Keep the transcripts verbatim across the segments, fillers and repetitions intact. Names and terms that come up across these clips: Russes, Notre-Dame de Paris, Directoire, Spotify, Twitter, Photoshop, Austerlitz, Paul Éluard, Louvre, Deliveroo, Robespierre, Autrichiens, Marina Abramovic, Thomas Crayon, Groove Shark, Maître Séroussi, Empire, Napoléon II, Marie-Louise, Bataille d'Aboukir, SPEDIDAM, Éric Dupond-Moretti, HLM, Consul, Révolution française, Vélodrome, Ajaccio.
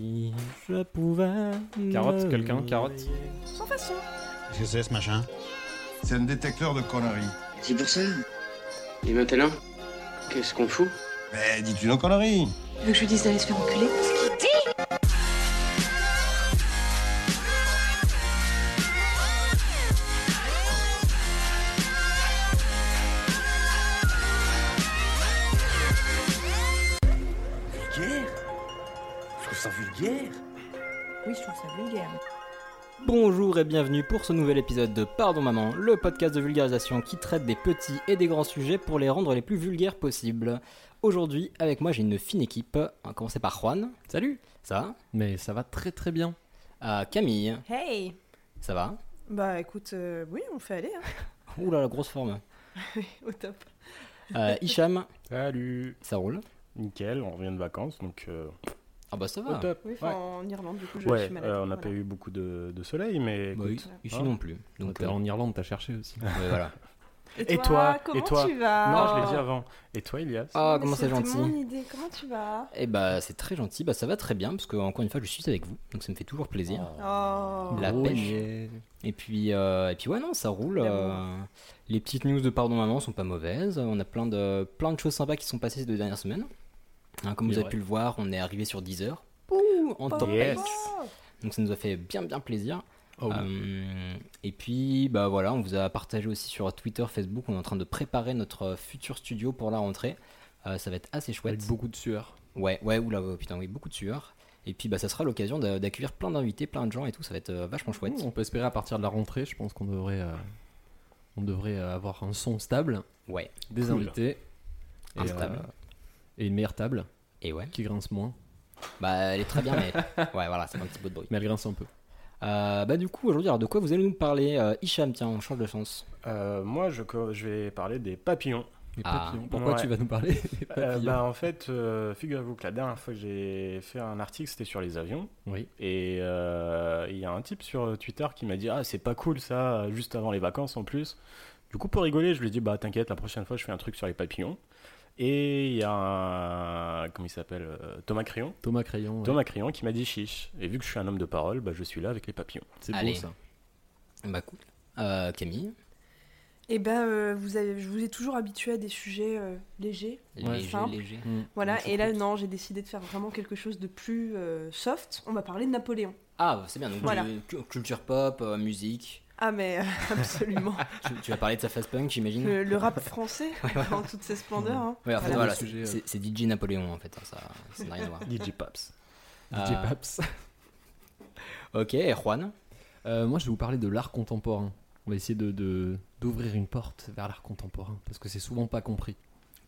si je pouvais. Carotte, quelqu'un, carotte. Sans façon. Qu'est-ce que c'est ce machin ? C'est un détecteur de conneries. C'est pour ça. Et maintenant, qu'est-ce qu'on fout ? Mais dis-tu nos conneries ? Tu veux que je lui dise d'aller se faire enculer ? Ce qu'il dit ! Oui, je trouve ça vulgaire. Bonjour et bienvenue pour ce nouvel épisode de Pardon Maman, le podcast de vulgarisation qui traite des petits et des grands sujets pour les rendre les plus vulgaires possibles. Aujourd'hui, avec moi, j'ai une fine équipe. On va commencer par Juan. Salut. Ça va ? Mais ça va très très bien. Euh, Camille. Hey. Ça va ? Bah écoute, euh, oui, on fait aller. Hein. Ouh là, la grosse forme. Au top. Euh, Hicham. Salut. Ça roule ? Nickel, on revient de vacances, donc... Euh... Ah bah ça va. Au top. Oui, ouais. En Irlande du coup je ouais, suis malade. Euh, on n'a voilà. pas eu beaucoup de, de soleil mais bah, écoute, ici ah. non plus. Donc euh, en Irlande t'as cherché aussi. Ouais, voilà. Et, et toi, toi comment et toi tu vas ? Non, je l'ai dit avant. Et toi Elias ? Ah oh, comment c'est, c'est gentil. Mon idée. Comment tu vas ? Eh bah c'est très gentil. Bah ça va très bien parce que encore une fois je suis avec vous donc ça me fait toujours plaisir. Oh. La oh, pêche. Yeah. Et puis euh, et puis ouais non ça roule. Euh, les petites news de Pardon Maman sont pas mauvaises. On a plein de plein de choses sympas qui sont passées ces deux dernières semaines. Hein, comme c'est vous avez vrai. Pu le voir, on est arrivé sur Deezer. Ouh, en temps réel. Donc ça nous a fait bien bien plaisir. Oh. Euh, et puis bah voilà, on vous a partagé aussi sur Twitter, Facebook. On est en train de préparer notre futur studio pour la rentrée. Euh, ça va être assez chouette. Avec beaucoup de sueur. Ouais ouais oula ouais, putain oui beaucoup de sueur. Et puis bah ça sera l'occasion d'accueillir plein d'invités, plein de gens et tout. Ça va être vachement chouette. Mmh, on peut espérer à partir de la rentrée, je pense qu'on devrait euh, on devrait avoir un son stable. Ouais. Des cool. invités. Et, Instable. Euh, Et une meilleure table et ouais. qui grince moins. Bah, elle est très bien, mais ouais, voilà, c'est un petit peu de bruit. Mais elle grince un peu. Euh, bah, du coup, aujourd'hui, alors, de quoi vous allez nous parler euh, Hicham, tiens, on change de chance. Euh, moi, je, je vais parler des papillons. Des ah. papillons. Pourquoi ouais. tu vas nous parler des papillons euh, bah, en fait, euh, figurez-vous que la dernière fois que j'ai fait un article, c'était sur les avions. Oui. Et il euh, y a un type sur Twitter qui m'a dit ah, c'est pas cool ça, juste avant les vacances en plus. Du coup, pour rigoler, je lui ai dit bah, t'inquiète, la prochaine fois, je fais un truc sur les papillons. Et il y a un, comment il s'appelle, Thomas Crayon. Thomas Crayon. Ouais. Thomas Crayon qui m'a dit chiche. Et vu que je suis un homme de parole, bah je suis là avec les papillons. C'est Allez. Beau ça. Bah cool. Euh, Camille. Eh ben euh, vous avez, je vous ai toujours habitué à des sujets euh, légers, ouais. simples. Léger, léger. Mmh. Voilà. Donc, et là cool. non, j'ai décidé de faire vraiment quelque chose de plus euh, soft. On va parler de Napoléon. Ah c'est bien. Donc voilà. du, culture pop, euh, musique. Ah mais euh, absolument. tu, tu vas parler de sa face punk, j'imagine. Le, le rap français ouais, ouais. dans toute sa splendeur. Hein. Ouais, en fait, voilà, c'est, sujet, c'est, c'est D J Napoléon en fait, hein, ça, ça n'a rien à voir. D J Pops. D J euh... Pops. Ok, et Juan euh, moi, je vais vous parler de l'art contemporain. On va essayer de, de d'ouvrir une porte vers l'art contemporain parce que c'est souvent pas compris.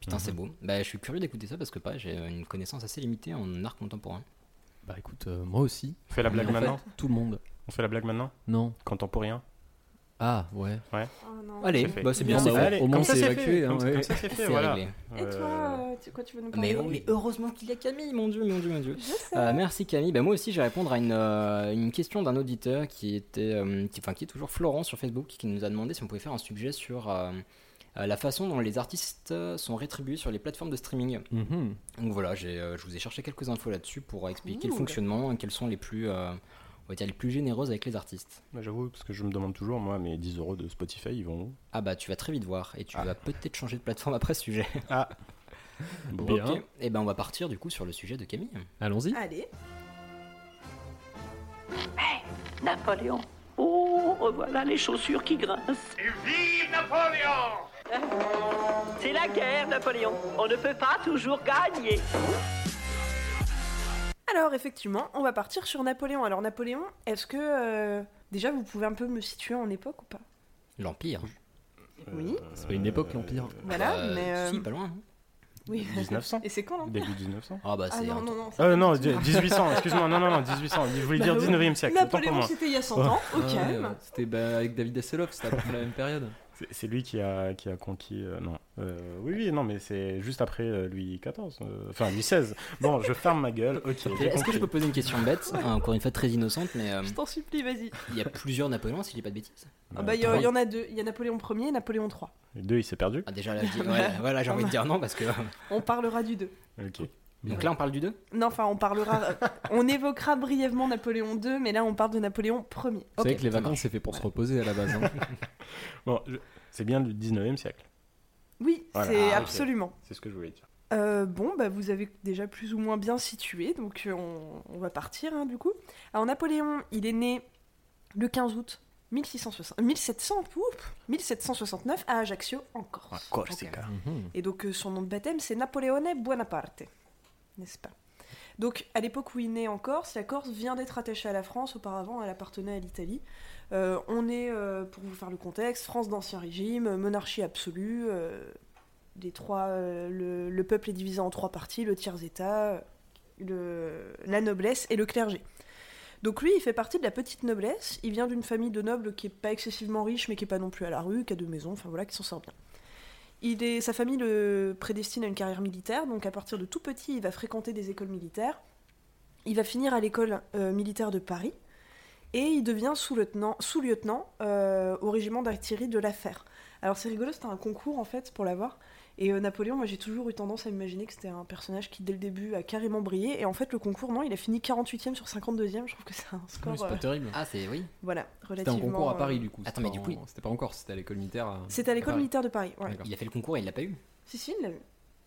Putain, mm-hmm. c'est beau. Bah, je suis curieux d'écouter ça parce que pas, j'ai une connaissance assez limitée en art contemporain. Bah écoute, euh, moi aussi. On fait la blague maintenant. Fait, tout le monde. On fait la blague maintenant. Non. Contemporain. Ah, ouais. ouais. Oh, non. Allez, c'est, bah, c'est bien, c'est fait. Au moins, c'est évacué. Comme ça, c'est fait, voilà. Réglé. Et toi, tu, quoi, tu veux nous parler ? Mais, oh, mais heureusement qu'il y a Camille, mon Dieu, mon Dieu, mon Dieu. Je sais. Euh, merci, Camille. Bah, moi aussi, je vais répondre à une, euh, une question d'un auditeur qui, était, euh, qui, qui est toujours Florent sur Facebook, qui nous a demandé si on pouvait faire un sujet sur euh, la façon dont les artistes sont rétribués sur les plateformes de streaming. Mm-hmm. Donc voilà, j'ai, euh, je vous ai cherché quelques infos là-dessus pour expliquer mmh, le fonctionnement ouais. et quels sont les plus... Euh, on va dire les plus généreuses avec les artistes. Bah, j'avoue, parce que je me demande toujours, moi, mes dix euros de Spotify, ils vont où ? Ah bah, tu vas très vite voir, et tu ah. vas peut-être changer de plateforme après ce sujet. Ah, bon, bien. Okay. Et ben, on va partir, du coup, sur le sujet de Camille. Allons-y. Allez. Hey, Napoléon. Oh, revoilà les chaussures qui grincent. Et vive Napoléon ! C'est la guerre, Napoléon. On ne peut pas toujours gagner. Alors effectivement, on va partir sur Napoléon. Alors Napoléon, est-ce que euh, déjà vous pouvez un peu me situer en époque ou pas ? L'Empire. Oui. Euh, c'est pas une époque l'Empire. Voilà, euh, mais euh... si, pas loin. Hein. Oui. mille neuf cents. Et c'est quand l'Empire ? Début dix-neuf cents. Ah bah c'est. Ah, non non non. Ah euh, non, dix-huit cents. Excuse-moi, non non non, dix-huit cents. Je voulais bah, dire dix-neuvième siècle. Napoléon, c'était il y a cent ans. Au ouais, calme. Ouais, c'était bah, avec David Hasselhoff, c'était à peu près la même période. C'est, c'est lui qui a qui a conquis euh, non. Euh, oui, oui, non, mais c'est juste après euh, Louis quatorze, euh, enfin Louis seize. Bon, je ferme ma gueule, ok. Est-ce que je peux poser une question bête, hein, encore une fois très innocente, mais... Euh, je t'en supplie, vas-y. Il y a plusieurs Napoléons, si je dis pas de bêtises. Ah bah, il y, y en a deux, il y a Napoléon Ier et Napoléon trois. Le deux, il s'est perdu. Ah déjà, là, je dis, ouais, voilà, j'ai envie de dire non, parce que... On parlera du deux. Ok. Bien. Donc là, on parle du deux ? Non, enfin, on parlera. On évoquera brièvement Napoléon deux, mais là, on parle de Napoléon premier. Vous okay. savez que les vacances, c'est fait pour se reposer à la base. Hein. Bon, je... c'est bien du dix-neuvième siècle. Oui, voilà. c'est ah, absolument. Okay. C'est ce que je voulais dire. Euh, bon, bah, vous avez déjà plus ou moins bien situé, donc euh, on, on va partir, hein, du coup. Alors, Napoléon, il est né le quinze août mille sept cent soixante-neuf, mille sept cent soixante-neuf à Ajaccio, en Corse. En Corse, okay. mm-hmm. Et donc, euh, son nom de baptême, c'est Napoleone Buonaparte. N'est-ce pas ? Donc, à l'époque où il naît en Corse, la Corse vient d'être attachée à la France. Auparavant, elle appartenait à l'Italie. Euh, on est, euh, pour vous faire le contexte, France d'Ancien Régime, monarchie absolue. Euh, les trois, euh, le, le peuple est divisé en trois parties, le tiers-état, le, la noblesse et le clergé. Donc lui, il fait partie de la petite noblesse. Il vient d'une famille de nobles qui n'est pas excessivement riche, mais qui n'est pas non plus à la rue, qui a deux maisons, enfin voilà, qui s'en sort bien. Il est, sa famille le prédestine à une carrière militaire, donc à partir de tout petit, il va fréquenter des écoles militaires. Il va finir à l'école euh, militaire de Paris, et il devient sous-lieutenant, sous-lieutenant euh, au régiment d'artillerie de l'Affaire. Alors c'est rigolo, c'était un concours en fait pour l'avoir, et euh, Napoléon, moi j'ai toujours eu tendance à imaginer que c'était un personnage qui dès le début a carrément brillé, et en fait le concours, non, il a fini quarante-huitième sur cinquante-deuxième, je trouve que c'est un score... Oui, c'est pas euh... terrible. Ah c'est, oui. Voilà, relativement... C'était un concours à Paris du coup. Attends, mais du coup... En... C'était pas en Corse, c'était à l'école militaire... À... C'était à l'école à militaire de Paris, ouais. D'accord. Il a fait le concours et il l'a pas eu. Si, si, il l'a eu.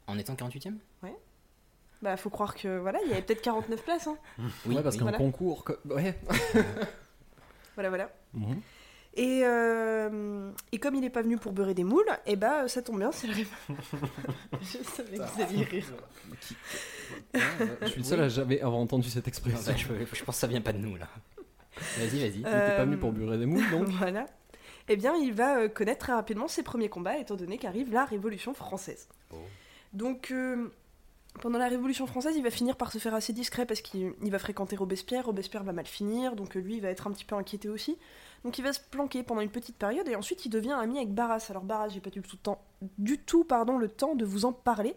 En étant quarante-huitième ? Ouais. Bah faut croire que, voilà, il y avait peut-être quarante-neuf places, hein. Oui, ouais, parce oui, qu'un voilà. concours... Que... Ouais. Voilà, voilà. Mm-hmm. Et, euh, et comme il n'est pas venu pour beurrer des moules, et bah ça tombe bien, c'est le rêve. Je savais que vous alliez rire. Je suis le seul à jamais avoir entendu cette expression. Ah bah, je, je pense que ça vient pas de nous là. Vas-y, vas-y. Euh, il n'était pas venu pour beurrer des moules donc. Voilà. Et bien il va connaître très rapidement ses premiers combats étant donné qu'arrive la Révolution française. Oh. Donc euh, pendant la Révolution française, il va finir par se faire assez discret parce qu'il il va fréquenter Robespierre. Robespierre va mal finir, donc lui, il va être un petit peu inquiété aussi. Donc il va se planquer pendant une petite période et ensuite il devient ami avec Barras. Alors Barras, j'ai pas du tout, temps, du tout pardon, le temps de vous en parler,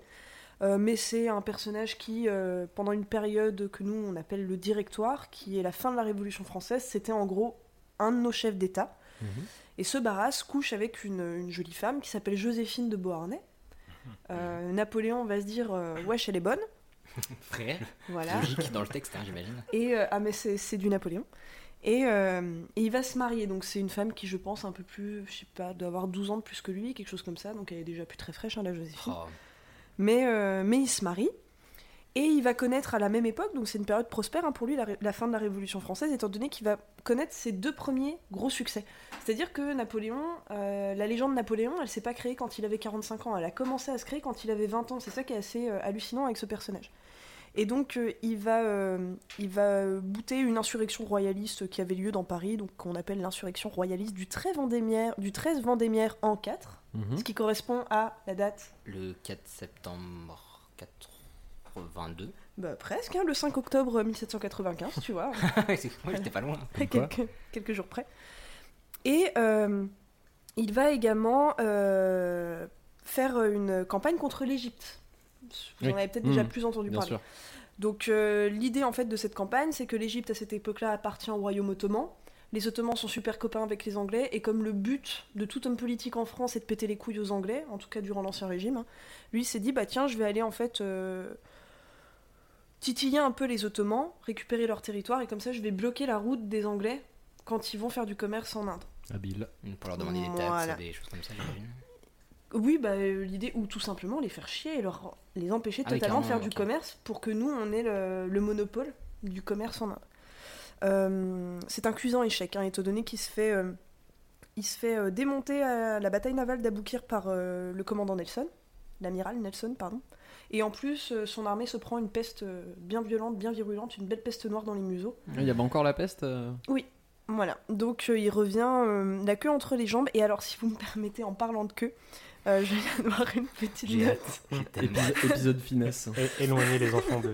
euh, mais c'est un personnage qui, euh, pendant une période que nous on appelle le Directoire, qui est la fin de la Révolution française, c'était en gros un de nos chefs d'État. Mmh. Et ce Barras couche avec une, une jolie femme qui s'appelle Joséphine de Beauharnais. Euh, Napoléon va se dire euh, « Wesh, elle est bonne !» Frère, voilà. Logique dans le texte, hein, j'imagine. Et, euh, ah mais c'est, c'est du Napoléon. Et, euh, et il va se marier, donc c'est une femme qui, je pense, un peu plus, je sais pas, doit avoir douze ans de plus que lui, quelque chose comme ça, donc elle est déjà plus très fraîche, hein, la Joséphine. Oh. Mais, euh, mais il se marie, et il va connaître à la même époque, donc c'est une période prospère hein, pour lui, la, la fin de la Révolution française, étant donné qu'il va connaître ses deux premiers gros succès. C'est-à-dire que Napoléon, euh, la légende Napoléon, elle s'est pas créée quand il avait quarante-cinq ans, elle a commencé à se créer quand il avait vingt ans, c'est ça qui est assez euh, hallucinant avec ce personnage. Et donc euh, il va euh, il va bouter une insurrection royaliste qui avait lieu dans Paris, donc qu'on appelle l'insurrection royaliste du treize Vendémiaire, du treize Vendémiaire en quatre, mmh. ce qui correspond à la date le quatre septembre quatre-vingt-deux. Bah presque, hein, le cinq octobre mille sept cent quatre-vingt-quinze, tu vois. Moi voilà. J'étais pas loin. Quelque, quelques jours près. Et euh, il va également euh, faire une campagne contre l'Égypte. Vous en avez peut-être mmh, déjà plus entendu parler. Sûr. Donc euh, l'idée en fait de cette campagne, c'est que l'Égypte à cette époque-là appartient au royaume ottoman. Les Ottomans sont super copains avec les Anglais, et comme le but de tout homme politique en France est de péter les couilles aux Anglais, en tout cas durant l'Ancien Régime, hein, lui il s'est dit bah tiens je vais aller en fait euh, titiller un peu les Ottomans, récupérer leur territoire et comme ça je vais bloquer la route des Anglais quand ils vont faire du commerce en Inde. Habile. Pour leur demander des taxes, voilà. Des choses comme ça. J'imagine. Oui, bah, l'idée, ou tout simplement les faire chier et leur, les empêcher ah, totalement de faire okay. du commerce pour que nous, on ait le, le monopole du commerce en Inde. Euh, c'est un cuisant échec, hein, étant donné qu'il se fait, euh, il se fait euh, démonter à la bataille navale d'Aboukir par euh, le commandant Nelson, l'amiral Nelson, pardon. Et en plus, euh, son armée se prend une peste euh, bien violente, bien virulente, une belle peste noire dans les museaux. Il y avait encore la peste euh... Oui. Voilà, donc euh, il revient euh, la queue entre les jambes, et alors si vous me permettez, en parlant de queue, euh, je viens de voir une petite J'ai note. Épisode, épisode finesse. É- éloigner les enfants de...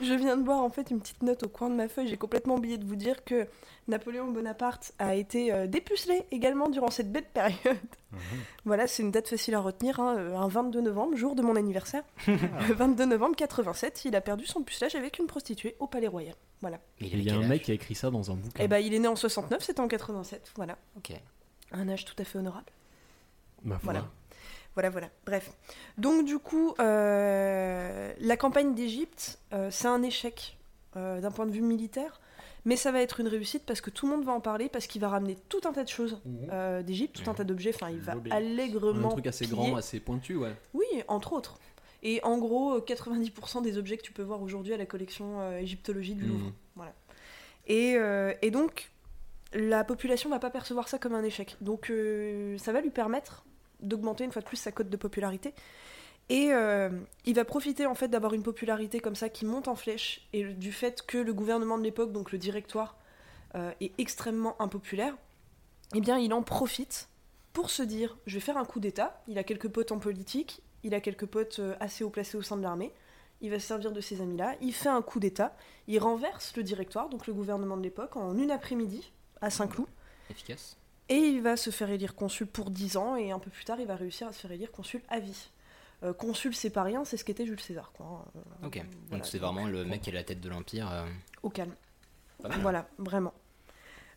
Je viens de voir en fait une petite note au coin de ma feuille, j'ai complètement oublié de vous dire que Napoléon Bonaparte a été euh, dépucelé également durant cette belle période. Mmh. Voilà, c'est une date facile à retenir, hein, un vingt-deux novembre, jour de mon anniversaire. Le vingt-deux novembre quatre-vingt-sept, il a perdu son pucelage avec une prostituée au Palais Royal. Voilà. Mais il y a un mec qui a écrit ça dans un bouquin. Eh bah, ben il est né en soixante-neuf, c'était en quatre-vingt-sept, voilà. Ok. Un âge tout à fait honorable. Bah, voilà. Voilà. Voilà, voilà. Bref. Donc, du coup, euh, la campagne d'Égypte, euh, c'est un échec euh, d'un point de vue militaire, mais ça va être une réussite parce que tout le monde va en parler, parce qu'il va ramener tout un tas de choses euh, d'Égypte, tout un tas d'objets. Enfin, il va allègrement. Un truc assez piller. Grand, assez pointu, ouais. Oui, entre autres. Et en gros, quatre-vingt-dix pour cent des objets que tu peux voir aujourd'hui à la collection euh, égyptologie du Louvre. Mmh. Voilà. Et, euh, et donc, la population ne va pas percevoir ça comme un échec. Donc, euh, ça va lui permettre d'augmenter une fois de plus sa cote de popularité. Et euh, il va profiter en fait d'avoir une popularité comme ça qui monte en flèche et du fait que le gouvernement de l'époque, donc le Directoire, euh, est extrêmement impopulaire. Eh bien, il en profite pour se dire, je vais faire un coup d'État. Il a quelques potes en politique. Il a quelques potes assez haut placés au sein de l'armée, il va se servir de ces amis-là, il fait un coup d'État, il renverse le Directoire, donc le gouvernement de l'époque, en une après-midi, à Saint-Cloud. Efficace. Et il va se faire élire consul pour dix ans, et un peu plus tard, il va réussir à se faire élire consul à vie. Euh, consul, c'est pas rien, c'est ce qu'était Jules César, quoi. Euh, ok, euh, voilà. Donc c'est vraiment le mec qui est la tête de l'Empire. Euh... Au calme. Pas mal. Voilà, vraiment.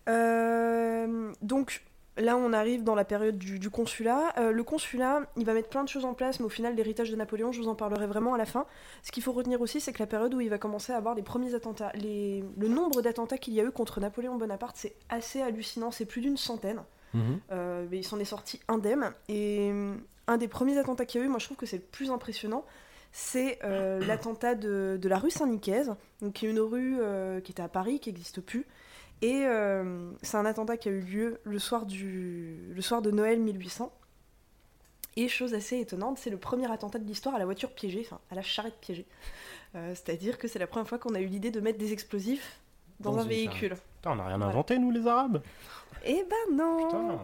Euh, donc... Là, on arrive dans la période du, du consulat. Euh, le consulat, il va mettre plein de choses en place, mais au final, l'héritage de Napoléon, je vous en parlerai vraiment à la fin. Ce qu'il faut retenir aussi, c'est que la période où il va commencer à avoir les premiers attentats, les... le nombre d'attentats qu'il y a eu contre Napoléon Bonaparte, c'est assez hallucinant, c'est plus d'une centaine. Mmh. Euh, mais il s'en est sorti indemne. Et un des premiers attentats qu'il y a eu, moi je trouve que c'est le plus impressionnant, c'est euh, l'attentat de, de la rue Saint-Nicaise, donc, qui est une rue euh, qui était à Paris, qui n'existe plus. Et euh, c'est un attentat qui a eu lieu le soir, du... le soir de Noël mille huit cents. Et chose assez étonnante, c'est le premier attentat de l'histoire à la voiture piégée, enfin à la charrette piégée. Euh, c'est-à-dire que c'est la première fois qu'on a eu l'idée de mettre des explosifs dans, dans un véhicule. Putain, on n'a rien voilà. inventé, nous, les Arabes. Eh ben non. Putain.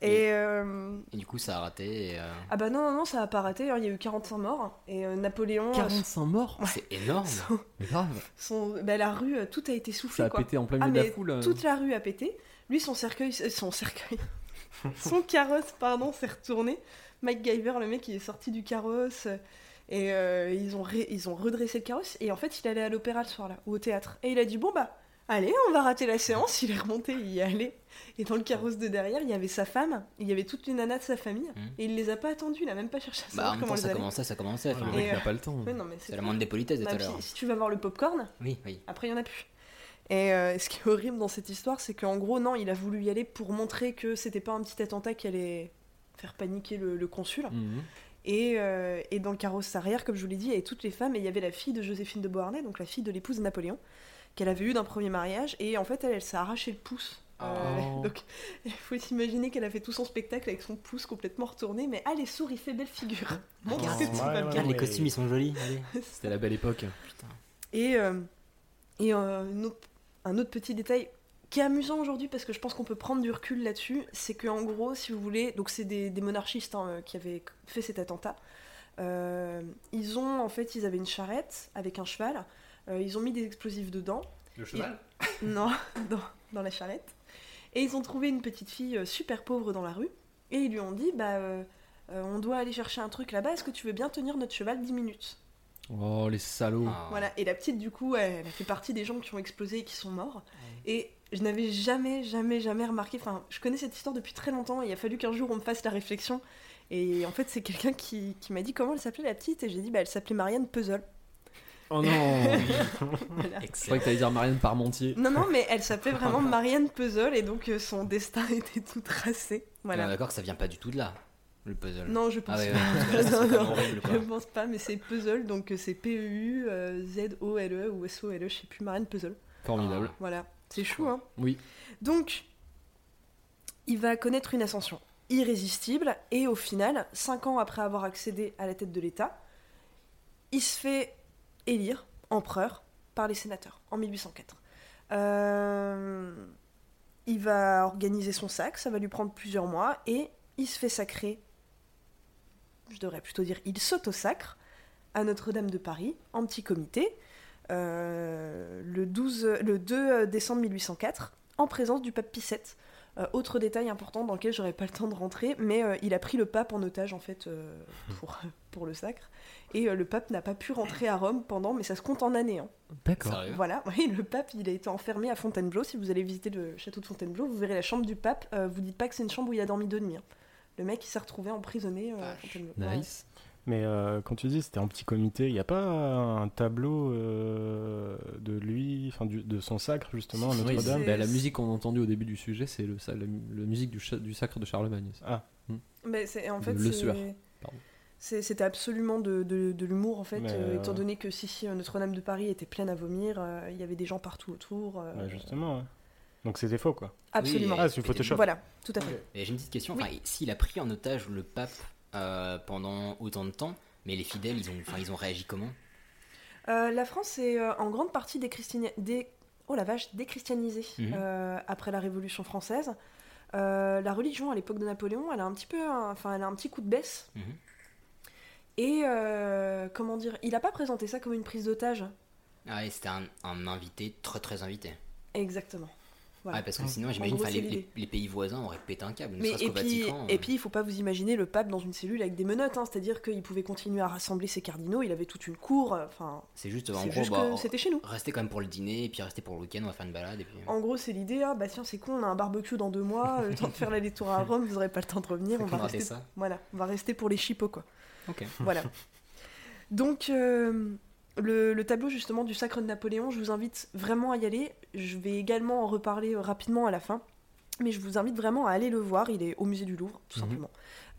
Et, et, euh... et du coup, ça a raté. Et euh... Ah bah non, non, non, ça a pas raté. Il y a eu quarante-cinq morts. Et euh, Napoléon. quarante-cinq morts, ouais. C'est énorme. Son... Grave. Son... Bah, la rue, tout a été soufflé. Ça a quoi. Pété en plein milieu ah, de la foule. Euh... Toute la rue a pété. Lui, son cercueil, son cercueil, son carrosse, pardon, s'est retourné. MacGyver, le mec, il est sorti du carrosse. Et euh, ils ont ré... ils ont redressé le carrosse. Et en fait, il allait à l'opéra le soir là, ou au théâtre. Et il a dit bon bah. Allez, on va rater la séance, il est remonté, il y est allé. Et dans le carrosse de derrière, il y avait sa femme, il y avait toutes les nanas de sa famille, mmh. et il les a pas attendues, il a même pas cherché à savoir bah, comment elles allaient. Bah en même temps, ça commençait, ça commençait. Enfin, ouais, il n'a pas le temps. Ouais, non, mais c'est c'est la moindre des politesses bah, tout à l'heure. Si tu vas voir le popcorn, oui, oui. Après il y en a plus. Et euh, ce qui est horrible dans cette histoire, c'est qu'en gros, non, il a voulu y aller pour montrer que c'était pas un petit attentat qui allait faire paniquer le, le consul. Mmh. Et, euh, et dans le carrosse arrière, comme je vous l'ai dit, il y avait toutes les femmes, et il y avait la fille de Joséphine de Beauharnais, donc la fille de l'épouse de Napoléon, qu'elle avait eu d'un premier mariage, et en fait elle, elle s'est arraché le pouce. Oh. Euh, donc il faut s'imaginer qu'elle a fait tout son spectacle avec son pouce complètement retourné, mais ah les sourds, il fait belle figure. Bon, oh, c'est ouais, ouais, ouais, les ouais. costumes ils sont jolis. Allez. C'était la belle époque. Putain. Et, euh, et euh, autre, un autre petit détail qui est amusant aujourd'hui parce que je pense qu'on peut prendre du recul là-dessus, c'est qu'en gros, si vous voulez, donc c'est des, des monarchistes hein, qui avaient fait cet attentat. Euh, ils ont en fait, ils avaient une charrette avec un cheval. Euh, ils ont mis des explosifs dedans. Le cheval et... Non, dans, dans la charrette. Et ils ont trouvé une petite fille super pauvre dans la rue. Et ils lui ont dit, bah, euh, euh, on doit aller chercher un truc là-bas. Est-ce que tu veux bien tenir notre cheval dix minutes? Oh, les salauds ah. Voilà, et la petite, du coup, elle, elle a fait partie des gens qui ont explosé et qui sont morts. Ouais. Et je n'avais jamais, jamais, jamais remarqué... Enfin, je connais cette histoire depuis très longtemps. Et il a fallu qu'un jour, on me fasse la réflexion. Et en fait, c'est quelqu'un qui, qui m'a dit comment elle s'appelait, la petite. Et j'ai dit, bah, elle s'appelait Marianne Puzzle. Oh non. Voilà. Je croyais que t'allais dire Marianne Parmentier. Non, non, mais elle s'appelait vraiment Marianne Puzzle et donc son destin était tout tracé. Voilà. On est d'accord que ça vient pas du tout de là, le puzzle. Non, je pense ah ouais, pas. Ouais, non, non, horrible, je pense pas, mais c'est puzzle, donc c'est P E U Z O L E ou S O L E, je sais plus, Marianne Puzzle. Formidable. Voilà, c'est chou, hein. Oui. Donc, il va connaître une ascension irrésistible et au final, cinq ans après avoir accédé à la tête de l'État, il se fait... élire empereur par les sénateurs en mille huit cent quatre. Euh, il va organiser son sac, ça va lui prendre plusieurs mois, et il se fait sacrer, je devrais plutôt dire il s'autosacre, à Notre-Dame de Paris, en petit comité, euh, le, douze, le deux décembre mille huit cent quatre, en présence du pape Pie sept. Euh, autre détail important dans lequel j'aurais pas le temps de rentrer, mais euh, il a pris le pape en otage en fait euh, pour, pour le sacre, et euh, le pape n'a pas pu rentrer à Rome pendant, mais ça se compte en années. Hein. D'accord. Sérieux ? Voilà, oui, le pape il a été enfermé à Fontainebleau. Si vous allez visiter le château de Fontainebleau, vous verrez la chambre du pape. Euh, vous dites pas que c'est une chambre où il a dormi deux nuits. Hein. le mec qui s'est retrouvé emprisonné euh, à Fontainebleau. Nice. Ouais. Mais euh, quand tu dis c'était en petit comité, il n'y a pas un tableau euh, de lui, enfin de son sacre justement à Notre-Dame. Oui, bah, la musique qu'on a entendue au début du sujet, c'est le, la, la musique du, du sacre de Charlemagne. Ça. Ah. Mmh. Mais c'est en fait le, le sueur. Pardon. C'est, c'était absolument de, de, de l'humour en fait, euh, étant donné que si, si Notre-Dame de Paris était pleine à vomir, il euh, y avait des gens partout autour. Euh, bah justement. Ouais. Donc c'était faux quoi. Absolument. Oui, ah, c'est Photoshop. Voilà, tout à fait. Et j'ai une petite question. Oui. Enfin, s'il a pris en otage le pape. Euh, pendant autant de temps, mais les fidèles, ils ont, ils ont réagi comment ? euh, La France est euh, en grande partie déchristianisée, dé... oh la vache, déchristianisée mmh. euh, après la Révolution française. Euh, la religion à l'époque de Napoléon, elle a un petit peu, enfin, elle a un petit coup de baisse. Mmh. Et euh, comment dire, il a pas présenté ça comme une prise d'otage. Ah ouais, c'était un, un invité très très invité. Exactement. Voilà. Ah, parce que sinon, j'imagine gros, les, les, les pays voisins auraient pété un câble, ne serait-ce qu'au Vatican. Et puis, il ne faut pas vous imaginer le pape dans une cellule avec des menottes, hein, c'est-à-dire qu'il pouvait continuer à rassembler ses cardinaux, il avait toute une cour. Enfin, c'est juste, en c'est gros, juste bah, que c'était chez nous. Rester quand même pour le dîner, et puis rester pour le week-end, on va faire une balade. Et puis... En gros, c'est l'idée, ah, bah tiens, c'est con, on a un barbecue dans deux mois, le temps de faire la détour à Rome, vous n'aurez pas le temps de revenir, on va, rester... ça. Voilà, on va rester pour les chipots, quoi. Ok. Voilà. Donc. Euh... Le, le tableau justement du sacre de Napoléon, je vous invite vraiment à y aller. Je vais également en reparler rapidement à la fin, mais je vous invite vraiment à aller le voir. Il est au musée du Louvre, tout mmh. simplement.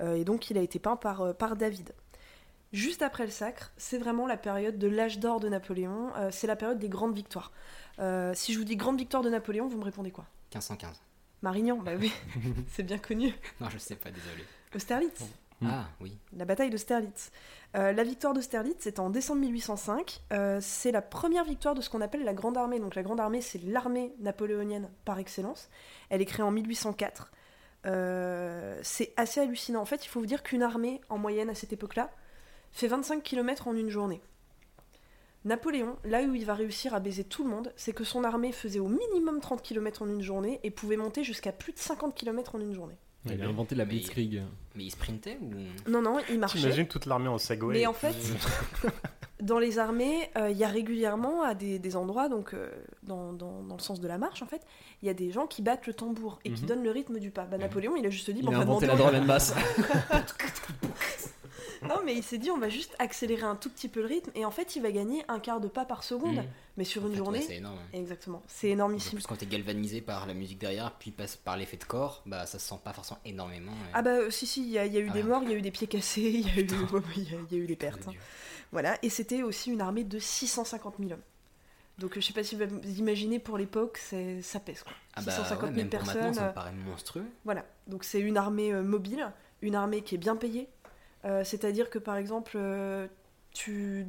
Euh, et donc il a été peint par, par David. Juste après le sacre, c'est vraiment la période de l'âge d'or de Napoléon. Euh, c'est la période des grandes victoires. Euh, si je vous dis grande victoire de Napoléon, vous me répondez quoi ? quinze cent quinze. Marignan, bah oui, c'est bien connu. Non, je sais pas, désolé. Austerlitz. Ah oui. La bataille d'Austerlitz. Euh, la victoire d'Austerlitz, c'est en décembre mille huit cent cinq. Euh, c'est la première victoire de ce qu'on appelle la Grande Armée. Donc la Grande Armée, c'est l'armée napoléonienne par excellence. Elle est créée en mille huit cent quatre. Euh, c'est assez hallucinant. En fait, il faut vous dire qu'une armée, en moyenne à cette époque-là, fait vingt-cinq kilomètres en une journée. Napoléon, là où il va réussir à baiser tout le monde, c'est que son armée faisait au minimum trente kilomètres en une journée et pouvait monter jusqu'à plus de cinquante kilomètres en une journée. Il, il a inventé la blitzkrieg. Mais, mais il sprintait ou... Non, non, il marchait. T'imagines toute l'armée en Segway. Mais en fait, dans les armées, il euh, y a régulièrement à des, des endroits, donc euh, dans, dans, dans le sens de la marche, en fait, il y a des gens qui battent le tambour et mm-hmm. qui donnent le rythme du pas. Bah, Napoléon, il a juste dit... Il bon, a inventé la drum and bass. Non, mais il s'est dit, on va juste accélérer un tout petit peu le rythme, et en fait, il va gagner un quart de pas par seconde, mmh. mais sur en une fait, journée... Ouais, c'est énorme. Exactement, c'est énormissime. En plus, quand t'es galvanisé par la musique derrière, puis passe par l'effet de corps, bah ça se sent pas forcément énormément. Et... Ah bah si, si, il y, y a eu ah, des morts, il y a eu des pieds cassés, il y, y, a, y a eu des pertes. Hein. Voilà, et c'était aussi une armée de six cent cinquante mille hommes. Donc je sais pas si vous imaginez, pour l'époque, c'est, ça pèse, quoi. Ah bah, six cent cinquante mille ouais, même personnes... Pour maintenant, ça me paraît monstrueux. Voilà, donc c'est une armée euh, mobile, une armée qui est bien payée. Euh, c'est-à-dire que par exemple, euh, tu,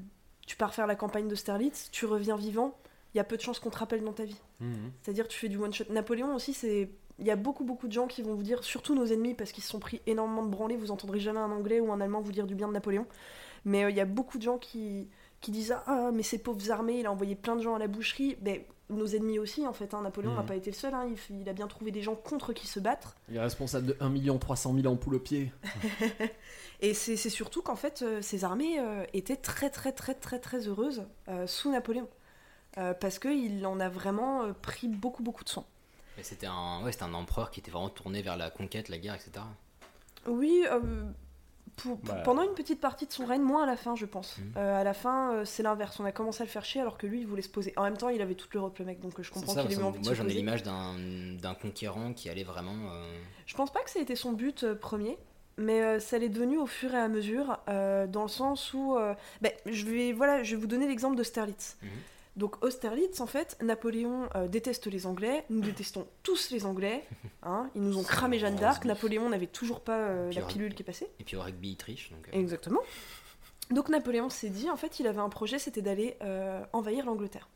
tu pars faire la campagne d'Austerlitz, tu reviens vivant, il y a peu de chances qu'on te rappelle dans ta vie. Mmh. C'est-à-dire que tu fais du one-shot. Napoléon aussi, il y a beaucoup, beaucoup de gens qui vont vous dire, surtout nos ennemis, parce qu'ils se sont pris énormément de branlés, vous n'entendrez jamais un Anglais ou un Allemand vous dire du bien de Napoléon. Mais il euh, y a beaucoup de gens qui, qui disent « Ah, mais ces pauvres armées, il a envoyé plein de gens à la boucherie. » Mais nos ennemis aussi, en fait. Hein, Napoléon n'a mmh. pas été le seul. Hein, il, il a bien trouvé des gens contre qui se battre. Il est responsable de un million trois cent mille ampoules au pied. Et c'est, c'est surtout qu'en fait, euh, ces armées euh, étaient très, très, très, très, très heureuses euh, sous Napoléon. Euh, parce qu'il en a vraiment euh, pris beaucoup, beaucoup de soin. Mais c'était un, ouais, c'était un empereur qui était vraiment tourné vers la conquête, la guerre, et cetera. Oui, euh, pour, pour, bah... pendant une petite partie de son règne, moins à la fin, je pense. Mmh. Euh, à la fin, euh, c'est l'inverse. On a commencé à le faire chier alors que lui, il voulait se poser. En même temps, il avait toute l'Europe, le mec, donc je comprends ça, qu'il ait eu envie de se poser. Moi, j'en ai l'image d'un, d'un conquérant qui allait vraiment... Euh... Je pense pas que ça a été son but euh, premier. Mais euh, ça l'est devenu au fur et à mesure, euh, dans le sens où... Euh, bah, je, vais, voilà, je vais vous donner l'exemple d'Austerlitz. Mmh. Donc Austerlitz, en fait, Napoléon euh, déteste les Anglais, nous détestons tous les Anglais, hein, ils nous ont cramé Jeanne d'Arc, Napoléon n'avait toujours pas euh, la pilule qui est passée. Et puis au rugby, il triche. Donc, euh... Exactement. Donc Napoléon s'est dit, en fait, il avait un projet, c'était d'aller euh, envahir l'Angleterre.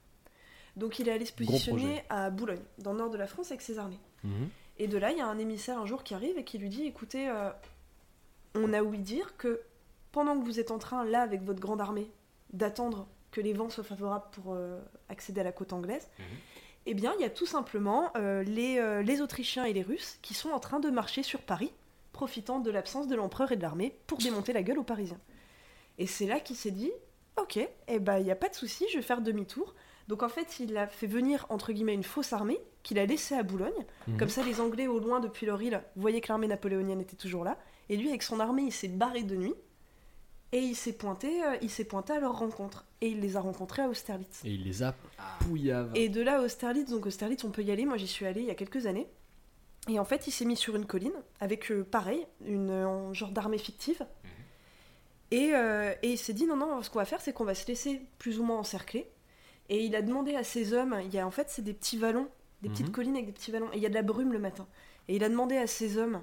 Donc il est allé se positionner à Boulogne, dans le nord de la France, avec ses armées. Mmh. Et de là, il y a un émissaire un jour qui arrive et qui lui dit, écoutez... Euh, on a ouï dire que pendant que vous êtes en train, là, avec votre grande armée, d'attendre que les vents soient favorables pour euh, accéder à la côte anglaise, mmh. eh bien, il y a tout simplement euh, les, euh, les Autrichiens et les Russes qui sont en train de marcher sur Paris, profitant de l'absence de l'empereur et de l'armée pour démonter la gueule aux Parisiens. Et c'est là qu'il s'est dit, ok, eh ben, il n'y a pas de souci, je vais faire demi-tour. Donc en fait, il a fait venir, entre guillemets, une fausse armée qu'il a laissée à Boulogne. Mmh. Comme ça, les Anglais, au loin, depuis leur île, voyaient que l'armée napoléonienne était toujours là. Et lui, avec son armée, il s'est barré de nuit. Et il s'est pointé, il s'est pointé à leur rencontre. Et il les a rencontrés à Austerlitz. Et il les a pouillaves. Et de là à Austerlitz, donc Austerlitz, on peut y aller. Moi, j'y suis allée il y a quelques années. Et en fait, il s'est mis sur une colline avec, euh, pareil, une euh, genre d'armée fictive. Mmh. Et, euh, et il s'est dit, non, non, ce qu'on va faire, c'est qu'on va se laisser plus ou moins encercler. Et il a demandé à ses hommes, il y a, en fait, c'est des petits vallons, des mmh. petites collines avec des petits vallons. Et il y a de la brume le matin. Et il a demandé à ses hommes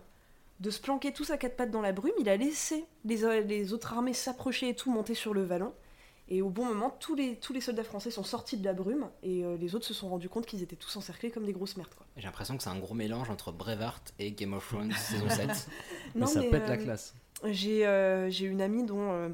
de se planquer tous à quatre pattes dans la brume. Il a laissé les, les autres armées s'approcher et tout, monter sur le vallon. Et au bon moment, tous les, tous les soldats français sont sortis de la brume, et euh, les autres se sont rendus compte qu'ils étaient tous encerclés comme des grosses merdes, quoi. J'ai l'impression que c'est un gros mélange entre Braveheart et Game of Thrones saison sept. Non, mais ça mais, pète euh, la classe. J'ai, euh, j'ai une amie dont, euh,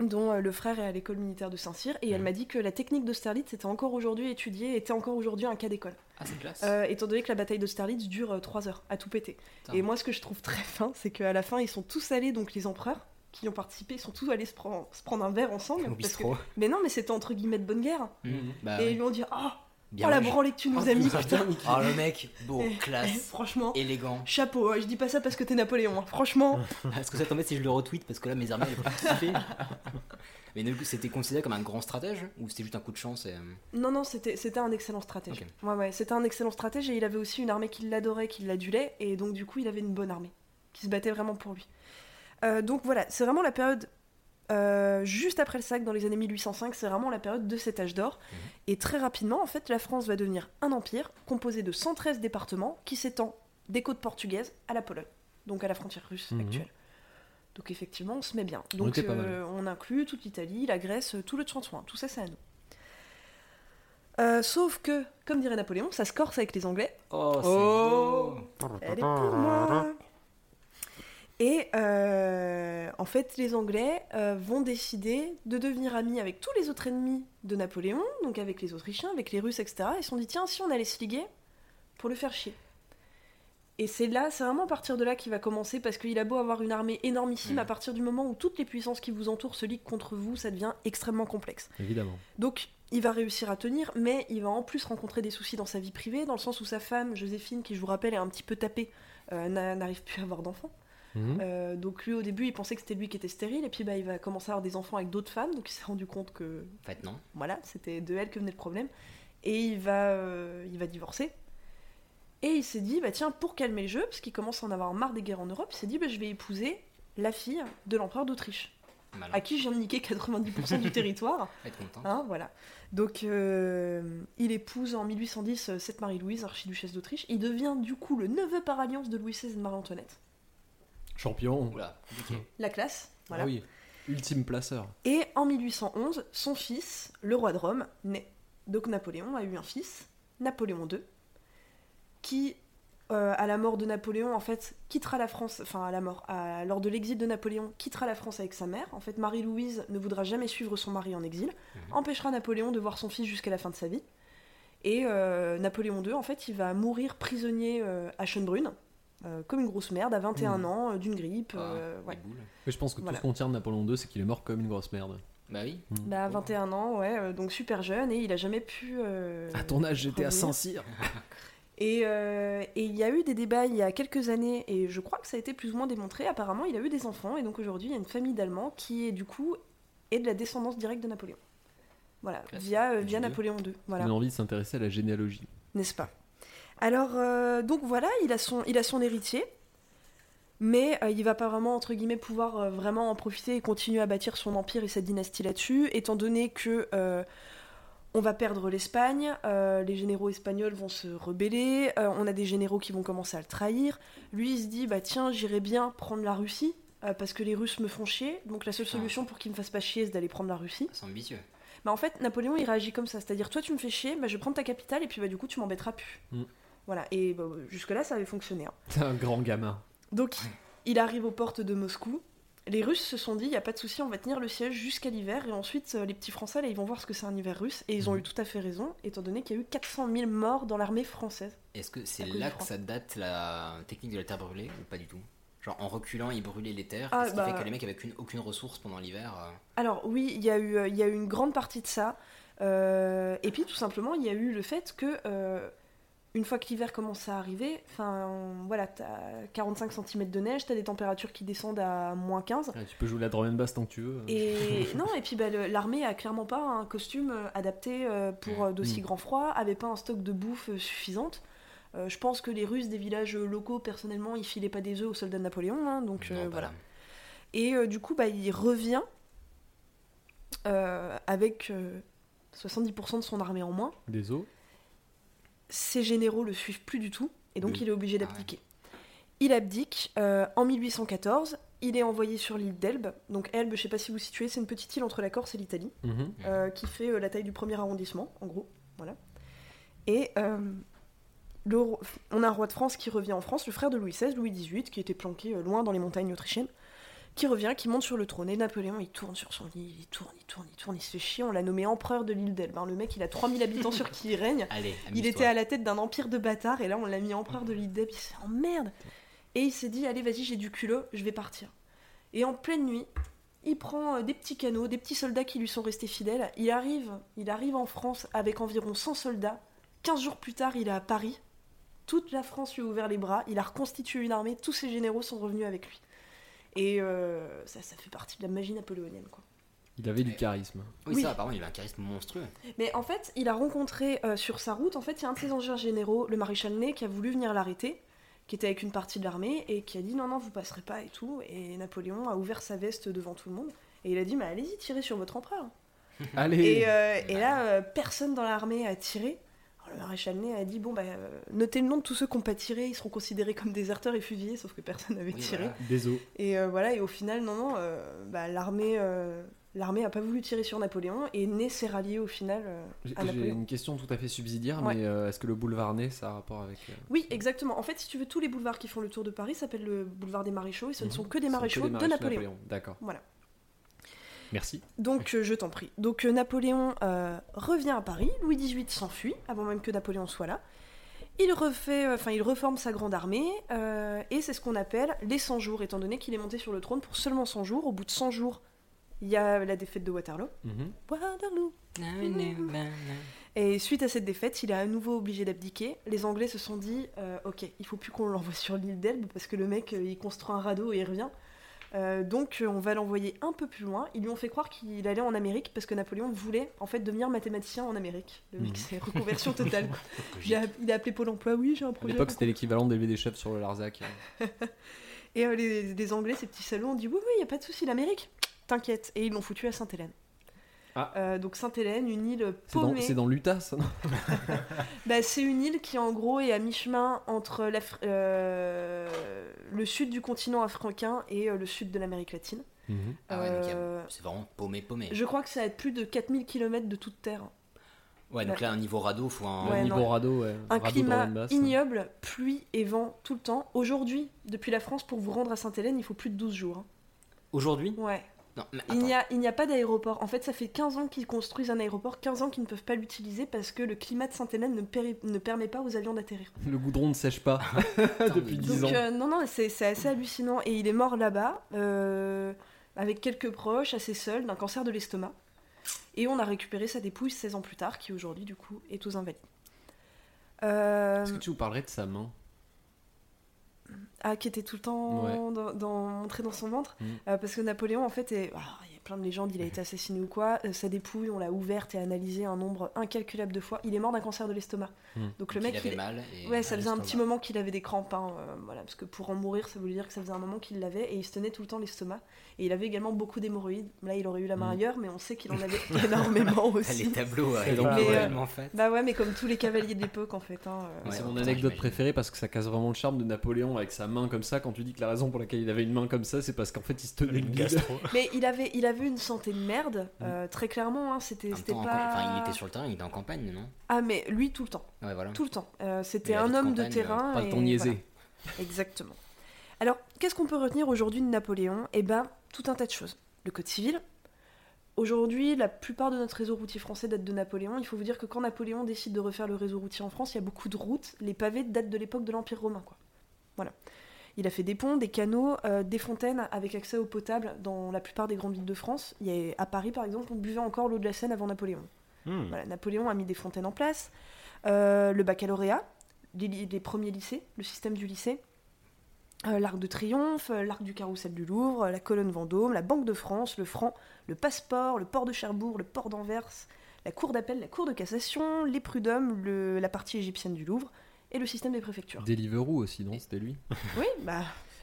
dont euh, le frère est à l'école militaire de Saint-Cyr, et mmh. elle m'a dit que la technique d'Austerlitz était encore aujourd'hui étudiée, était encore aujourd'hui un cas d'école. Ah, c'est classe. Euh, étant donné que la bataille d'Austerlitz dure euh, trois heures, à tout péter. Putain. Et moi, ce que je trouve très fin, c'est qu'à la fin, ils sont tous allés, donc les empereurs qui ont participé, ils sont tous allés se prendre, se prendre un verre ensemble. Parce que... Mais non, mais c'était entre guillemets de bonne guerre. Mmh, bah et ouais. Ils lui ont dit, ah, oh, oh, la branlée que tu nous oh, as mis, putain. Ah, oh, le mec, beau, classe, et, franchement, élégant. Chapeau, je dis pas ça parce que t'es Napoléon, hein. Franchement. Est-ce que ça t'embête si je le retweet parce que là, mes armées, elles ont kiffé. Mais du coup, c'était considéré comme un grand stratège ou c'était juste un coup de chance et... Non, non, c'était, c'était un excellent stratège. Okay. Ouais, ouais, c'était un excellent stratège et il avait aussi une armée qui l'adorait, qui l'adulait et donc du coup, il avait une bonne armée qui se battait vraiment pour lui. Euh, donc voilà, c'est vraiment la période euh, juste après le sac dans les années mille huit cent cinq, c'est vraiment la période de cet âge d'or. Mmh. Et très rapidement, en fait, la France va devenir un empire composé de cent treize départements qui s'étend des côtes portugaises à la Pologne, donc à la frontière russe mmh. actuelle. Donc effectivement, on se met bien. Donc on, euh, on inclut toute l'Italie, la Grèce, tout le Tchantoin, tout ça, c'est à nous. Euh, sauf que, comme dirait Napoléon, ça se corse avec les Anglais. Oh, c'est oh beau. Elle est pour moi. Et euh, en fait, les Anglais euh, vont décider de devenir amis avec tous les autres ennemis de Napoléon, donc avec les Autrichiens, avec les Russes, et cetera. Ils se sont dit, tiens, si on allait se liguer pour le faire chier. Et c'est là, c'est vraiment à partir de là qu'il va commencer, parce qu'il a beau avoir une armée énormissime, mmh. à partir du moment où toutes les puissances qui vous entourent se liguent contre vous, ça devient extrêmement complexe. Évidemment. Donc, il va réussir à tenir, mais il va en plus rencontrer des soucis dans sa vie privée, dans le sens où sa femme, Joséphine, qui je vous rappelle est un petit peu tapée, euh, n'arrive plus à avoir d'enfants. Mmh. Euh, donc lui au début il pensait que c'était lui qui était stérile et puis bah, il va commencer à avoir des enfants avec d'autres femmes donc il s'est rendu compte que en fait, non. Voilà, c'était de elle que venait le problème et il va, euh, il va divorcer et il s'est dit bah, tiens pour calmer le jeu parce qu'il commence à en avoir marre des guerres en Europe il s'est dit bah, je vais épouser la fille de l'empereur d'Autriche Malin. À qui j'ai niqué quatre-vingt-dix pour cent du territoire hein, voilà. Donc euh, il épouse en mille huit cent dix cette Marie-Louise, archiduchesse d'Autriche. Il devient du coup le neveu par alliance de Louis seize et de Marie-Antoinette. Champion. Oula, okay. La classe, voilà. Ah oui, ultime placeur. Et en mille huit cent onze, son fils, le roi de Rome, naît. Donc Napoléon a eu un fils, Napoléon deux, qui, euh, à la mort de Napoléon, en fait, quittera la France, enfin à la mort, à, lors de l'exil de Napoléon, quittera la France avec sa mère. En fait, Marie-Louise ne voudra jamais suivre son mari en exil, mmh. empêchera Napoléon de voir son fils jusqu'à la fin de sa vie. Et euh, Napoléon deux, en fait, il va mourir prisonnier euh, à Schönbrunn. Euh, comme une grosse merde, à vingt et un mmh. ans, euh, d'une grippe. Euh, ah, ouais. Mais je pense que tout voilà. ce qu'on tient de Napoléon deux, c'est qu'il est mort comme une grosse merde. Bah oui. Mmh. Bah, vingt et un ans, ouais, euh, donc super jeune, et il a jamais pu. Euh, à ton âge, j'étais à Saint-Cyr. Et il euh, y a eu des débats il y a quelques années, et je crois que ça a été plus ou moins démontré. Apparemment, il a eu des enfants, et donc aujourd'hui, il y a une famille d'Allemands qui est du coup est de la descendance directe de Napoléon. Voilà, via, euh, via Napoléon deux. Voilà. On a envie de s'intéresser à la généalogie. N'est-ce pas? Alors, euh, donc voilà, il a son, il a son héritier, mais euh, il va pas vraiment, entre guillemets, pouvoir euh, vraiment en profiter et continuer à bâtir son empire et sa dynastie là-dessus, étant donné que euh, on va perdre l'Espagne, euh, les généraux espagnols vont se rebeller, euh, on a des généraux qui vont commencer à le trahir. Lui, il se dit, bah tiens, j'irai bien prendre la Russie, euh, parce que les Russes me font chier, donc la seule solution pour qu'ils me fassent pas chier, c'est d'aller prendre la Russie. C'est ambitieux. Bah en fait, Napoléon, il réagit comme ça, c'est-à-dire, toi, tu me fais chier, bah je vais prendre ta capitale, et puis bah du coup, tu m'embêteras plus. Mm. Voilà, et bah, jusque-là, ça avait fonctionné. Hein. C'est un grand gamin. Donc, il arrive aux portes de Moscou. Les Russes se sont dit, il n'y a pas de souci, on va tenir le siège jusqu'à l'hiver. Et ensuite, les petits Français, là, ils vont voir ce que c'est un hiver russe. Et ils ont mmh. eu tout à fait raison, étant donné qu'il y a eu quatre cent mille morts dans l'armée française. Est-ce que c'est là que ça date la technique de la terre brûlée ou pas du tout ? Genre, en reculant, ils brûlaient les terres, ah, ce qui bah... fait que les mecs n'avaient aucune, aucune ressource pendant l'hiver. Euh... Alors oui, il y, y a eu une grande partie de ça. Euh... Et puis, tout simplement, il y a eu le fait que... Euh... une fois que l'hiver commence à arriver, enfin voilà, t'as quarante-cinq centimètres de neige, t'as des températures qui descendent à moins quinze. Ouais, tu peux jouer la drum and bass tant que tu veux. Et non, et puis bah, le, l'armée a clairement pas un costume adapté pour d'aussi mmh. grands froids, avait pas un stock de bouffe suffisante. Euh, je pense que les Russes des villages locaux, personnellement, ils filaient pas des œufs aux soldats de Napoléon, hein, donc non, euh, voilà. Même. Et euh, du coup, bah, il revient euh, avec euh, soixante-dix pour cent de son armée en moins. Des os. Ses généraux le suivent plus du tout, et donc oui. il est obligé d'abdiquer. Ah ouais. Il abdique euh, en mille huit cent quatorze, il est envoyé sur l'île d'Elbe. Donc Elbe, je ne sais pas si vous situez, c'est une petite île entre la Corse et l'Italie, mmh. euh, qui fait euh, la taille du premier arrondissement, en gros. Voilà. Et... Euh, Le roi, on a un roi de France qui revient en France, le frère de Louis seize, Louis dix-huit, qui était planqué loin dans les montagnes autrichiennes, qui revient, qui monte sur le trône. Et Napoléon, il tourne sur son île, il tourne, il tourne, il tourne, il se fait chier. On l'a nommé empereur de l'île d'Elbe. Le mec, il a trois mille habitants sur qui il règne. Allez, il était à la tête d'un empire de bâtards, et là, on l'a mis empereur de l'île d'Elbe. Il s'est dit, oh merde ! Et il s'est dit, allez, vas-y, j'ai du culot, je vais partir. Et en pleine nuit, il prend des petits canots, des petits soldats qui lui sont restés fidèles. Il arrive, il arrive en France avec environ cent soldats. quinze jours plus tard, il est à Paris. Toute la France lui a ouvert les bras, il a reconstitué une armée, tous ses généraux sont revenus avec lui. Et euh, ça, ça fait partie de la magie napoléonienne, quoi. Il avait du charisme. Oui, oui. ça, pardon, il avait un charisme monstrueux. Mais en fait, il a rencontré euh, sur sa route, en fait, il y a un de ses anciens généraux, le maréchal Ney, qui a voulu venir l'arrêter, qui était avec une partie de l'armée, et qui a dit non, non, vous passerez pas et tout. Et Napoléon a ouvert sa veste devant tout le monde, et il a dit mais allez-y, tirez sur votre empereur. Allez. Et, euh, et là, euh, personne dans l'armée a tiré. Le maréchal Ney a dit bon bah notez le nom de tous ceux qui n'ont pas tiré, ils seront considérés comme déserteurs et fusillés, sauf que personne n'avait oui, tiré. Voilà. Désolé. Et euh, voilà, et au final non non, euh, bah, l'armée euh, l'armée a pas voulu tirer sur Napoléon et Ney s'est rallié au final euh, à Napoléon. J'ai une question tout à fait subsidiaire, ouais. mais euh, est-ce que le boulevard Ney ça a rapport avec euh... Oui, exactement. En fait, si tu veux, tous les boulevards qui font le tour de Paris s'appellent le boulevard des Maréchaux et ce ne sont que des maréchaux, que des maréchaux de, de Napoléon. Napoléon. D'accord. Voilà. Merci. Donc, euh, je t'en prie. Donc, euh, Napoléon euh, revient à Paris. Louis dix-huit s'enfuit, avant même que Napoléon soit là. Il, refait, euh, il reforme sa grande armée, euh, et c'est ce qu'on appelle les cent jours, étant donné qu'il est monté sur le trône pour seulement cent jours. Au bout de cent jours, il y a la défaite de Waterloo. Mm-hmm. Waterloo. Mm-hmm. Et suite à cette défaite, il est à nouveau obligé d'abdiquer. Les Anglais se sont dit euh, « Ok, il faut plus qu'on l'envoie sur l'île d'Elbe, parce que le mec, il construit un radeau et il revient. » Euh, donc euh, on va l'envoyer un peu plus loin. Ils lui ont fait croire qu'il allait en Amérique parce que Napoléon voulait en fait devenir mathématicien en Amérique. Le mec, mmh. c'est reconversion totale. il, a, il a appelé Pôle Emploi. Oui, j'ai un projet. À l'époque, c'était l'équivalent d'élever des chefs sur le Larzac. Hein. Et euh, les, les Anglais, ces petits salauds, ont dit oui, oui, y a pas de souci, l'Amérique. T'inquiète. Et ils l'ont foutu à Sainte-Hélène. Ah. Euh, donc Sainte-Hélène, une île paumée. C'est dans, c'est dans l'Utah, ça non bah, c'est une île qui en gros est à mi-chemin entre euh, le sud du continent africain et euh, le sud de l'Amérique latine. Mm-hmm. Ah ouais, donc euh, c'est vraiment paumé, paumé. Je crois que ça va être plus de quatre mille kilomètres de toute terre. Ouais, donc là, un niveau radeau, faut un, ouais, un niveau radeau, ouais. Un radeau climat basse, ignoble, hein. Pluie et vent tout le temps. Aujourd'hui, depuis la France, pour vous rendre à Sainte-Hélène, il faut plus de douze jours. Hein. Aujourd'hui ? Ouais. Non, il, n'y a, il n'y a pas d'aéroport. En fait, ça fait quinze ans qu'ils construisent un aéroport, quinze ans qu'ils ne peuvent pas l'utiliser parce que le climat de Sainte-Hélène ne, péri- ne permet pas aux avions d'atterrir. Le goudron ne sèche pas depuis dix donc, ans. Euh, non, non, c'est, c'est assez hallucinant. Et il est mort là-bas, euh, avec quelques proches, assez seul, d'un cancer de l'estomac. Et on a récupéré sa dépouille seize ans plus tard, qui aujourd'hui, du coup, est aux Invalides. Euh... Est-ce que tu nous parlerais de sa main ? Ah, qui était tout le temps ouais. dans, dans, montré dans son ventre. Mmh. Euh, parce que Napoléon, en fait, est... oh, il y a plein de légendes, il a été assassiné ou quoi. Euh, sa dépouille, on l'a ouverte et analysée un nombre incalculable de fois. Il est mort d'un cancer de l'estomac. Mmh. Donc le mec, il avait il... mal. Et ouais, ça faisait l'estomac. Un petit moment qu'il avait des crampes. Hein, euh, voilà, parce que pour en mourir, ça voulait dire que ça faisait un moment qu'il l'avait. Et il se tenait tout le temps l'estomac. Et il avait également beaucoup d'hémorroïdes. Là, il aurait eu la main mmh. ailleurs, mais on sait qu'il en avait énormément aussi. Les tableaux, ouais, donc, mais, euh, en fait. Bah ouais, mais comme tous les cavaliers de l'époque, en fait. Hein, euh... ouais, c'est mon anecdote préférée parce que ça casse vraiment le charme de Napoléon avec sa main comme ça. Quand tu dis que la raison pour laquelle il avait une main comme ça, c'est parce qu'en fait il se tenait le gastro. Mais il avait, il avait une santé de merde, euh, très clairement. Hein, c'était, c'était temps, pas. Enfin, il était sur le terrain, il était en campagne, non ? Ah, mais lui tout le temps. Ouais, voilà. Tout le temps. Euh, c'était un homme de, campagne, de terrain. Euh, pas le temps de niaiser. Voilà. Exactement. Alors, qu'est-ce qu'on peut retenir aujourd'hui de Napoléon ? Eh ben, tout un tas de choses. Le code civil. Aujourd'hui, la plupart de notre réseau routier français date de Napoléon. Il faut vous dire que quand Napoléon décide de refaire le réseau routier en France, il y a beaucoup de routes. Les pavés datent de l'époque de l'Empire romain, quoi. Voilà. Il a fait des ponts, des canaux, euh, des fontaines avec accès eau potable dans la plupart des grandes villes de France. Il y a, à Paris, par exemple, on buvait encore l'eau de la Seine avant Napoléon. Mmh. Voilà, Napoléon a mis des fontaines en place. Euh, le baccalauréat, des, des premiers lycées, le système du lycée, euh, l'Arc de Triomphe, euh, l'Arc du Carrousel du Louvre, euh, la Colonne Vendôme, la Banque de France, le franc, le passeport, le port de Cherbourg, le port d'Anvers, la cour d'appel, la cour de cassation, les prud'hommes, le, la partie égyptienne du Louvre et le système des préfectures. Deliveroo aussi, non ? C'était lui ? Oui, bah...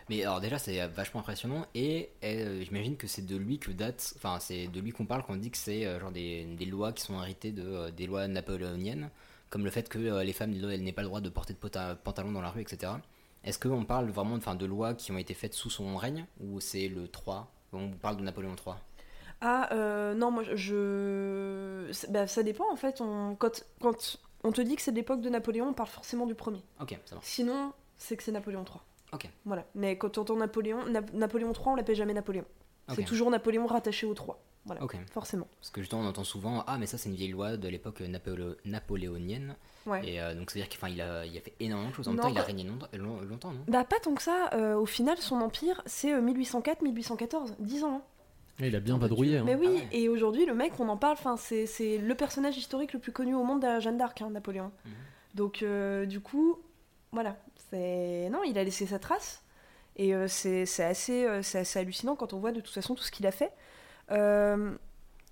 Mais alors déjà c'est vachement impressionnant et euh, j'imagine que c'est de lui que date, enfin c'est de lui qu'on parle quand on dit que c'est euh, genre des, des lois qui sont héritées de euh, des lois napoléoniennes, comme le fait que euh, les femmes elles n'aient pas le droit de porter de pota- pantalon dans la rue, et cetera. Est-ce qu'on parle vraiment de, 'fin, de lois qui ont été faites sous son règne ou c'est le trois ? On parle de Napoléon trois. Ah euh, non moi je, bah, ça dépend en fait. On... Quand, quand on te dit que c'est de l'époque de Napoléon, on parle forcément du premier. Ok, ça va. Sinon c'est que c'est Napoléon trois. Okay. Voilà. Mais quand on entend Napoléon, Na- Napoléon trois, on l'appelle jamais Napoléon. Okay. C'est toujours Napoléon rattaché au trois. Voilà, okay. Forcément. Parce que justement, on entend souvent, ah, mais ça, c'est une vieille loi de l'époque napolé- napoléonienne. Ouais. Et euh, donc, c'est-à-dire qu'il a, il a fait énormément de choses. En non, même temps, bah... il a régné long- long- longtemps, non ? Bah, pas tant que ça. Euh, au final, son empire, c'est dix-huit cent quatre, dix-huit cent quatorze. dix ans. Hein. Et il a bien vadrouillé. Hein. Mais oui, ah ouais. Et aujourd'hui, le mec, on en parle, c'est, c'est le personnage historique le plus connu au monde de Jeanne d'Arc, hein, Napoléon. Mm-hmm. Donc, euh, du coup, voilà. C'est... Non, il a laissé sa trace et euh, c'est, c'est, assez, euh, c'est assez hallucinant quand on voit de toute façon tout ce qu'il a fait. Euh,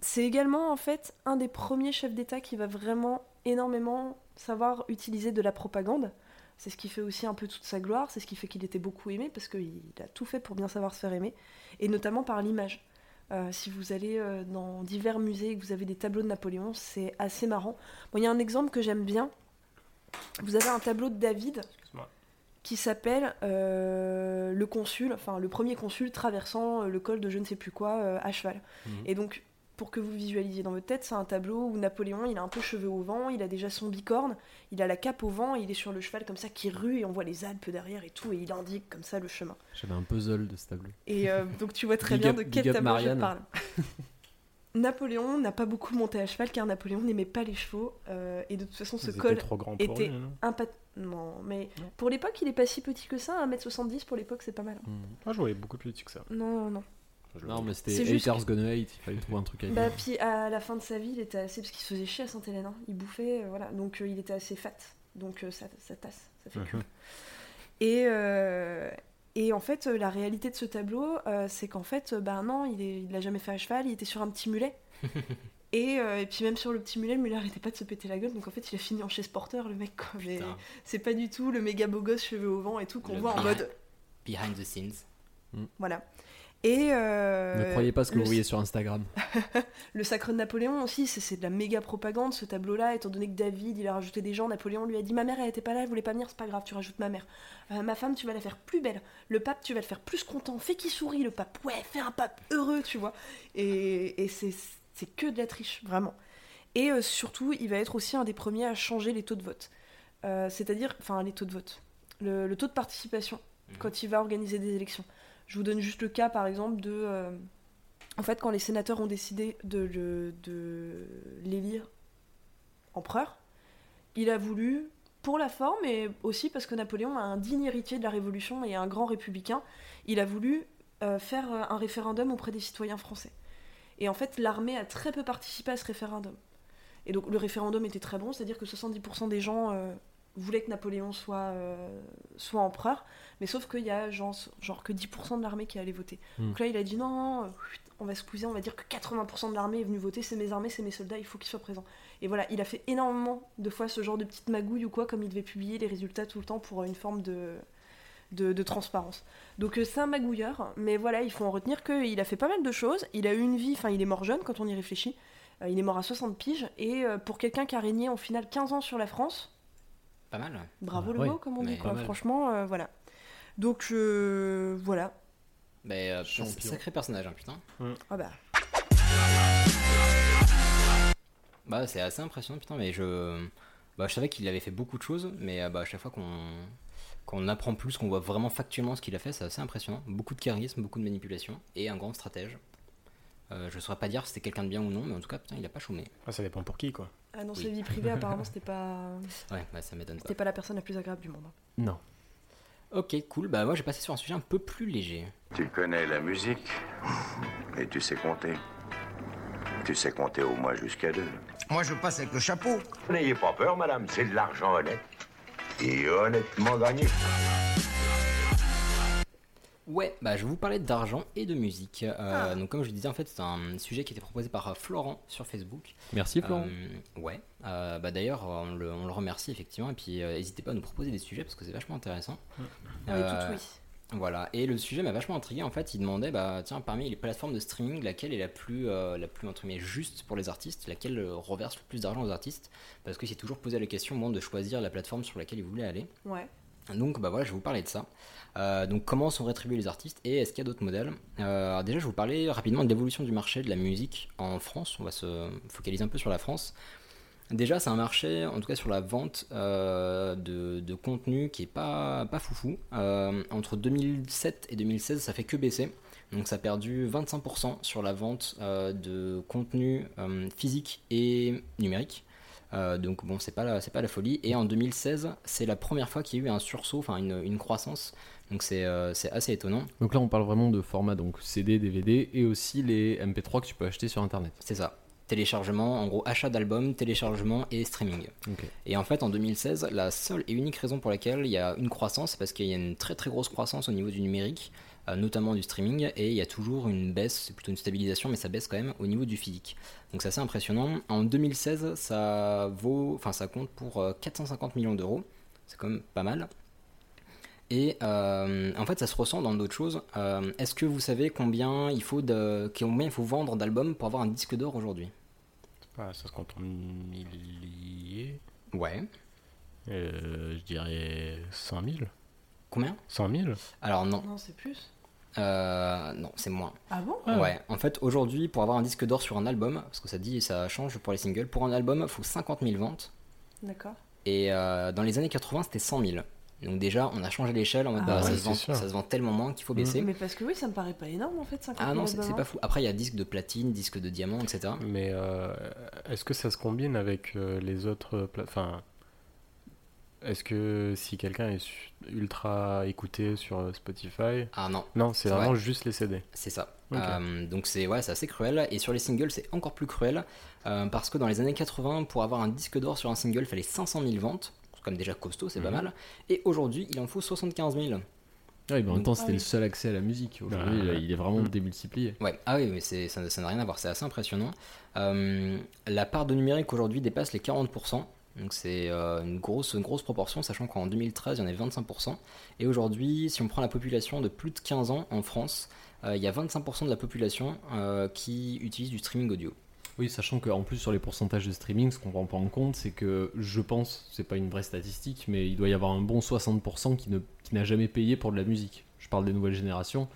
c'est également en fait un des premiers chefs d'État qui va vraiment énormément savoir utiliser de la propagande. C'est ce qui fait aussi un peu toute sa gloire, c'est ce qui fait qu'il était beaucoup aimé parce qu'il a tout fait pour bien savoir se faire aimer et notamment par l'image. Euh, si vous allez euh, dans divers musées et que vous avez des tableaux de Napoléon, c'est assez marrant. Bon, il y a un exemple que j'aime bien. Vous avez un tableau de David. Excuse-moi. Qui s'appelle euh, le consul, enfin le premier consul traversant euh, le col de je ne sais plus quoi euh, à cheval. Mmh. Et donc, pour que vous visualisiez dans votre tête, c'est un tableau où Napoléon, il a un peu cheveux au vent, il a déjà son bicorne, il a la cape au vent, il est sur le cheval comme ça qui rue et on voit les Alpes derrière et tout, et il indique comme ça le chemin. J'avais un puzzle de ce tableau. Et euh, donc tu vois très bien de quel tableau Marianne. Je parle. Napoléon n'a pas beaucoup monté à cheval car Napoléon n'aimait pas les chevaux euh, et de toute façon ce Ils col était impatient. Non, mais non. Pour l'époque, il est pas si petit que ça, un mètre soixante-dix pour l'époque, c'est pas mal. Moi, hein. mmh. ah, je voyais beaucoup plus petit que ça. Non, non, non. Non, mais c'était haters que... gonna hate, il fallait trouver un truc à dire. Bah, puis à la fin de sa vie, il était assez. Parce qu'il se faisait chier à Sainte-Hélène, hein. Il bouffait, euh, voilà. Donc euh, il était assez fat. Donc euh, ça, ça tasse, ça fait cul. Et, euh, et en fait, euh, la réalité de ce tableau, euh, c'est qu'en fait, euh, bah non, il, est, il l'a jamais fait à cheval, il était sur un petit mulet. Et, euh, et puis même sur le petit mulet, le mulet arrêtait pas de se péter la gueule, donc en fait il a fini en chaise porteur, le mec. Quoi. Mais c'est pas du tout le méga beau gosse cheveux au vent et tout qu'on le voit behind, en mode behind the scenes. Mm. Voilà. Et euh, ne croyez pas ce que vous voyez sur Instagram. Le sacre de Napoléon aussi, c'est, c'est de la méga propagande ce tableau-là, étant donné que David il a rajouté des gens, Napoléon lui a dit ma mère elle était pas là, elle voulait pas venir, c'est pas grave, tu rajoutes ma mère. Euh, ma femme tu vas la faire plus belle, le pape tu vas le faire plus content, fais qu'il sourit le pape, ouais fais un pape heureux tu vois. Et, et c'est C'est que de la triche, vraiment. Et euh, surtout, il va être aussi un des premiers à changer les taux de vote. Euh, c'est-à-dire, enfin, les taux de vote. Le, le taux de participation, mmh. quand il va organiser des élections. Je vous donne juste le cas, par exemple, de... Euh, en fait, quand les sénateurs ont décidé de, de, de l'élire empereur, il a voulu, pour la forme, et aussi parce que Napoléon a un digne héritier de la Révolution et un grand républicain, il a voulu euh, faire un référendum auprès des citoyens français. Et en fait, l'armée a très peu participé à ce référendum. Et donc, le référendum était très bon, c'est-à-dire que soixante-dix pour cent des gens euh, voulaient que Napoléon soit, euh, soit empereur, mais sauf qu'il y a genre, genre que dix pour cent de l'armée qui allait voter. Mmh. Donc là, il a dit non, on va se couser, on va dire que quatre-vingts pour cent de l'armée est venue voter, c'est mes armées, c'est mes soldats, il faut qu'ils soient présents. Et voilà, il a fait énormément de fois ce genre de petites magouilles ou quoi, comme il devait publier les résultats tout le temps pour une forme de... De, de transparence. Donc euh, c'est un magouilleur, mais voilà, il faut en retenir qu'il a fait pas mal de choses, il a eu une vie, enfin il est mort jeune quand on y réfléchit, euh, il est mort à soixante piges, et euh, pour quelqu'un qui a régné en final quinze ans sur la France, pas mal. Bravo ouais, le mot, ouais, comme on dit, quoi, franchement, euh, voilà. Donc euh, voilà. Mais euh, sacré personnage, hein, putain. Mm. Ah bah. Bah c'est assez impressionnant, putain, mais je... Bah je savais qu'il avait fait beaucoup de choses, mais bah à chaque fois qu'on... Quand on apprend plus, qu'on voit vraiment factuellement ce qu'il a fait, c'est assez impressionnant. Beaucoup de charisme, beaucoup de manipulation et un grand stratège. Euh, je ne saurais pas dire si c'était quelqu'un de bien ou non, mais en tout cas, putain, il n'a pas chômé. Ah, ça dépend pour qui, quoi. Ah non, oui. Sa vie privée, apparemment, c'était pas... Ouais, bah, ça m'étonne pas. C'était pas la personne la plus agréable du monde. Non. Ok, cool. Bah moi, j'ai passé sur un sujet un peu plus léger. Tu connais la musique et tu sais compter. Tu sais compter au moins jusqu'à deux. Moi, je passe avec le chapeau. N'ayez pas peur, madame, c'est de l'argent honnête. et honnêtement gagné. Ouais, bah je vais vous parler d'argent et de musique. Euh, ah. Donc comme je le disais, en fait, c'est un sujet qui était proposé par Florent sur Facebook. Merci Florent. Euh, ouais, euh, bah d'ailleurs, on le, on le remercie effectivement. Et puis, euh, n'hésitez pas à nous proposer des sujets parce que c'est vachement intéressant. Ah, euh, oui, tout oui. Voilà, et le sujet m'a vachement intrigué. En fait, il demandait, bah tiens, parmi les plateformes de streaming, laquelle est la plus, euh, la plus entre guillemets, juste pour les artistes, laquelle euh, reverse le plus d'argent aux artistes, parce que c'est toujours posé la question au moment de choisir la plateforme sur laquelle ils voulaient aller. Ouais. Donc bah voilà, je vais vous parler de ça. Euh, donc comment sont rétribués les artistes et est-ce qu'il y a d'autres modèles. euh, alors déjà, je vais vous parler rapidement de l'évolution du marché de la musique en France. On va se focaliser un peu sur la France. Déjà, c'est un marché, en tout cas sur la vente euh, de, de contenu qui est pas, pas foufou. Euh, entre deux mille sept et deux mille seize, ça fait que baisser. Donc ça a perdu vingt-cinq pour cent sur la vente euh, de contenu euh, physique et numérique. Euh, donc bon, c'est pas la, c'est pas la folie. Et en deux mille seize, c'est la première fois qu'il y a eu un sursaut, enfin une, une croissance. Donc c'est, euh, c'est assez étonnant. Donc là, on parle vraiment de format donc C D, D V D et aussi les M P trois que tu peux acheter sur Internet. C'est ça. Téléchargement, en gros achat d'albums, téléchargement et streaming. Okay. Et en fait, en deux mille seize, la seule et unique raison pour laquelle il y a une croissance, c'est parce qu'il y a une très très grosse croissance au niveau du numérique, euh, notamment du streaming, et il y a toujours une baisse, c'est plutôt une stabilisation, mais ça baisse quand même au niveau du physique. Donc c'est assez impressionnant. En deux mille seize, ça vaut, enfin ça compte pour euh, quatre cent cinquante millions d'euros, c'est quand même pas mal. Et euh, en fait, ça se ressent dans d'autres choses. Euh, est-ce que vous savez combien il faut de, combien il faut vendre d'albums pour avoir un disque d'or aujourd'hui? Ah, ça se compte en milliers. Ouais. Euh, je dirais cent mille. Combien? Cent mille. Alors non. Non, c'est plus. Euh, non, c'est moins. Ah bon? Ouais. Ouais. En fait, aujourd'hui, pour avoir un disque d'or sur un album, parce que ça dit, ça change pour les singles, pour un album, il faut cinquante mille ventes. D'accord. Et euh, dans les années quatre-vingts, c'était cent mille. Donc déjà, on a changé l'échelle en mode ah, bah, ouais, ça, se vend, ça se vend tellement moins qu'il faut baisser. Mais parce que oui, ça me paraît pas énorme en fait, cinquante. Ah non, c'est, c'est pas fou. Après, il y a disque de platine, disque de diamant, et cetera. Mais euh, est-ce que ça se combine avec euh, les autres pla- Enfin, est-ce que si quelqu'un est ultra écouté sur Spotify? Ah non. Non, c'est, c'est vraiment vrai. Juste les C D. C'est ça. Okay. Euh, donc c'est, ouais, c'est assez cruel. Et sur les singles, c'est encore plus cruel. Euh, parce que dans les années quatre-vingts, pour avoir un disque d'or sur un single, il fallait cinq cent mille ventes. Comme déjà costaud, c'est mmh. pas mal. Et aujourd'hui, il en faut soixante-quinze mille. Ah oui, mais en même temps, c'était ah oui. le seul accès à la musique. Aujourd'hui, ah, il est vraiment mmh. démultiplié. Ouais. Ah oui, mais c'est, ça, ça n'a rien à voir. C'est assez impressionnant. Euh, la part de numérique aujourd'hui dépasse les quarante pour cent. Donc c'est euh, une, grosse, une grosse proportion, sachant qu'en deux mille treize, il y en avait vingt-cinq pour cent. Et aujourd'hui, si on prend la population de plus de quinze ans en France, euh, il y a vingt-cinq pour cent de la population euh, qui utilise du streaming audio. Oui, sachant qu'en plus sur les pourcentages de streaming, ce qu'on ne prend pas en compte, c'est que je pense, c'est pas une vraie statistique, mais il doit y avoir un bon soixante pour cent qui, ne, qui n'a jamais payé pour de la musique. Je parle des nouvelles générations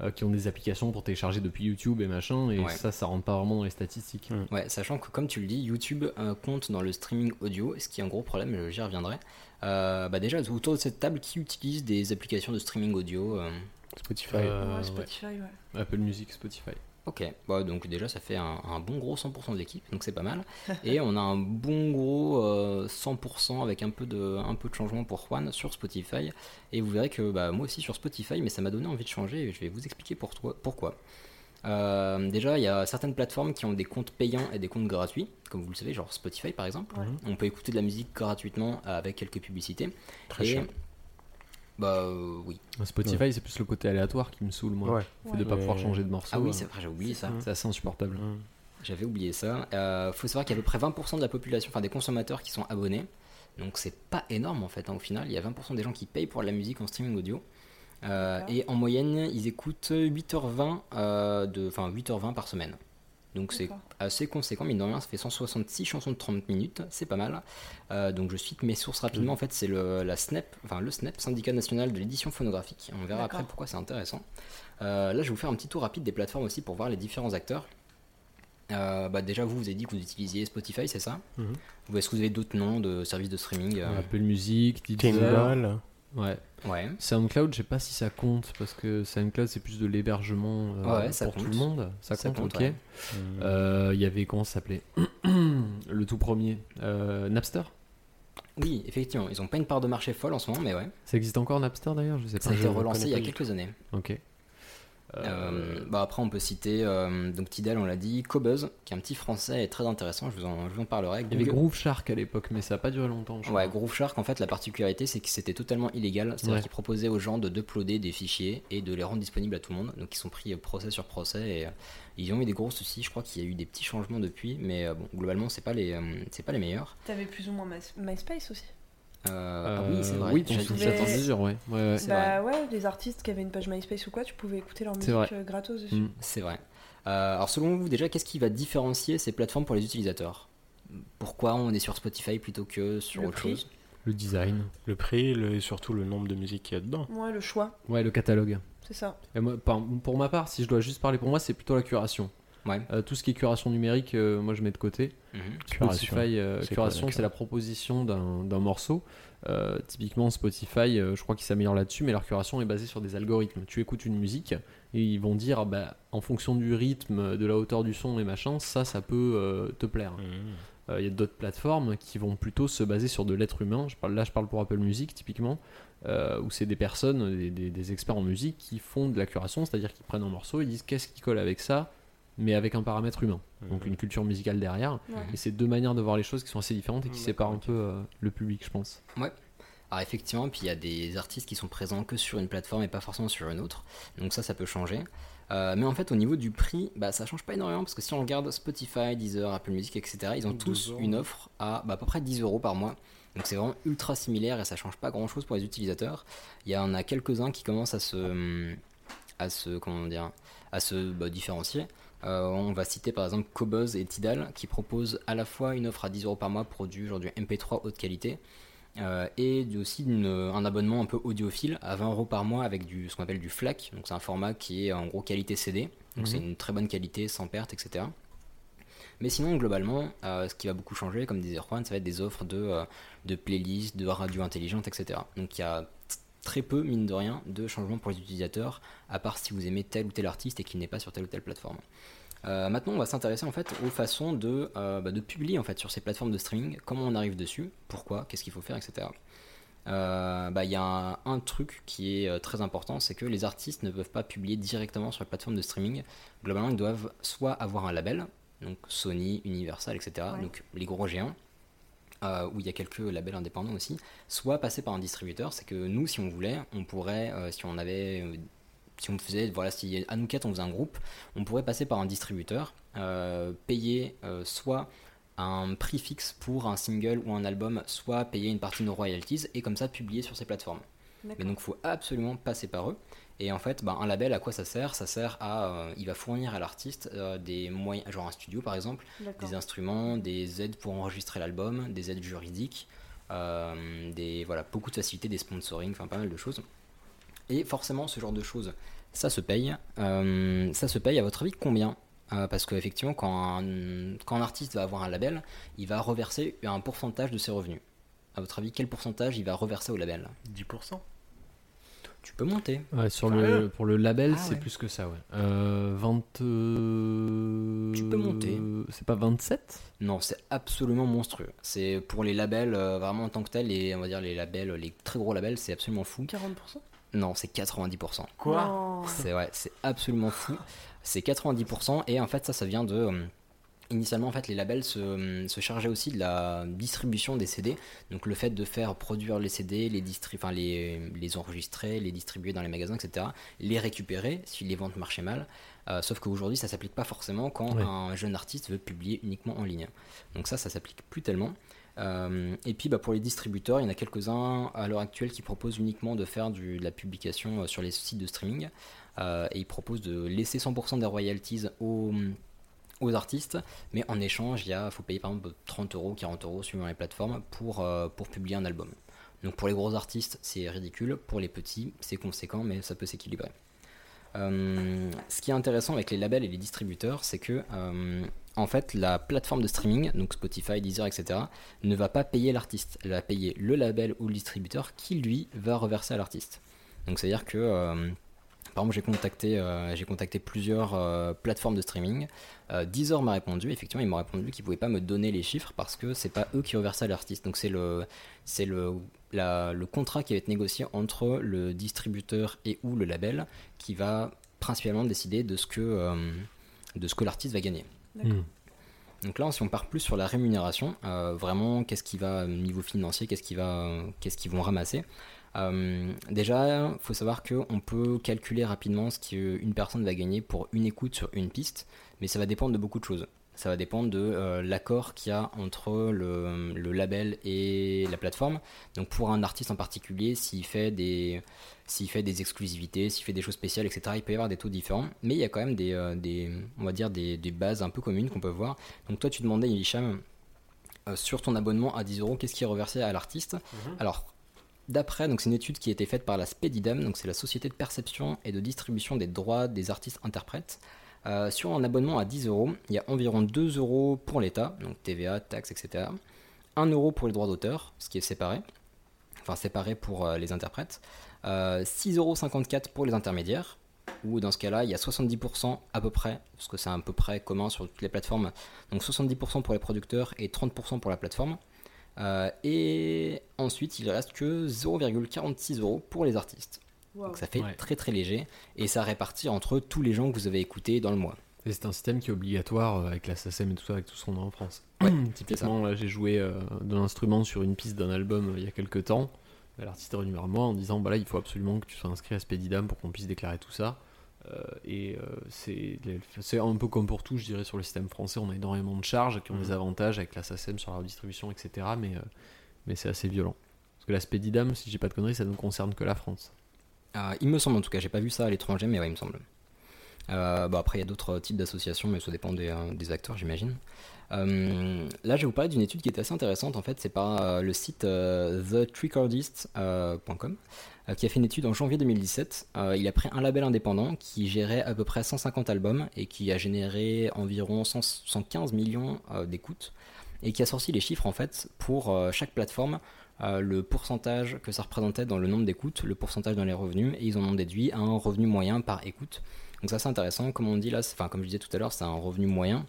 euh, qui ont des applications pour télécharger depuis YouTube et machin, et ouais. ça, ça rentre pas vraiment dans les statistiques. Ouais, ouais, sachant que comme tu le dis, YouTube euh, compte dans le streaming audio, ce qui est un gros problème, j'y reviendrai. Euh, bah déjà, autour de cette table, qui utilise des applications de streaming audio euh... Spotify. Euh, ouais, Spotify ouais. Ouais. Apple Music, Spotify. Ok, bah, donc déjà ça fait un, un bon gros cent pour cent de l'équipe, donc c'est pas mal. Et on a un bon gros euh, cent pour cent avec un peu, de, un peu de changement pour Juan sur Spotify. Et vous verrez que bah, moi aussi sur Spotify, mais ça m'a donné envie de changer et je vais vous expliquer pour toi, pourquoi. Euh, déjà, il y a certaines plateformes qui ont des comptes payants et des comptes gratuits, comme vous le savez, genre Spotify par exemple. Ouais. On peut écouter de la musique gratuitement avec quelques publicités. Très et... cher. Bah euh, oui. Spotify, ouais. c'est plus le côté aléatoire qui me saoule, moi. Ouais. Le fait ouais. de pas pouvoir changer de morceau. Ah oui, c'est vrai, j'ai oublié ça. C'est assez insupportable. Mmh. J'avais oublié ça. Euh, faut savoir qu'il y a à peu près vingt pour cent de la population, enfin des consommateurs qui sont abonnés. Donc c'est pas énorme en fait. Hein. Au final, il y a vingt pour cent des gens qui payent pour la musique en streaming audio. Euh, ouais. Et en moyenne, ils écoutent huit heures vingt, euh, de, enfin huit heures vingt par semaine. Donc c'est D'accord. assez conséquent, mine de rien, ça fait cent soixante-six chansons de trente minutes, c'est pas mal. Euh, donc je cite mes sources rapidement, en fait c'est le, la SNEP, enfin le SNEP, Syndicat National de l'Édition Phonographique. On verra D'accord. après pourquoi c'est intéressant. Euh, là je vais vous faire un petit tour rapide des plateformes aussi pour voir les différents acteurs. Euh, bah déjà vous vous avez dit que vous utilisiez Spotify, c'est ça mm-hmm. Est-ce que vous avez d'autres noms de services de streaming euh... Apple Music, Tidal. Ouais. ouais. SoundCloud, je sais pas si ça compte parce que SoundCloud c'est plus de l'hébergement euh, ouais, pour compte. Tout le monde. Ça compte, ça compte ok. Il ouais. euh, y avait comment ça s'appelait le tout premier euh, Napster. Oui, effectivement, ils ont pas une part de marché folle en ce moment, mais ouais. Ça existe encore Napster d'ailleurs, je sais pas. Ça a été relancé il y a quelques années. Ok. Euh, bah après on peut citer euh, donc Tidal, on l'a dit, Qobuz qui est un petit français et très intéressant, je vous en, je vous en parlerai. Il y avait Groove Shark à l'époque mais ça n'a pas duré longtemps. Ouais, Groove Shark en fait la particularité c'est que c'était totalement illégal, c'est-à-dire ouais. qu'ils proposaient aux gens de uploader des fichiers et de les rendre disponibles à tout le monde, donc ils sont pris procès sur procès et euh, ils ont eu des gros soucis, je crois qu'il y a eu des petits changements depuis mais euh, bon globalement c'est pas les, euh, c'est pas les meilleurs. T'avais plus ou moins My- MySpace aussi. Euh, ah oui, c'est vrai. Oui, j'attends Deezer, ouais. ouais, ouais. Bah vrai. ouais, les artistes qui avaient une page MySpace ou quoi, tu pouvais écouter leur musique euh, gratos dessus. Mmh. C'est vrai. Euh, alors selon vous, déjà, qu'est-ce qui va différencier ces plateformes pour les utilisateurs ? Pourquoi on est sur Spotify plutôt que sur le autre prix. chose ? Le design, le prix, le, et surtout le nombre de musiques qu'il y a dedans. Ouais, le choix. Ouais, le catalogue. C'est ça. Et moi, pour ma part, si je dois juste parler pour moi, c'est plutôt la curation. Ouais. Euh, tout ce qui est curation numérique, euh, moi je mets de côté. Mmh. Spotify, euh, c'est curation, quoi, c'est la proposition d'un, d'un morceau. Euh, typiquement, Spotify, euh, je crois qu'ils s'améliorent là-dessus, mais leur curation est basée sur des algorithmes. Tu écoutes une musique et ils vont dire, bah, en fonction du rythme, de la hauteur du son et machin, ça, ça peut euh, te plaire. Mmh. Euh, y a d'autres plateformes qui vont plutôt se baser sur de l'être humain. Je parle, là, je parle pour Apple Music, typiquement. Euh, où c'est des personnes, des, des, des experts en musique qui font de la curation, c'est-à-dire qu'ils prennent un morceau, ils disent qu'est-ce qui colle avec ça, mais avec un paramètre humain, donc une culture musicale derrière. Ouais. Et c'est deux manières de voir les choses qui sont assez différentes et qui ouais, séparent un peu euh, le public, je pense. Ouais. Alors effectivement, puis il y a des artistes qui sont présents que sur une plateforme et pas forcément sur une autre, donc ça, ça peut changer. Euh, mais en fait, au niveau du prix, bah, ça change pas énormément, parce que si on regarde Spotify, Deezer, Apple Music, et cetera, ils ont tous euros. une offre à, bah, à peu près dix euros par mois. Donc c'est vraiment ultra similaire et ça change pas grand-chose pour les utilisateurs. Il y en a quelques-uns qui commencent à se, à se, comment dire, à se bah, différencier. Euh, on va citer par exemple Qobuz et Tidal qui proposent à la fois une offre à dix euros par mois pour du, genre du M P trois haute qualité euh, et aussi une, un abonnement un peu audiophile à vingt euros par mois avec du, ce qu'on appelle du FLAC, donc c'est un format qui est en gros qualité C D, donc mmh. c'est une très bonne qualité, sans perte, et cetera. Mais sinon globalement, euh, ce qui va beaucoup changer, comme disait Juan, ça va être des offres de, euh, de playlists, de radio intelligente, et cetera. Donc il y a très peu, mine de rien, de changements pour les utilisateurs, à part si vous aimez tel ou tel artiste et qu'il n'est pas sur telle ou telle plateforme. Euh, maintenant, on va s'intéresser en fait aux façons de, euh, bah, de publier en fait sur ces plateformes de streaming, comment on arrive dessus, pourquoi, qu'est-ce qu'il faut faire, et cetera. Euh, bah, y a un, un truc qui est très important, c'est que les artistes ne peuvent pas publier directement sur les plateformes de streaming. Globalement, ils doivent soit avoir un label, donc Sony, Universal, et cetera, ouais. donc les gros géants, Euh, où il y a quelques labels indépendants aussi, soit passer par un distributeur. C'est que nous, si on voulait, on pourrait, euh, si on avait, euh, si on faisait, voilà, si à nous quatre on faisait un groupe, on pourrait passer par un distributeur, euh, payer euh, soit un prix fixe pour un single ou un album, soit payer une partie de nos royalties et comme ça publier sur ces plateformes. D'accord. Mais donc il faut absolument passer par eux. Et en fait, bah, un label, à quoi ça sert ? Ça sert à, euh, il va fournir à l'artiste euh, des moyens, genre un studio par exemple, D'accord. des instruments, des aides pour enregistrer l'album, des aides juridiques, euh, des, voilà, beaucoup de facilités, des sponsoring, enfin pas mal de choses. Et forcément, ce genre de choses, ça se paye. Euh, ça se paye, à votre avis, combien ? euh, Parce qu'effectivement, quand un, quand un artiste va avoir un label, il va reverser un pourcentage de ses revenus. À votre avis, quel pourcentage il va reverser au label ? dix pour cent. Tu peux monter. Ouais, sur enfin, le, pour le label, ah, c'est ouais. plus que ça, ouais. Euh, vingt Euh... Tu peux monter. C'est pas vingt-sept ? Non, c'est absolument monstrueux. C'est pour les labels, euh, vraiment en tant que tel, les, on va dire les labels, les très gros labels, c'est absolument fou. quarante pour cent ? Non, c'est quatre-vingt-dix pour cent. Quoi ? Non. C'est ouais, c'est absolument fou. C'est quatre-vingt-dix pour cent et en fait, ça, ça vient de... Euh, initialement, en fait, les labels se, se chargeaient aussi de la distribution des C D, donc le fait de faire produire les C D, les, distri- les, les enregistrer, les distribuer dans les magasins, et cetera, les récupérer si les ventes marchaient mal, euh, sauf qu'aujourd'hui, ça ne s'applique pas forcément quand ouais. un jeune artiste veut publier uniquement en ligne. Donc ça, ça ne s'applique plus tellement. Euh, et puis bah, pour les distributeurs, il y en a quelques-uns à l'heure actuelle qui proposent uniquement de faire du, de la publication sur les sites de streaming, euh, et ils proposent de laisser cent pour cent des royalties aux... aux artistes, mais en échange, il faut payer par exemple trente euros, quarante euros suivant les plateformes pour, euh, pour publier un album. Donc pour les gros artistes, c'est ridicule, pour les petits, c'est conséquent, mais ça peut s'équilibrer. Euh, ce qui est intéressant avec les labels et les distributeurs, c'est que euh, en fait, la plateforme de streaming, donc Spotify, Deezer, et cetera, ne va pas payer l'artiste, elle va payer le label ou le distributeur qui, lui, va reverser à l'artiste. Donc c'est-à-dire que... Euh, Par exemple, j'ai contacté, euh, j'ai contacté plusieurs euh, plateformes de streaming. Euh, Deezer m'a répondu, effectivement, ils m'ont répondu qu'ils ne pouvaient pas me donner les chiffres parce que ce n'est pas eux qui reversaient à l'artiste. Donc, c'est, le, c'est le, la, le contrat qui va être négocié entre le distributeur et ou le label qui va principalement décider de ce que, euh, de ce que l'artiste va gagner. D'accord. Donc là, si on part plus sur la rémunération, euh, vraiment, qu'est-ce qui va, niveau financier, qu'est-ce qui va, qu'est-ce qu'ils vont ramasser. Euh, déjà, il faut savoir qu'on peut calculer rapidement ce qu'une personne va gagner pour une écoute sur une piste, mais ça va dépendre de beaucoup de choses. Ça va dépendre de euh, l'accord qu'il y a entre le, le label et la plateforme. Donc pour un artiste en particulier, s'il fait des, s'il fait des exclusivités, s'il fait des choses spéciales, et cetera, il peut y avoir des taux différents. Mais il y a quand même des, euh, des, on va dire des, des bases un peu communes qu'on peut voir. Donc toi, tu demandais, Hicham, euh, sur ton abonnement à dix euros, qu'est-ce qui est reversé à l'artiste ? Mmh. Alors, d'après, donc c'est une étude qui a été faite par la SPEDIDAM, donc c'est la Société de perception et de distribution des droits des artistes interprètes. Euh, sur un abonnement à dix euros, il y a environ deux euros pour l'État, donc T V A, taxes, et cetera. un euro pour les droits d'auteur, ce qui est séparé, enfin séparé pour euh, les interprètes. Euh, six euros cinquante-quatre pour les intermédiaires, où dans ce cas-là, il y a soixante-dix pour cent à peu près, parce que c'est à peu près commun sur toutes les plateformes, donc soixante-dix pour cent pour les producteurs et trente pour cent pour la plateforme. Euh, et ensuite, il ne reste que zéro virgule quarante-six euros pour les artistes. Wow. Donc ça fait ouais. très très léger et ça répartit entre tous les gens que vous avez écoutés dans le mois. Et c'est un système qui est obligatoire avec la SACEM et tout ça, avec tout ce qu'on a en France. Ouais, typiquement, là j'ai joué euh, de l'instrument sur une piste d'un album euh, il y a quelques temps. L'artiste est revenu vers moi en disant bah là il faut absolument que tu sois inscrit à Spedidam pour qu'on puisse déclarer tout ça. Euh, et euh, c'est, c'est un peu comme pour tout, je dirais, sur le système français, on a énormément de charges qui ont des avantages avec la SACEM sur la redistribution, et cetera. Mais, euh, mais c'est assez violent. Parce que la Spedidam, si j'ai pas de conneries, ça ne concerne que la France. Euh, il me semble en tout cas, j'ai pas vu ça à l'étranger, mais ouais, il me semble. Euh, bah après, il y a d'autres types d'associations, mais ça dépend des, euh, des acteurs, j'imagine. Euh, là, je vais vous parler d'une étude qui est assez intéressante. En fait, c'est par euh, le site euh, the trick artist dot com euh, qui a fait une étude en janvier deux mille dix-sept. Euh, il a pris un label indépendant qui gérait à peu près cent cinquante albums et qui a généré environ cent, cent quinze millions euh, d'écoutes et qui a sorti les chiffres en fait pour euh, chaque plateforme. Euh, le pourcentage que ça représentait dans le nombre d'écoutes, le pourcentage dans les revenus, et ils en ont déduit un revenu moyen par écoute. Donc ça c'est intéressant, comme on dit là, enfin comme je disais tout à l'heure, c'est un revenu moyen.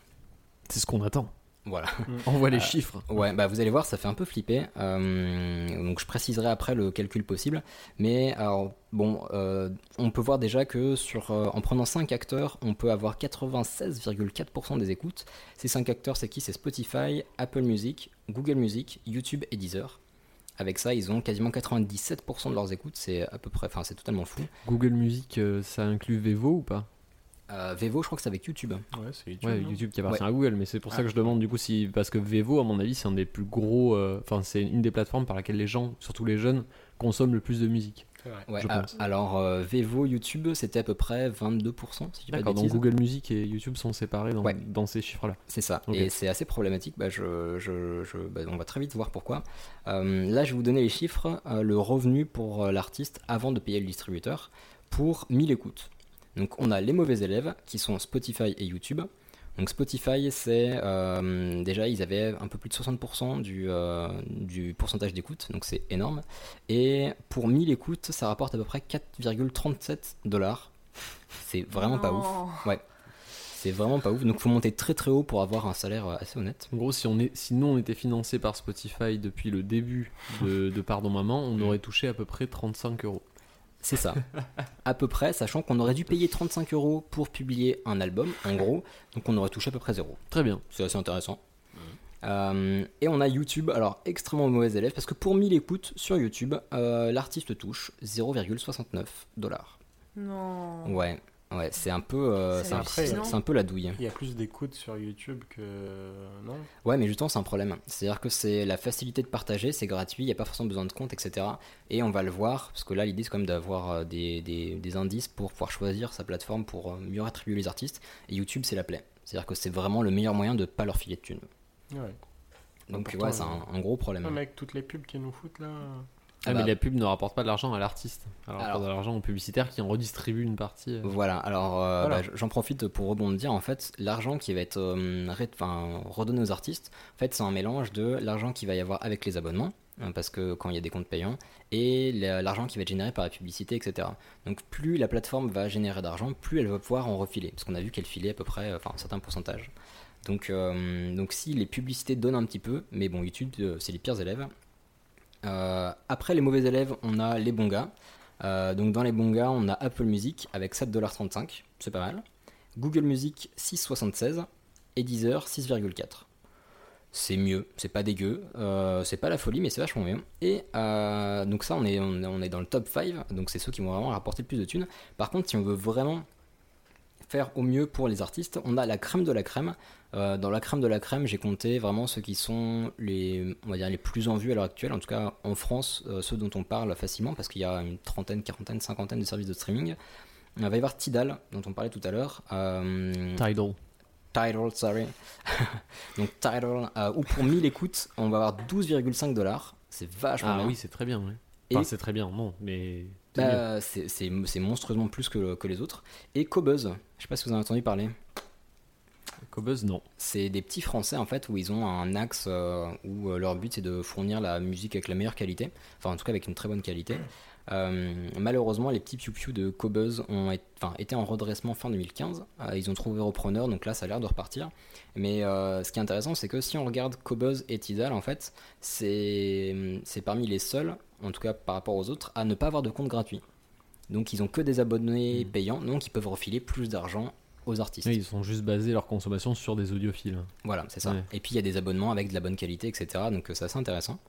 C'est ce qu'on attend. Voilà. Mmh. On voit les euh, chiffres. Ouais, bah vous allez voir, ça fait un peu flipper. Euh, donc je préciserai après le calcul possible, mais alors bon, euh, on peut voir déjà que sur euh, en prenant cinq acteurs, on peut avoir quatre-vingt-seize virgule quatre pour cent des écoutes. Ces cinq acteurs, c'est qui ? C'est Spotify, Apple Music, Google Music, YouTube et Deezer. Avec ça, ils ont quasiment quatre-vingt-dix-sept pour cent de leurs écoutes, c'est à peu près, enfin c'est totalement fou. Google Music, euh, ça inclut Vevo ou pas ? euh, Vevo, je crois que c'est avec YouTube. Ouais, c'est YouTube. Ouais, YouTube qui appartient ouais. à Google, mais c'est pour ah, ça que je demande du coup si, parce que Vevo, à mon avis, c'est un des plus gros, enfin euh, c'est une des plateformes par laquelle les gens, surtout les jeunes, consomment le plus de musique. Ouais, je euh, pense. Alors euh, Vevo, YouTube, c'était à peu près vingt-deux pour cent. Si D'accord, donc Google Music et YouTube sont séparés dans, ouais. dans ces chiffres-là. C'est ça, okay. Et c'est assez problématique. Bah, je, je, je, bah, on va très vite voir pourquoi. Euh, là, je vais vous donner les chiffres. Euh, le revenu pour euh, l'artiste avant de payer le distributeur pour mille écoutes. Donc, on a les mauvais élèves qui sont Spotify et YouTube. Donc Spotify, c'est euh, déjà ils avaient un peu plus de soixante pour cent du, euh, du pourcentage d'écoute, donc c'est énorme. Et pour mille écoutes, ça rapporte à peu près quatre virgule trente-sept dollars. C'est vraiment oh. pas ouf. Ouais, c'est vraiment pas ouf. Donc faut monter très très haut pour avoir un salaire assez honnête. En gros, si on est, si nous on était financé par Spotify depuis le début de, de Pardon Maman, on aurait touché à peu près trente-cinq euros. C'est ça, à peu près, sachant qu'on aurait dû payer trente-cinq euros pour publier un album, en gros, donc on aurait touché à peu près zéro. Très bien. C'est assez intéressant. Mmh. Euh, et on a YouTube, alors extrêmement mauvais élève, parce que pour mille écoutes sur YouTube, euh, l'artiste touche zéro virgule soixante-neuf dollars. Non. Ouais, ouais, c'est un peu, euh, c'est, c'est, après, un, c'est un peu la douille. Il y a plus d'écoutes sur YouTube que... non ? Ouais, mais justement, c'est un problème. C'est-à-dire que c'est la facilité de partager, c'est gratuit, il n'y a pas forcément besoin de compte, et cetera. Et on va le voir, parce que là, l'idée, c'est quand même d'avoir des, des, des indices pour pouvoir choisir sa plateforme pour mieux rétribuer les artistes. Et YouTube, c'est la plaie. C'est-à-dire que c'est vraiment le meilleur moyen de ne pas leur filer de thunes. Ouais. Donc, pourtant, ouais, c'est un, un gros problème. Même avec toutes les pubs qu'ils nous foutent, là... Ah, ah bah, mais la pub ne rapporte pas de l'argent à l'artiste, alors, alors de l'argent au publicitaire qui en redistribue une partie. Euh... Voilà, alors euh, voilà. Bah, j'en profite pour rebondir, en fait, l'argent qui va être euh, ré- redonné aux artistes, en fait c'est un mélange de l'argent qu'il va y avoir avec les abonnements, hein, parce que quand il y a des comptes payants, et l'argent qui va être généré par la publicité, et cetera. Donc plus la plateforme va générer d'argent, plus elle va pouvoir en refiler, parce qu'on a vu qu'elle filait à peu près euh, un certain pourcentage. Donc, euh, donc si les publicités donnent un petit peu, mais bon YouTube euh, c'est les pires élèves. Euh, après les mauvais élèves, on a les bons gars. Euh, donc dans les bons gars, on a Apple Music avec sept dollars trente-cinq, c'est pas mal. Google Music six dollars soixante-seize et Deezer six virgule quatre. C'est mieux, c'est pas dégueu, euh, c'est pas la folie mais c'est vachement mieux. Et euh, donc ça on est, on, on est dans le top cinq, donc c'est ceux qui vont vraiment rapporter le plus de thunes. Par contre si on veut vraiment faire au mieux pour les artistes, on a la crème de la crème. Euh, dans la crème de la crème, j'ai compté vraiment ceux qui sont les, on va dire, les plus en vue à l'heure actuelle, en tout cas en France, euh, ceux dont on parle facilement, parce qu'il y a une trentaine, quarantaine, cinquantaine de services de streaming. Il va y avoir Tidal, dont on parlait tout à l'heure. Euh... Tidal. Tidal, sorry. Donc Tidal, euh, où pour mille écoutes, on va avoir douze virgule cinq dollars. C'est vachement ah, bien. Ah oui, c'est très bien, oui. Enfin, et... c'est très bien, non, mais... Bah, c'est, c'est, c'est monstrueusement plus que, que les autres. Et Qobuz, je sais pas si vous en avez entendu parler. Qobuz, non. C'est des petits Français en fait où ils ont un axe euh, où leur but c'est de fournir la musique avec la meilleure qualité, enfin en tout cas avec une très bonne qualité. Euh, malheureusement, les petits piou-piou de Qobuz ont et, été en redressement fin deux mille quinze. Euh, ils ont trouvé repreneur, donc là ça a l'air de repartir. Mais euh, ce qui est intéressant, c'est que si on regarde Qobuz et Tidal, en fait, c'est, c'est parmi les seuls, en tout cas par rapport aux autres, à ne pas avoir de compte gratuit. Donc ils ont que des abonnés mmh. payants, donc ils peuvent refiler plus d'argent aux artistes. Oui, ils sont juste basés leur consommation sur des audiophiles. Voilà, c'est ça. Ouais. Et puis il y a des abonnements avec de la bonne qualité, et cetera. Donc c'est assez intéressant.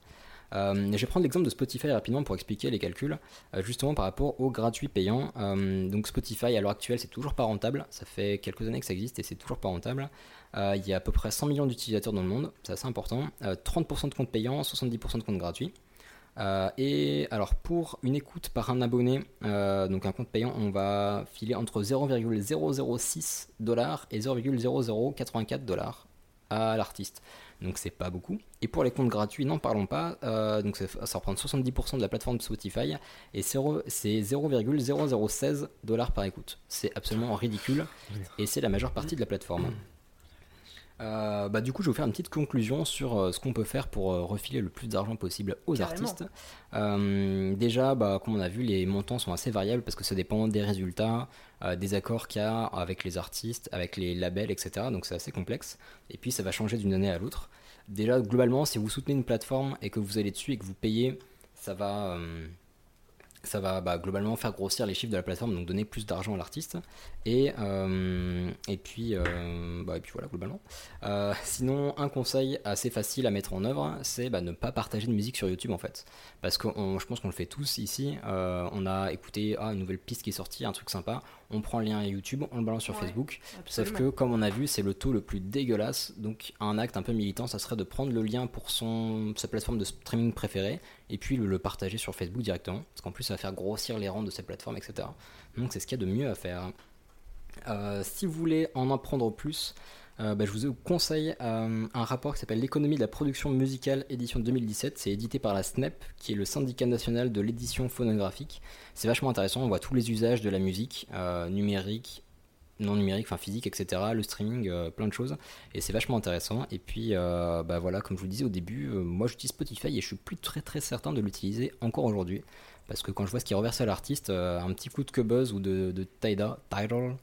Euh, je vais prendre l'exemple de Spotify rapidement pour expliquer les calculs, euh, justement par rapport aux gratuits payants. Euh, donc Spotify à l'heure actuelle c'est toujours pas rentable, ça fait quelques années que ça existe et c'est toujours pas rentable. Euh, il y a à peu près cent millions d'utilisateurs dans le monde, c'est assez important. Euh, trente pour cent de comptes payants, soixante-dix pour cent de comptes gratuits. Euh, et alors pour une écoute par un abonné, euh, donc un compte payant, on va filer entre zéro virgule zéro zéro six dollars et zéro virgule zéro zéro quatre-vingt-quatre dollars à l'artiste. Donc c'est pas beaucoup. Et pour les comptes gratuits, n'en parlons pas. Euh, donc ça, ça reprend soixante-dix pour cent de la plateforme Spotify et zéro, c'est zéro virgule zéro zéro seize dollars par écoute. C'est absolument ridicule et c'est la majeure partie de la plateforme. Euh, bah, du coup je vais vous faire une petite conclusion sur euh, ce qu'on peut faire pour euh, refiler le plus d'argent possible aux Carrément. artistes. Euh, déjà bah, comme on a vu, les montants sont assez variables parce que ça dépend des résultats, euh, des accords qu'il y a avec les artistes, avec les labels, etc. Donc c'est assez complexe et puis ça va changer d'une année à l'autre. Déjà globalement si vous soutenez une plateforme et que vous allez dessus et que vous payez, ça va... Euh, ça va bah, globalement faire grossir les chiffres de la plateforme, donc donner plus d'argent à l'artiste et, euh, et, puis, euh, bah, et puis voilà globalement. Euh, sinon un conseil assez facile à mettre en œuvre, c'est bah, ne pas partager de musique sur YouTube en fait, parce que on, je pense qu'on le fait tous ici. Euh, on a écouté ah, une nouvelle piste qui est sortie, un truc sympa, on prend le lien à YouTube, on le balance sur ouais, Facebook, absolument. Sauf que comme on a vu c'est le taux le plus dégueulasse, donc un acte un peu militant ça serait de prendre le lien pour son, sa plateforme de streaming préférée et puis le, le partager sur Facebook directement, parce qu'en plus ça va faire grossir les rangs de ces plateformes, et cetera. Donc c'est ce qu'il y a de mieux à faire. Euh, si vous voulez en apprendre plus, euh, bah, je vous conseille euh, un rapport qui s'appelle l'économie de la production musicale édition deux mille dix-sept. C'est édité par la S N E P, qui est le syndicat national de l'édition phonographique. C'est vachement intéressant, on voit tous les usages de la musique, euh, numérique, non numérique, enfin physique, et cetera, le streaming, euh, plein de choses, et c'est vachement intéressant. Et puis euh, bah voilà, comme je vous le disais au début, euh, moi j'utilise Spotify et je suis plus très très certain de l'utiliser encore aujourd'hui, parce que quand je vois ce qui est reversé à l'artiste, euh, un petit coup de Qobuz ou de, de Tidal, Tidal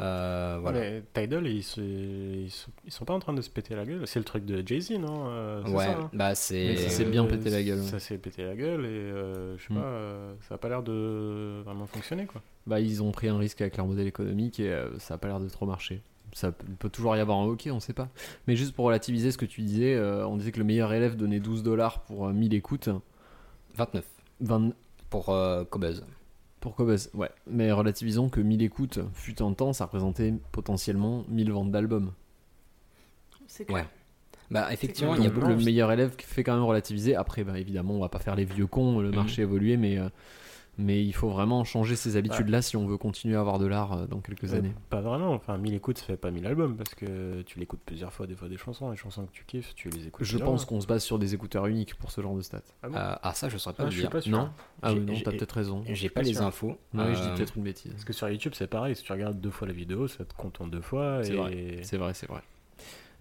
euh, voilà. Mais Tidal, ils, se, ils, se, ils sont pas en train de se péter la gueule, c'est le truc de Jay-Z, non euh, c'est Ouais, ça, hein bah c'est... Ça s'est bien pété la gueule. Ça s'est pété la gueule et euh, je sais mm. pas, euh, ça a pas l'air de vraiment fonctionner quoi. Bah ils ont pris un risque avec leur modèle économique et euh, ça a pas l'air de trop marcher. Ça peut, peut toujours y avoir un hockey, on sait pas. Mais juste pour relativiser ce que tu disais, euh, on disait que le meilleur élève donnait douze dollars pour euh, mille écoutes. vingt-neuf vingt Pour euh, Qobuz. Pour Qobuz, ouais. Mais relativisons que mille écoutes, fut un temps, ça représentait potentiellement mille ventes d'albums. C'est clair. Ouais. Bah, effectivement, il y a beaucoup. Le meilleur élève fait quand même relativiser. Après, bah, évidemment, on va pas faire les vieux cons, le mmh. marché a évolué, mais, euh, mais il faut vraiment changer ces habitudes-là ouais. si on veut continuer à avoir de l'art euh, dans quelques euh, années. Pas vraiment. Enfin, mille écoutes, ça fait pas mille albums parce que tu l'écoutes plusieurs fois, des fois des chansons, les chansons que tu kiffes, tu les écoutes. Je pense qu'on se base sur des écouteurs uniques pour ce genre de stats. Ah, bon euh, ah ça, je saurais pas ah, le dire. Pas non. Ah oui, non, t'as peut-être raison. J'ai pas, pas les sûr. infos. Non, euh... oui, je dis peut-être une bêtise. Parce que sur YouTube, c'est pareil. Si tu regardes deux fois la vidéo, ça te compte en deux fois. C'est et... vrai. C'est vrai, c'est vrai.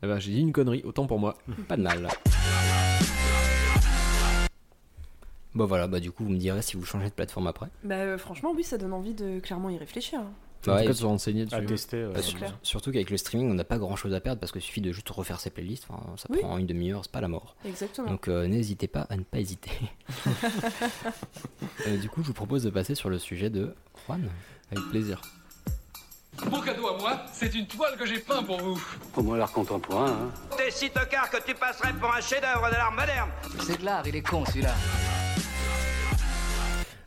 Eh ben, j'ai dit une connerie. Autant pour moi. Pas de mal. Bon voilà, bah du coup vous me direz si vous changez de plateforme après. Bah euh, franchement oui, ça donne envie de clairement y réfléchir. En ouais, tout cas, de se renseigner dessus. À tester. Ouais. Bah, surtout qu'avec le streaming, on n'a pas grand chose à perdre parce qu'il suffit de juste refaire ses playlists. Enfin, ça oui. prend une demi-heure, c'est pas la mort. Exactement. Donc euh, n'hésitez pas à ne pas hésiter. euh, du coup, je vous propose de passer sur le sujet de Juan. Avec plaisir. Mon cadeau à moi, c'est une toile que j'ai peint pour vous. Au moins l'art contemporain, hein. T'es si tocard que tu passerais pour un chef-d'œuvre de l'art moderne. C'est de l'art, il est con celui-là.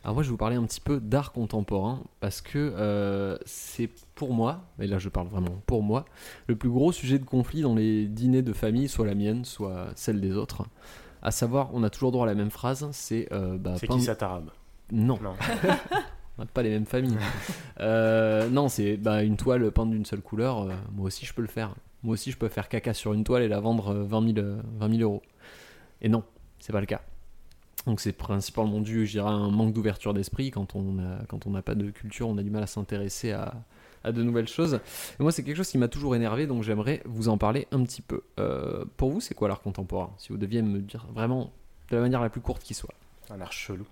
Alors moi je vais vous parler un petit peu d'art contemporain parce que euh, c'est pour moi, et là je parle vraiment pour moi, le plus gros sujet de conflit dans les dîners de famille, soit la mienne, soit celle des autres. À savoir, on a toujours droit à la même phrase, c'est... Euh, bah, c'est peint... qui ça t'arabe ? Non. non. On n'a pas les mêmes familles. euh, non, c'est bah, une toile peinte d'une seule couleur, euh, moi aussi je peux le faire. Moi aussi je peux faire caca sur une toile et la vendre euh, vingt mille euros. Et non, c'est pas le cas. Donc c'est principalement dû, je dirais, à un manque d'ouverture d'esprit. Quand on a, quand on n'a pas de culture, on a du mal à s'intéresser à, à de nouvelles choses. Et moi, c'est quelque chose qui m'a toujours énervé, donc j'aimerais vous en parler un petit peu. Euh, pour vous, c'est quoi l'art contemporain ? Si vous deviez me dire vraiment de la manière la plus courte qui soit. Un art chelou.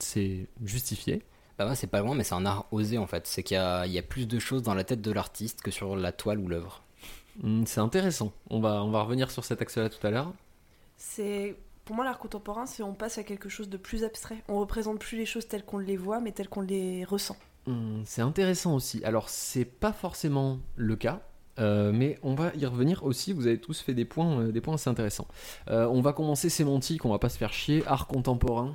C'est justifié. Bah ouais, c'est pas loin, mais c'est un art osé, en fait. C'est qu'il y a, il y a plus de choses dans la tête de l'artiste que sur la toile ou l'œuvre. Mmh, c'est intéressant. On va, on va revenir sur cet axe-là tout à l'heure. C'est... Pour moi, l'art contemporain, c'est on passe à quelque chose de plus abstrait. On ne représente plus les choses telles qu'on les voit, mais telles qu'on les ressent. Mmh, c'est intéressant aussi. Alors, c'est pas forcément le cas, euh, mais on va y revenir aussi. Vous avez tous fait des points, euh, des points assez intéressants. Euh, on va commencer sémantique, on va pas se faire chier. Art contemporain.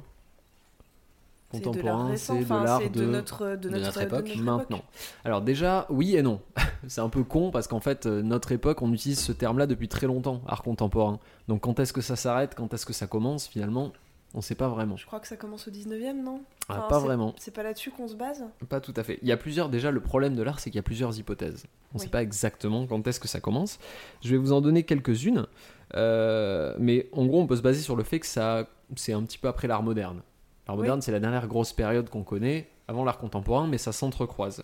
Contemporain, c'est de l'art récent, c'est de notre époque maintenant. Alors déjà, oui et non. C'est un peu con parce qu'en fait, notre époque, on utilise ce terme-là depuis très longtemps, art contemporain. Donc quand est-ce que ça s'arrête, quand est-ce que ça commence, finalement, on ne sait pas vraiment. Je crois que ça commence au dix-neuvième, non ? enfin, ah, Pas c'est, vraiment. C'est pas là-dessus qu'on se base ? Pas tout à fait. Il y a plusieurs, déjà, le problème de l'art, c'est qu'il y a plusieurs hypothèses. On ne oui. sait pas exactement quand est-ce que ça commence. Je vais vous en donner quelques-unes, euh, mais en gros, on peut se baser sur le fait que ça, c'est un petit peu après l'art moderne. L'art moderne, oui. c'est la dernière grosse période qu'on connaît avant l'art contemporain, mais ça s'entrecroise.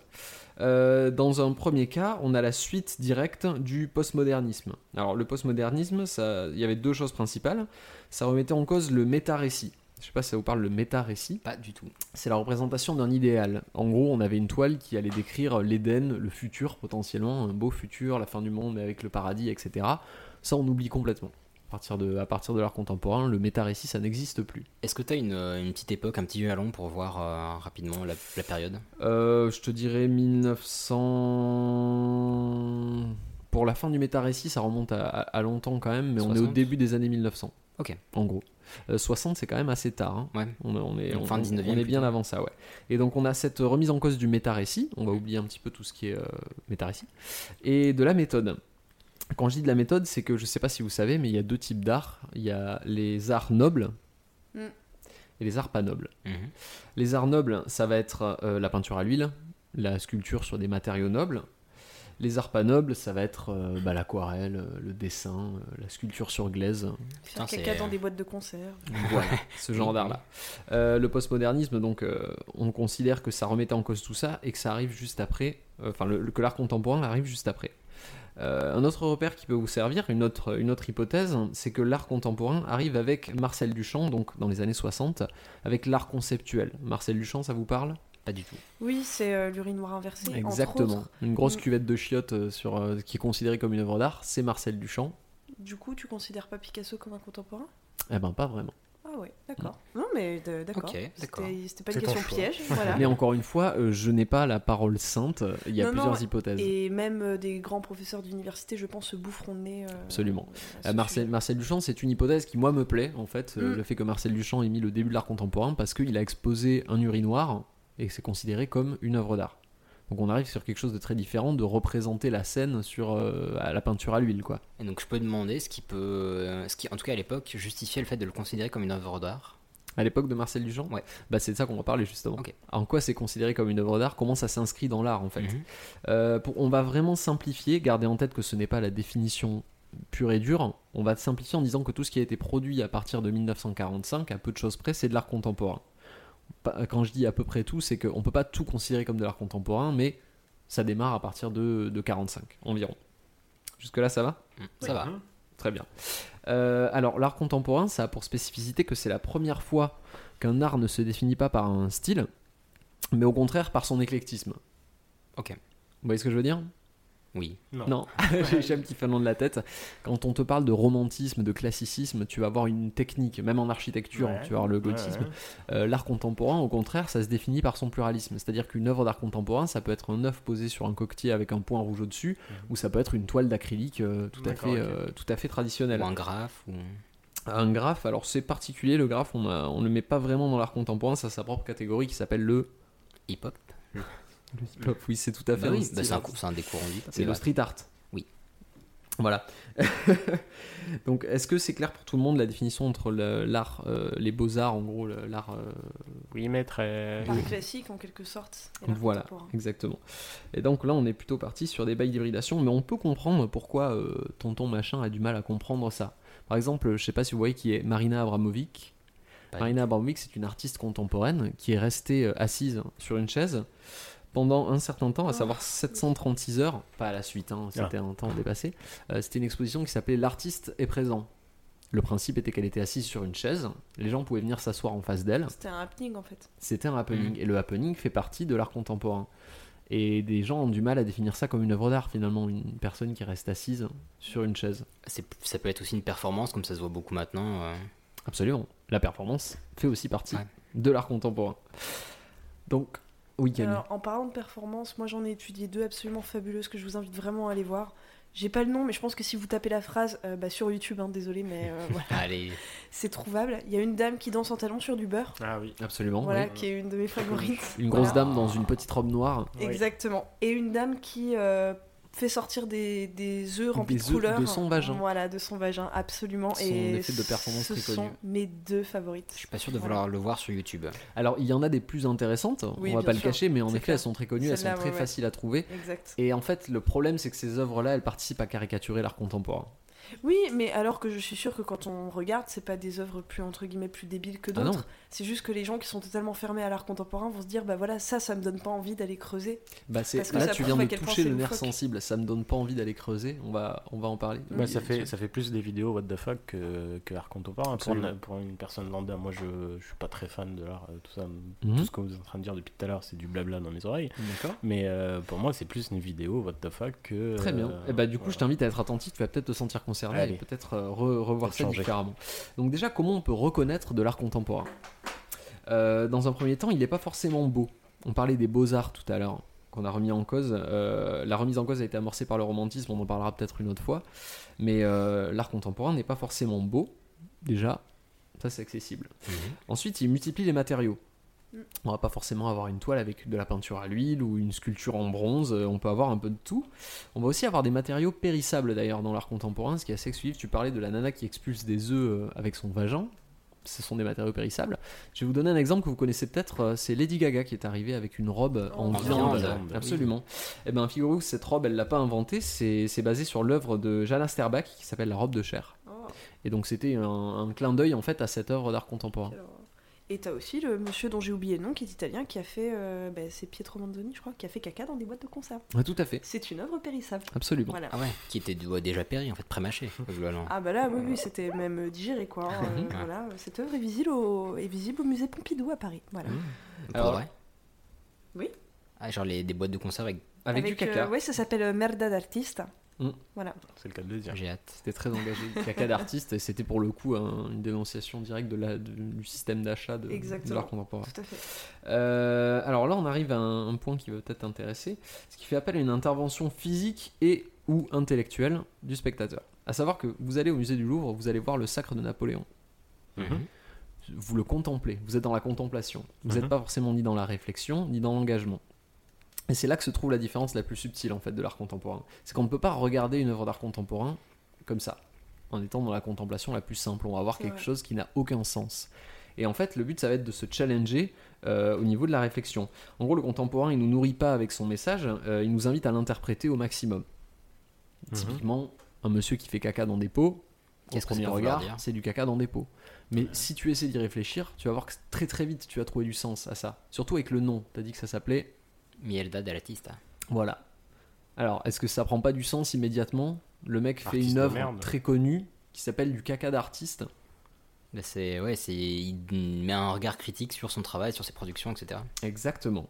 Euh, dans un premier cas, on a la suite directe du postmodernisme. Alors, le postmodernisme, il y avait deux choses principales. Ça remettait en cause le méta-récit. Je ne sais pas si ça vous parle, le méta-récit. Pas du tout. C'est la représentation d'un idéal. En gros, on avait une toile qui allait décrire l'Éden, le futur potentiellement, un beau futur, la fin du monde avec le paradis, et cetera. Ça, on oublie complètement. À partir, de, à partir de l'art contemporain, le méta-récit, ça n'existe plus. Est-ce que tu as une, une petite époque, un petit jalon pour voir euh, rapidement la, la période ? euh, Je te dirais mille neuf cents... Pour la fin du méta-récit, ça remonte à, à, à longtemps quand même, mais soixante on est au début des années mille neuf cents. Ok. En gros. Euh, soixante, c'est quand même assez tard. Hein. Ouais. On, on est, on, fin dix-neuvième, on est bien avant ça, ouais. Et donc, on a cette remise en cause du méta-récit. On va oublier un petit peu tout ce qui est euh, méta-récit. Et de la méthode. Quand je dis de la méthode, c'est que je ne sais pas si vous savez, mais il y a deux types d'art. Il y a les arts nobles mmh. et les arts pas nobles. Mmh. Les arts nobles, ça va être euh, la peinture à l'huile, la sculpture sur des matériaux nobles. Les arts pas nobles, ça va être euh, bah, l'aquarelle, le dessin, euh, la sculpture sur glaise. Faire caca dans des boîtes de concert. Voilà, ce genre d'art-là. Euh, le postmodernisme, donc, euh, on considère que ça remettait en cause tout ça et que ça arrive juste après, enfin, euh, que l'art contemporain arrive juste après. Euh, un autre repère qui peut vous servir, une autre, une autre hypothèse, c'est que l'art contemporain arrive avec Marcel Duchamp, donc dans les années soixante, avec l'art conceptuel. Marcel Duchamp, ça vous parle ? Pas du tout. Oui, c'est euh, l'urinoir inversé. Exactement. Une grosse cuvette de chiottes sur, euh, qui est considérée comme une œuvre d'art, c'est Marcel Duchamp. Du coup, tu considères pas Picasso comme un contemporain ? Eh ben, pas vraiment. Ah ouais, d'accord. Non, non mais de, d'accord. Okay, d'accord. C'était, c'était pas une c'est question piège. Voilà. Mais encore une fois, euh, je n'ai pas la parole sainte. Il y a non, plusieurs non, hypothèses. Et même euh, des grands professeurs d'université, je pense, se boufferont de nez. Euh, Absolument. Euh, Marcel, Marcel Duchamp, c'est une hypothèse qui, moi, me plaît, en fait. Mm. Euh, le fait que Marcel Duchamp ait mis le début de l'art contemporain parce qu'il a exposé un urinoir et que c'est considéré comme une œuvre d'art. Donc on arrive sur quelque chose de très différent, de représenter la scène sur euh, à la peinture à l'huile, quoi. Et donc je peux demander ce qui peut, ce qui en tout cas à l'époque justifiait le fait de le considérer comme une œuvre d'art. À l'époque de Marcel Duchamp, ouais. Bah c'est de ça qu'on va parler justement. Okay. En quoi c'est considéré comme une œuvre d'art ? Comment ça s'inscrit dans l'art en fait ? Mm-hmm. euh, pour, on va vraiment simplifier, garder en tête que ce n'est pas la définition pure et dure. On va simplifier en disant que tout ce qui a été produit à partir de mille neuf cent quarante-cinq, à peu de choses près, c'est de l'art contemporain. Quand je dis à peu près tout, c'est qu'on ne peut pas tout considérer comme de l'art contemporain, mais ça démarre à partir de, de quarante-cinq environ. Jusque-là, ça va ? mmh. Ça oui. va. Mmh. Très bien. Euh, alors, l'art contemporain, ça a pour spécificité que c'est la première fois qu'un art ne se définit pas par un style, mais au contraire par son éclectisme. Ok. Vous voyez ce que je veux dire ? Oui. Non. non. J'ai un petit fainéant de la tête. Quand on te parle de romantisme, de classicisme, tu vas avoir une technique, même en architecture, ouais, tu vas avoir le gothisme. Ouais, ouais. Euh, l'art contemporain, au contraire, ça se définit par son pluralisme. C'est-à-dire qu'une œuvre d'art contemporain, ça peut être un œuf posé sur un coquetier avec un point rouge au-dessus, mm-hmm. ou ça peut être une toile d'acrylique euh, tout, à fait, okay. euh, tout à fait traditionnelle. Ou un graphe. Ou... Un graphe, alors c'est particulier, le graphe, on a, on le met pas vraiment dans l'art contemporain, ça a sa propre catégorie qui s'appelle le hip-hop. Le hip-hop, oui, c'est tout à fait. Bah oui, bah c'est, un, c'est un des courants du. C'est le street art. Oui. Voilà. Donc, est-ce que c'est clair pour tout le monde la définition entre le, l'art, euh, les beaux-arts, en gros, l'art. Euh... Oui, mais très. L'art classique, en quelque sorte. Voilà, exactement. Et donc là, on est plutôt parti sur des bails d'hybridation, mais on peut comprendre pourquoi euh, tonton machin a du mal à comprendre ça. Par exemple, je ne sais pas si vous voyez qui est Marina Abramovic. Pas Marina Abramovic, c'est une artiste contemporaine qui est restée euh, assise sur une chaise pendant un certain temps, à savoir sept cent trente-six heures, pas à la suite, hein, c'était ah. un temps dépassé. Euh, c'était une exposition qui s'appelait « L'artiste est présent ». Le principe était qu'elle était assise sur une chaise, les gens pouvaient venir s'asseoir en face d'elle. C'était un happening en fait. C'était un happening, mmh. et le happening fait partie de l'art contemporain. Et des gens ont du mal à définir ça comme une œuvre d'art, finalement, une personne qui reste assise sur une chaise. C'est, ça peut être aussi une performance, comme ça se voit beaucoup maintenant. Euh... Absolument. La performance fait aussi partie ouais. de l'art contemporain. Donc, oui, Camille. Alors, en parlant de performance, moi j'en ai étudié deux absolument fabuleuses que je vous invite vraiment à aller voir. J'ai pas le nom, mais je pense que si vous tapez la phrase euh, bah, sur YouTube, hein, désolé, mais euh, voilà, allez. C'est trouvable. Il y a une dame qui danse en talons sur du beurre. Ah oui, absolument. Voilà, oui. Qui est une de mes favorites. Une grosse voilà. dame dans une petite robe noire. Oui. Exactement. Et une dame qui euh, fait sortir des, des œufs remplis des de couleurs. De son vagin. Voilà, de son vagin, absolument. Son et effet de performance ce sont connu. Mes deux favorites. Je suis pas sûr de vouloir voilà. le voir sur YouTube. Alors, il y en a des plus intéressantes, oui, on va pas sûr. le cacher, mais en c'est effet, clair. Elles sont très connues, celle-là, elles sont très ouais. faciles à trouver. Exact. Et en fait, le problème, c'est que ces œuvres-là, elles participent à caricaturer l'art contemporain. Oui, mais alors que je suis sûre que quand on regarde, c'est pas des œuvres plus entre guillemets plus débiles que d'autres. Ah c'est juste que les gens qui sont totalement fermés à l'art contemporain vont se dire bah voilà ça, ça me donne pas envie d'aller creuser. Bah c'est parce que là ça tu viens de toucher le nerf sensible, ça me donne pas envie d'aller creuser. On va on va en parler. Bah, oui, ça fait ça fait plus des vidéos what the fuck que, que art contemporain. Pour une, pour une personne lambda, moi je je suis pas très fan de l'art tout ça. Mm-hmm. Tout ce que vous êtes en train de dire depuis tout à l'heure, c'est du blabla dans mes oreilles. D'accord. Mais euh, pour moi c'est plus une vidéo what the fuck que. Très bien. Euh, Et bah du coup voilà. je t'invite à être attentif, tu vas peut-être te sentir concerné. Allez. Et peut-être euh, re- revoir ça différemment. Donc déjà, comment on peut reconnaître de l'art contemporain ? euh, Dans un premier temps, il n'est pas forcément beau. On parlait des beaux-arts tout à l'heure, qu'on a remis en cause. Euh, la remise en cause a été amorcée par le romantisme, on en parlera peut-être une autre fois. Mais euh, l'art contemporain n'est pas forcément beau. Déjà, ça c'est accessible. Mmh. Ensuite, il multiplie les matériaux. On va pas forcément avoir une toile avec de la peinture à l'huile ou une sculpture en bronze, on peut avoir un peu de tout. On va aussi avoir des matériaux périssables d'ailleurs dans l'art contemporain, ce qui est assez exclusif. Tu parlais de la nana qui expulse des œufs avec son vagin, ce sont des matériaux périssables. Je vais vous donner un exemple que vous connaissez peut-être, c'est Lady Gaga qui est arrivée avec une robe en viande. Absolument. Et bien figurez-vous que cette robe, elle l'a pas inventée, c'est, c'est basé sur l'œuvre de Jana Sterbach qui s'appelle La robe de chair. Et donc c'était un, un clin d'œil en fait à cette œuvre d'art contemporain. Et t'as aussi le monsieur dont j'ai oublié le nom, qui est italien, qui a fait, euh, bah, c'est Pietro Manzoni, je crois, qui a fait caca dans des boîtes de conserve. Ah, tout à fait. C'est une œuvre périssable. Absolument. Voilà. Ah ouais, qui était déjà périe, en fait, pré-mâchée. Ah bah là, oui, oui, c'était même digéré, quoi. Euh, voilà, cette œuvre est visible, au... est visible au musée Pompidou à Paris. Voilà. Mmh. Alors, ouais. Oui. Ah, genre les, des boîtes de conserve avec, avec, avec du caca. Euh, oui, ça s'appelle Merda d'artiste. Mmh. Voilà. C'est le cas de le dire. J'ai hâte. C'était très engagé. Caca d'artiste, et c'était pour le coup un, une dénonciation directe de la, de, du système d'achat de, de l'art contemporain. Tout à fait. Euh, alors là, on arrive à un, un point qui va peut-être intéresser, ce qui fait appel à une intervention physique et ou intellectuelle du spectateur. À savoir que vous allez au musée du Louvre, vous allez voir le sacre de Napoléon. Mmh. Vous le contemplez. Vous êtes dans la contemplation. Vous n'êtes mmh. pas forcément ni dans la réflexion ni dans l'engagement. Et c'est là que se trouve la différence la plus subtile en fait de l'art contemporain. C'est qu'on ne peut pas regarder une œuvre d'art contemporain comme ça, en étant dans la contemplation la plus simple. On va voir quelque ouais. chose qui n'a aucun sens. Et en fait, le but, ça va être de se challenger euh, au niveau de la réflexion. En gros, le contemporain, il ne nous nourrit pas avec son message, euh, il nous invite à l'interpréter au maximum. Mmh. Typiquement, un monsieur qui fait caca dans des pots, qu'est-ce qu'on y regarde ? C'est du caca dans des pots. Mais ouais. si tu essaies d'y réfléchir, tu vas voir que très très vite, tu vas trouver du sens à ça. Surtout avec le nom, tu as dit que ça s'appelait... Mielda d'artiste. Voilà. Alors, est-ce que ça prend pas du sens immédiatement ? Le mec fait artiste une œuvre très connue qui s'appelle du caca d'artiste. Mais c'est, ouais, c'est, il met un regard critique sur son travail, sur ses productions, et cetera. Exactement.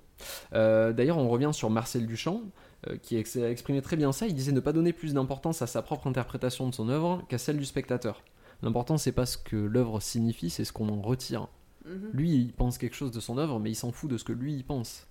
Euh, d'ailleurs, on revient sur Marcel Duchamp, euh, qui ex- exprimait très bien ça. Il disait ne pas donner plus d'importance à sa propre interprétation de son œuvre qu'à celle du spectateur. L'important, c'est pas ce que l'œuvre signifie, c'est ce qu'on en retire. Mm-hmm. Lui, il pense quelque chose de son œuvre, mais il s'en fout de ce que lui, il pense.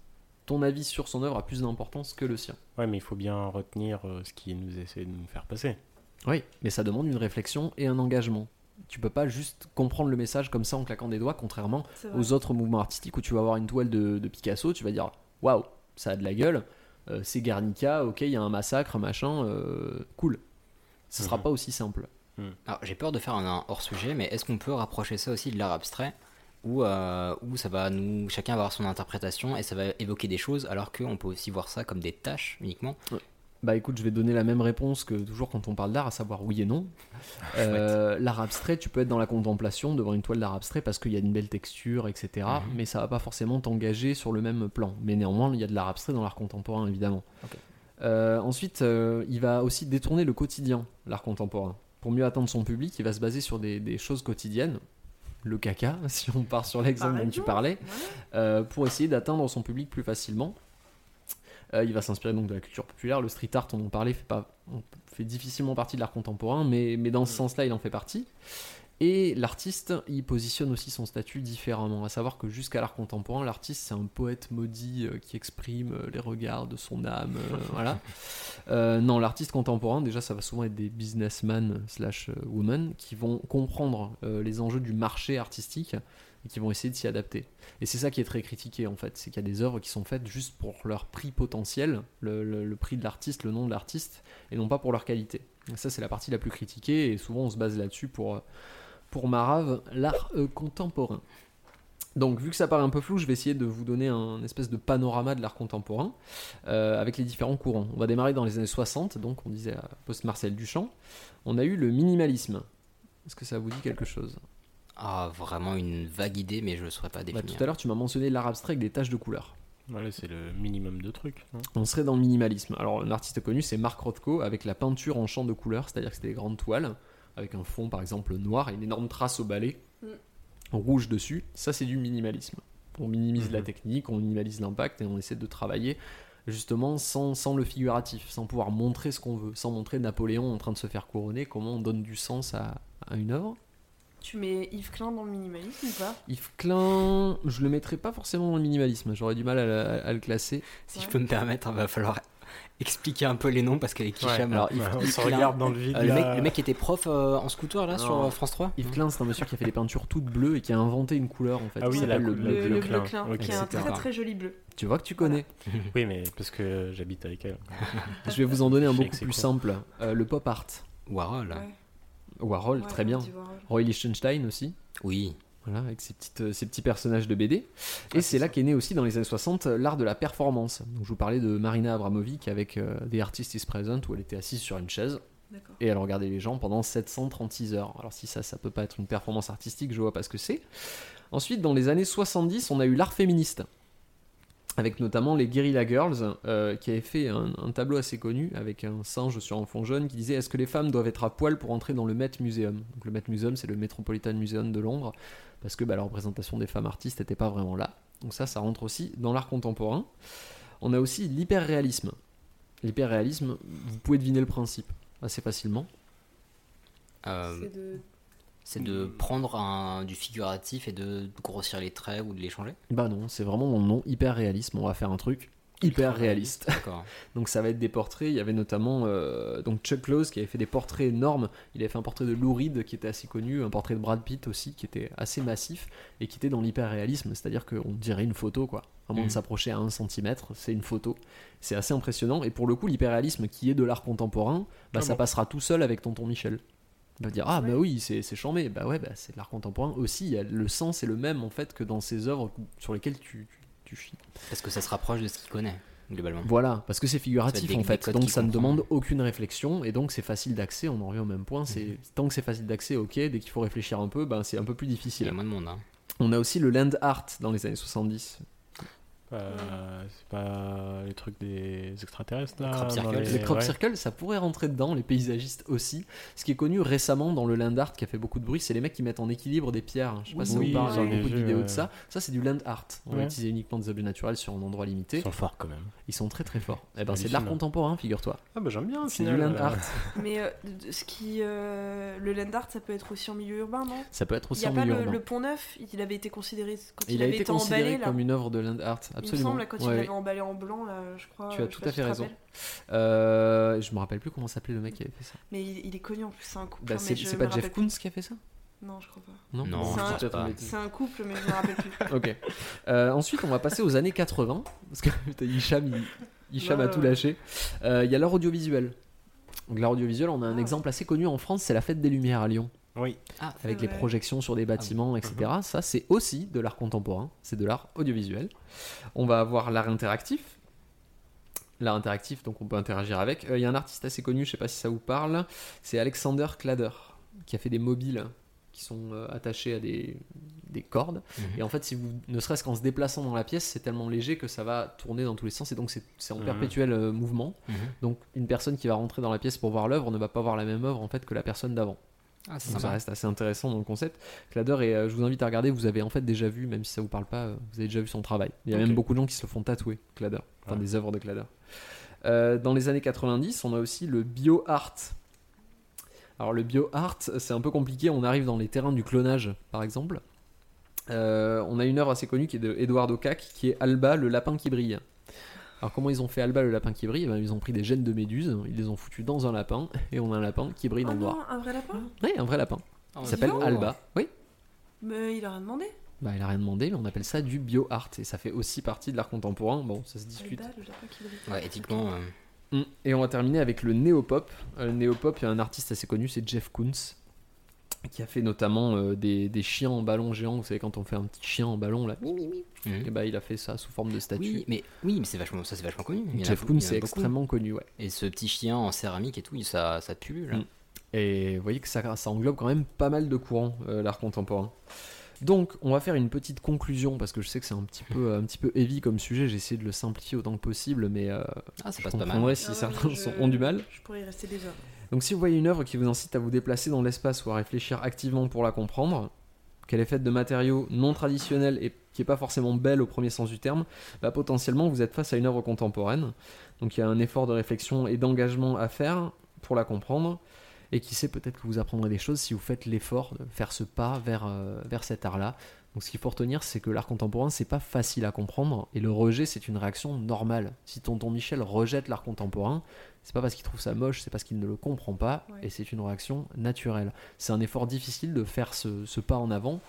Ton avis sur son œuvre a plus d'importance que le sien. Ouais, mais il faut bien retenir euh, ce qu'il nous essaie de nous faire passer. Oui, mais ça demande une réflexion et un engagement. Tu peux pas juste comprendre le message comme ça en claquant des doigts, contrairement aux autres mouvements artistiques où tu vas avoir une toile de, de Picasso, tu vas dire waouh, ça a de la gueule, euh, c'est Guernica, ok, il y a un massacre, machin, euh, cool. Ce mmh. sera pas aussi simple. Mmh. Alors j'ai peur de faire un, un hors sujet, mais est-ce qu'on peut rapprocher ça aussi de l'art abstrait, où, euh, où ça va nous, chacun va avoir son interprétation et ça va évoquer des choses, alors qu'on peut aussi voir ça comme des tâches uniquement. Ouais. Bah écoute, je vais donner la même réponse que toujours quand on parle d'art, à savoir oui et non. Euh, l'art abstrait, tu peux être dans la contemplation devant une toile d'art abstrait parce qu'il y a une belle texture, et cetera. Mm-hmm. Mais ça va pas forcément t'engager sur le même plan. Mais néanmoins, il y a de l'art abstrait dans l'art contemporain, évidemment. Okay. Euh, ensuite, euh, il va aussi détourner le quotidien, l'art contemporain. Pour mieux atteindre son public, il va se baser sur des, des choses quotidiennes, le caca, si on part sur l'exemple ah, dont non. tu parlais, euh, pour essayer d'atteindre son public plus facilement. Euh, il va s'inspirer donc de la culture populaire. Le street art, on en parlait, fait, pas, on fait difficilement partie de l'art contemporain, mais, mais dans ce sens-là, il en fait partie. Et l'artiste, il positionne aussi son statut différemment, à savoir que jusqu'à l'art contemporain, l'artiste, c'est un poète maudit euh, qui exprime euh, les regards de son âme. Euh, voilà. Euh, non, l'artiste contemporain, déjà, ça va souvent être des businessmen slash women qui vont comprendre euh, les enjeux du marché artistique, qui vont essayer de s'y adapter. Et c'est ça qui est très critiqué en fait, c'est qu'il y a des œuvres qui sont faites juste pour leur prix potentiel, le, le, le prix de l'artiste, le nom de l'artiste, et non pas pour leur qualité. Et ça c'est la partie la plus critiquée, et souvent on se base là-dessus pour, pour Marave, l'art euh, contemporain. Donc vu que ça paraît un peu flou, je vais essayer de vous donner un espèce de panorama de l'art contemporain, euh, avec les différents courants. On va démarrer dans les années soixante, donc on disait post-Marcel Duchamp. On a eu le minimalisme. Est-ce que ça vous dit quelque chose ? Ah, vraiment une vague idée, mais je ne saurais pas définir. Bah, tout à l'heure, tu m'as mentionné l'art abstrait avec des taches de couleur. Voilà, c'est le minimum de trucs. Hein. On serait dans le minimalisme. Alors, un artiste connu, c'est Marc Rothko, avec la peinture en champ de couleur, c'est-à-dire que c'était des grandes toiles, avec un fond, par exemple, noir, et une énorme trace au balai, mmh. rouge dessus. Ça, c'est du minimalisme. On minimise mmh. la technique, on minimise l'impact, et on essaie de travailler, justement, sans, sans le figuratif, sans pouvoir montrer ce qu'on veut, sans montrer Napoléon en train de se faire couronner, comment on donne du sens à, à une œuvre. Tu mets Yves Klein dans le minimalisme ou pas ? Yves Klein, je le mettrais pas forcément dans le minimalisme, j'aurais du mal à, à, à le classer. Si ouais. je peux me permettre, il va falloir expliquer un peu les noms parce qu'avec Hicham, ouais. Yves, on Yves se Klein, regarde dans le vide. Euh, le, mec, le mec était prof euh, en scooter là non. sur euh, France trois. Yves Klein, c'est un monsieur qui a fait des peintures toutes bleues et qui a inventé une couleur en fait. Ah oui, c'est la, le, bleu, le, le bleu Klein, okay. qui est un très très joli bleu. Tu vois que tu connais. Voilà. Oui, mais parce que j'habite avec elle. Je vais vous en donner un beaucoup plus simple, euh, le pop art. Warhol. Ouais. Warhol, ouais, très bien. Roy Lichtenstein aussi. Oui. Voilà, avec ses, petites, ses petits personnages de B D. Et ah, c'est, c'est là qu'est né aussi, dans les années soixante, l'art de la performance. Donc, je vous parlais de Marina Abramovic avec euh, The Artist is Present, où elle était assise sur une chaise. D'accord. Et elle regardait les gens pendant sept cent trente-six heures. Alors si ça, ça peut pas être une performance artistique, je vois pas ce que c'est. Ensuite, dans les années soixante-dix, on a eu l'art féministe, avec notamment les Guerilla Girls, euh, qui avaient fait un, un tableau assez connu avec un singe sur un fond jaune qui disait « Est-ce que les femmes doivent être à poil pour entrer dans le Met Museum ?» Donc le Met Museum, c'est le Metropolitan Museum de Londres, parce que bah, la représentation des femmes artistes n'était pas vraiment là. Donc ça, ça rentre aussi dans l'art contemporain. On a aussi l'hyperréalisme. L'hyperréalisme, vous pouvez deviner le principe assez facilement. Euh... C'est de... C'est de prendre un, du figuratif et de grossir les traits ou de les changer ? Bah non, c'est vraiment mon nom, hyper réalisme. On va faire un truc hyper réaliste. D'accord. Donc ça va être des portraits. Il y avait notamment euh, donc Chuck Close qui avait fait des portraits énormes. Il avait fait un portrait de Lou Reed qui était assez connu, un portrait de Brad Pitt aussi qui était assez massif et qui était dans l'hyper réalisme. C'est-à-dire qu'on dirait une photo, quoi. À moins mmh. de s'approcher à un centimètre, c'est une photo. C'est assez impressionnant. Et pour le coup, l'hyper réalisme qui est de l'art contemporain, bah, ah ça bon. passera tout seul avec Tonton Michel. On va dire ah bah oui c'est, c'est chambé, bah ouais bah c'est de l'art contemporain aussi, le sens est le même en fait que dans ces œuvres sur lesquelles tu, tu, tu chies. Parce que ça se rapproche de ce qu'il connaît globalement. Voilà, parce que c'est figuratif en fait, donc ça ne demande aucune réflexion et donc c'est facile d'accès, on en revient au même point, c'est, mm-hmm. tant que c'est facile d'accès, ok, dès qu'il faut réfléchir un peu, ben c'est un peu plus difficile. Il y a moins de monde, hein. On a aussi le land art dans les années soixante-dix. Euh, ouais. C'est pas les trucs des extraterrestres là, crop circles. Les... les crop ouais. circles, ça pourrait rentrer dedans, les paysagistes aussi. Ce qui est connu récemment dans le land art qui a fait beaucoup de bruit, c'est les mecs qui mettent en équilibre des pierres. Je sais pas si ça vous parle, il y a beaucoup de vidéos ouais. de ça. Ça, c'est du land art. On ouais. va utiliser uniquement des objets naturels sur un endroit limité. Ils sont forts quand même. Ils sont très très forts. C'est, eh ben, c'est de l'art contemporain, figure-toi. Ah bah j'aime bien. C'est final, du land euh... art. Mais euh, ce qui, euh, le land art, ça peut être aussi en milieu urbain, non ? Ça peut être aussi en milieu urbain. Il y a pas le Pont Neuf, il avait été considéré quand il avait été emballé comme une œuvre de land art. Absolument. Il me semble, quand tu ouais, l'avais oui. emballé en blanc, là, je crois. Tu as tout à fait raison. Euh, je me rappelle plus comment s'appelait le mec qui avait fait ça. Mais il, il est connu en plus, c'est un couple. Bah, c'est mais c'est pas Jeff Koons qui a fait ça ? Non, je crois pas. Non, non c'est, un, je pas. c'est un couple, mais je me rappelle plus. Ok. Euh, ensuite, on va passer aux années quatre-vingts. Parce que Hicham, il, Hicham bah, a tout lâché. Il euh, y a l'art audiovisuel. Donc, l'art audiovisuel, on a un ah, exemple ouais. assez connu en France, c'est la Fête des Lumières à Lyon. Oui. Ah, avec les projections sur des bâtiments, ah, et cetera. Uh-huh. Ça, c'est aussi de l'art contemporain, c'est de l'art audiovisuel. On va avoir l'art interactif. L'art interactif, donc on peut interagir avec. Il euh, y a un artiste assez connu, je ne sais pas si ça vous parle, c'est Alexander Klader, qui a fait des mobiles qui sont euh, attachés à des, des cordes. Mm-hmm. Et en fait, si vous, ne serait-ce qu'en se déplaçant dans la pièce, c'est tellement léger que ça va tourner dans tous les sens, et donc c'est, c'est en mm-hmm. perpétuel euh, mouvement. Mm-hmm. Donc une personne qui va rentrer dans la pièce pour voir l'œuvre ne va pas voir la même œuvre en fait, que la personne d'avant. Ah, c'est ça reste assez intéressant dans le concept. Klader, et euh, je vous invite à regarder, vous avez en fait déjà vu, même si ça vous parle pas, euh, vous avez déjà vu son travail. Il y a okay. même beaucoup de gens qui se le font tatouer, Klader, enfin ouais. des œuvres de Klader. Euh, dans les années quatre-vingt-dix, on a aussi le bio-art. Alors le bio-art, c'est un peu compliqué, on arrive dans les terrains du clonage, par exemple. Euh, on a une œuvre assez connue qui est d'Edouard Ocac, qui est Alba, le lapin qui brille. Alors comment ils ont fait Alba le lapin qui brille ? Eh bien, ils ont pris des gènes de méduse, ils les ont foutus dans un lapin, et on a un lapin qui brille oh dans le noir. Un vrai lapin ? Oui, un vrai lapin. Oh, il s'appelle Alba. Oui. Mais il a rien demandé. Bah il a rien demandé, mais on appelle ça du bio-art, et ça fait aussi partie de l'art contemporain. Bon, ça se discute. Alba le lapin qui brille. Ouais, éthiquement. Euh... Et on va terminer avec le néopop. Le néopop, il y a un artiste assez connu, c'est Jeff Koons, qui a fait notamment euh, des, des chiens en ballon géant. Vous savez, quand on fait un petit chien en ballon, là, mmh. et bah, il a fait ça sous forme de statue. Oui, mais, oui, mais c'est vachement, ça, c'est vachement connu. Il Jeff Koons, c'est extrêmement connu. Ouais. Et ce petit chien en céramique et tout, ça, ça pue. Là. Mmh. Et vous voyez que ça, ça englobe quand même pas mal de courants, euh, l'art contemporain. Donc, on va faire une petite conclusion, parce que je sais que c'est un petit peu, un petit peu heavy comme sujet. J'ai essayé de le simplifier autant que possible, mais euh, ah, ça je passe comprendrai pas mal. si ah, certains je, ont du mal. Je pourrais y rester des heures. Donc si vous voyez une œuvre qui vous incite à vous déplacer dans l'espace ou à réfléchir activement pour la comprendre, qu'elle est faite de matériaux non traditionnels et qui n'est pas forcément belle au premier sens du terme, bah potentiellement vous êtes face à une œuvre contemporaine. Donc il y a un effort de réflexion et d'engagement à faire pour la comprendre, et qui sait, peut-être que vous apprendrez des choses si vous faites l'effort de faire ce pas vers, euh, vers cet art-là. Donc ce qu'il faut retenir, c'est que l'art contemporain, c'est pas facile à comprendre, et le rejet, c'est une réaction normale. Si tonton Michel rejette l'art contemporain, c'est pas parce qu'il trouve ça moche, c'est parce qu'il ne le comprend pas, ouais. et c'est une réaction naturelle. C'est un effort difficile de faire ce, ce pas en avant,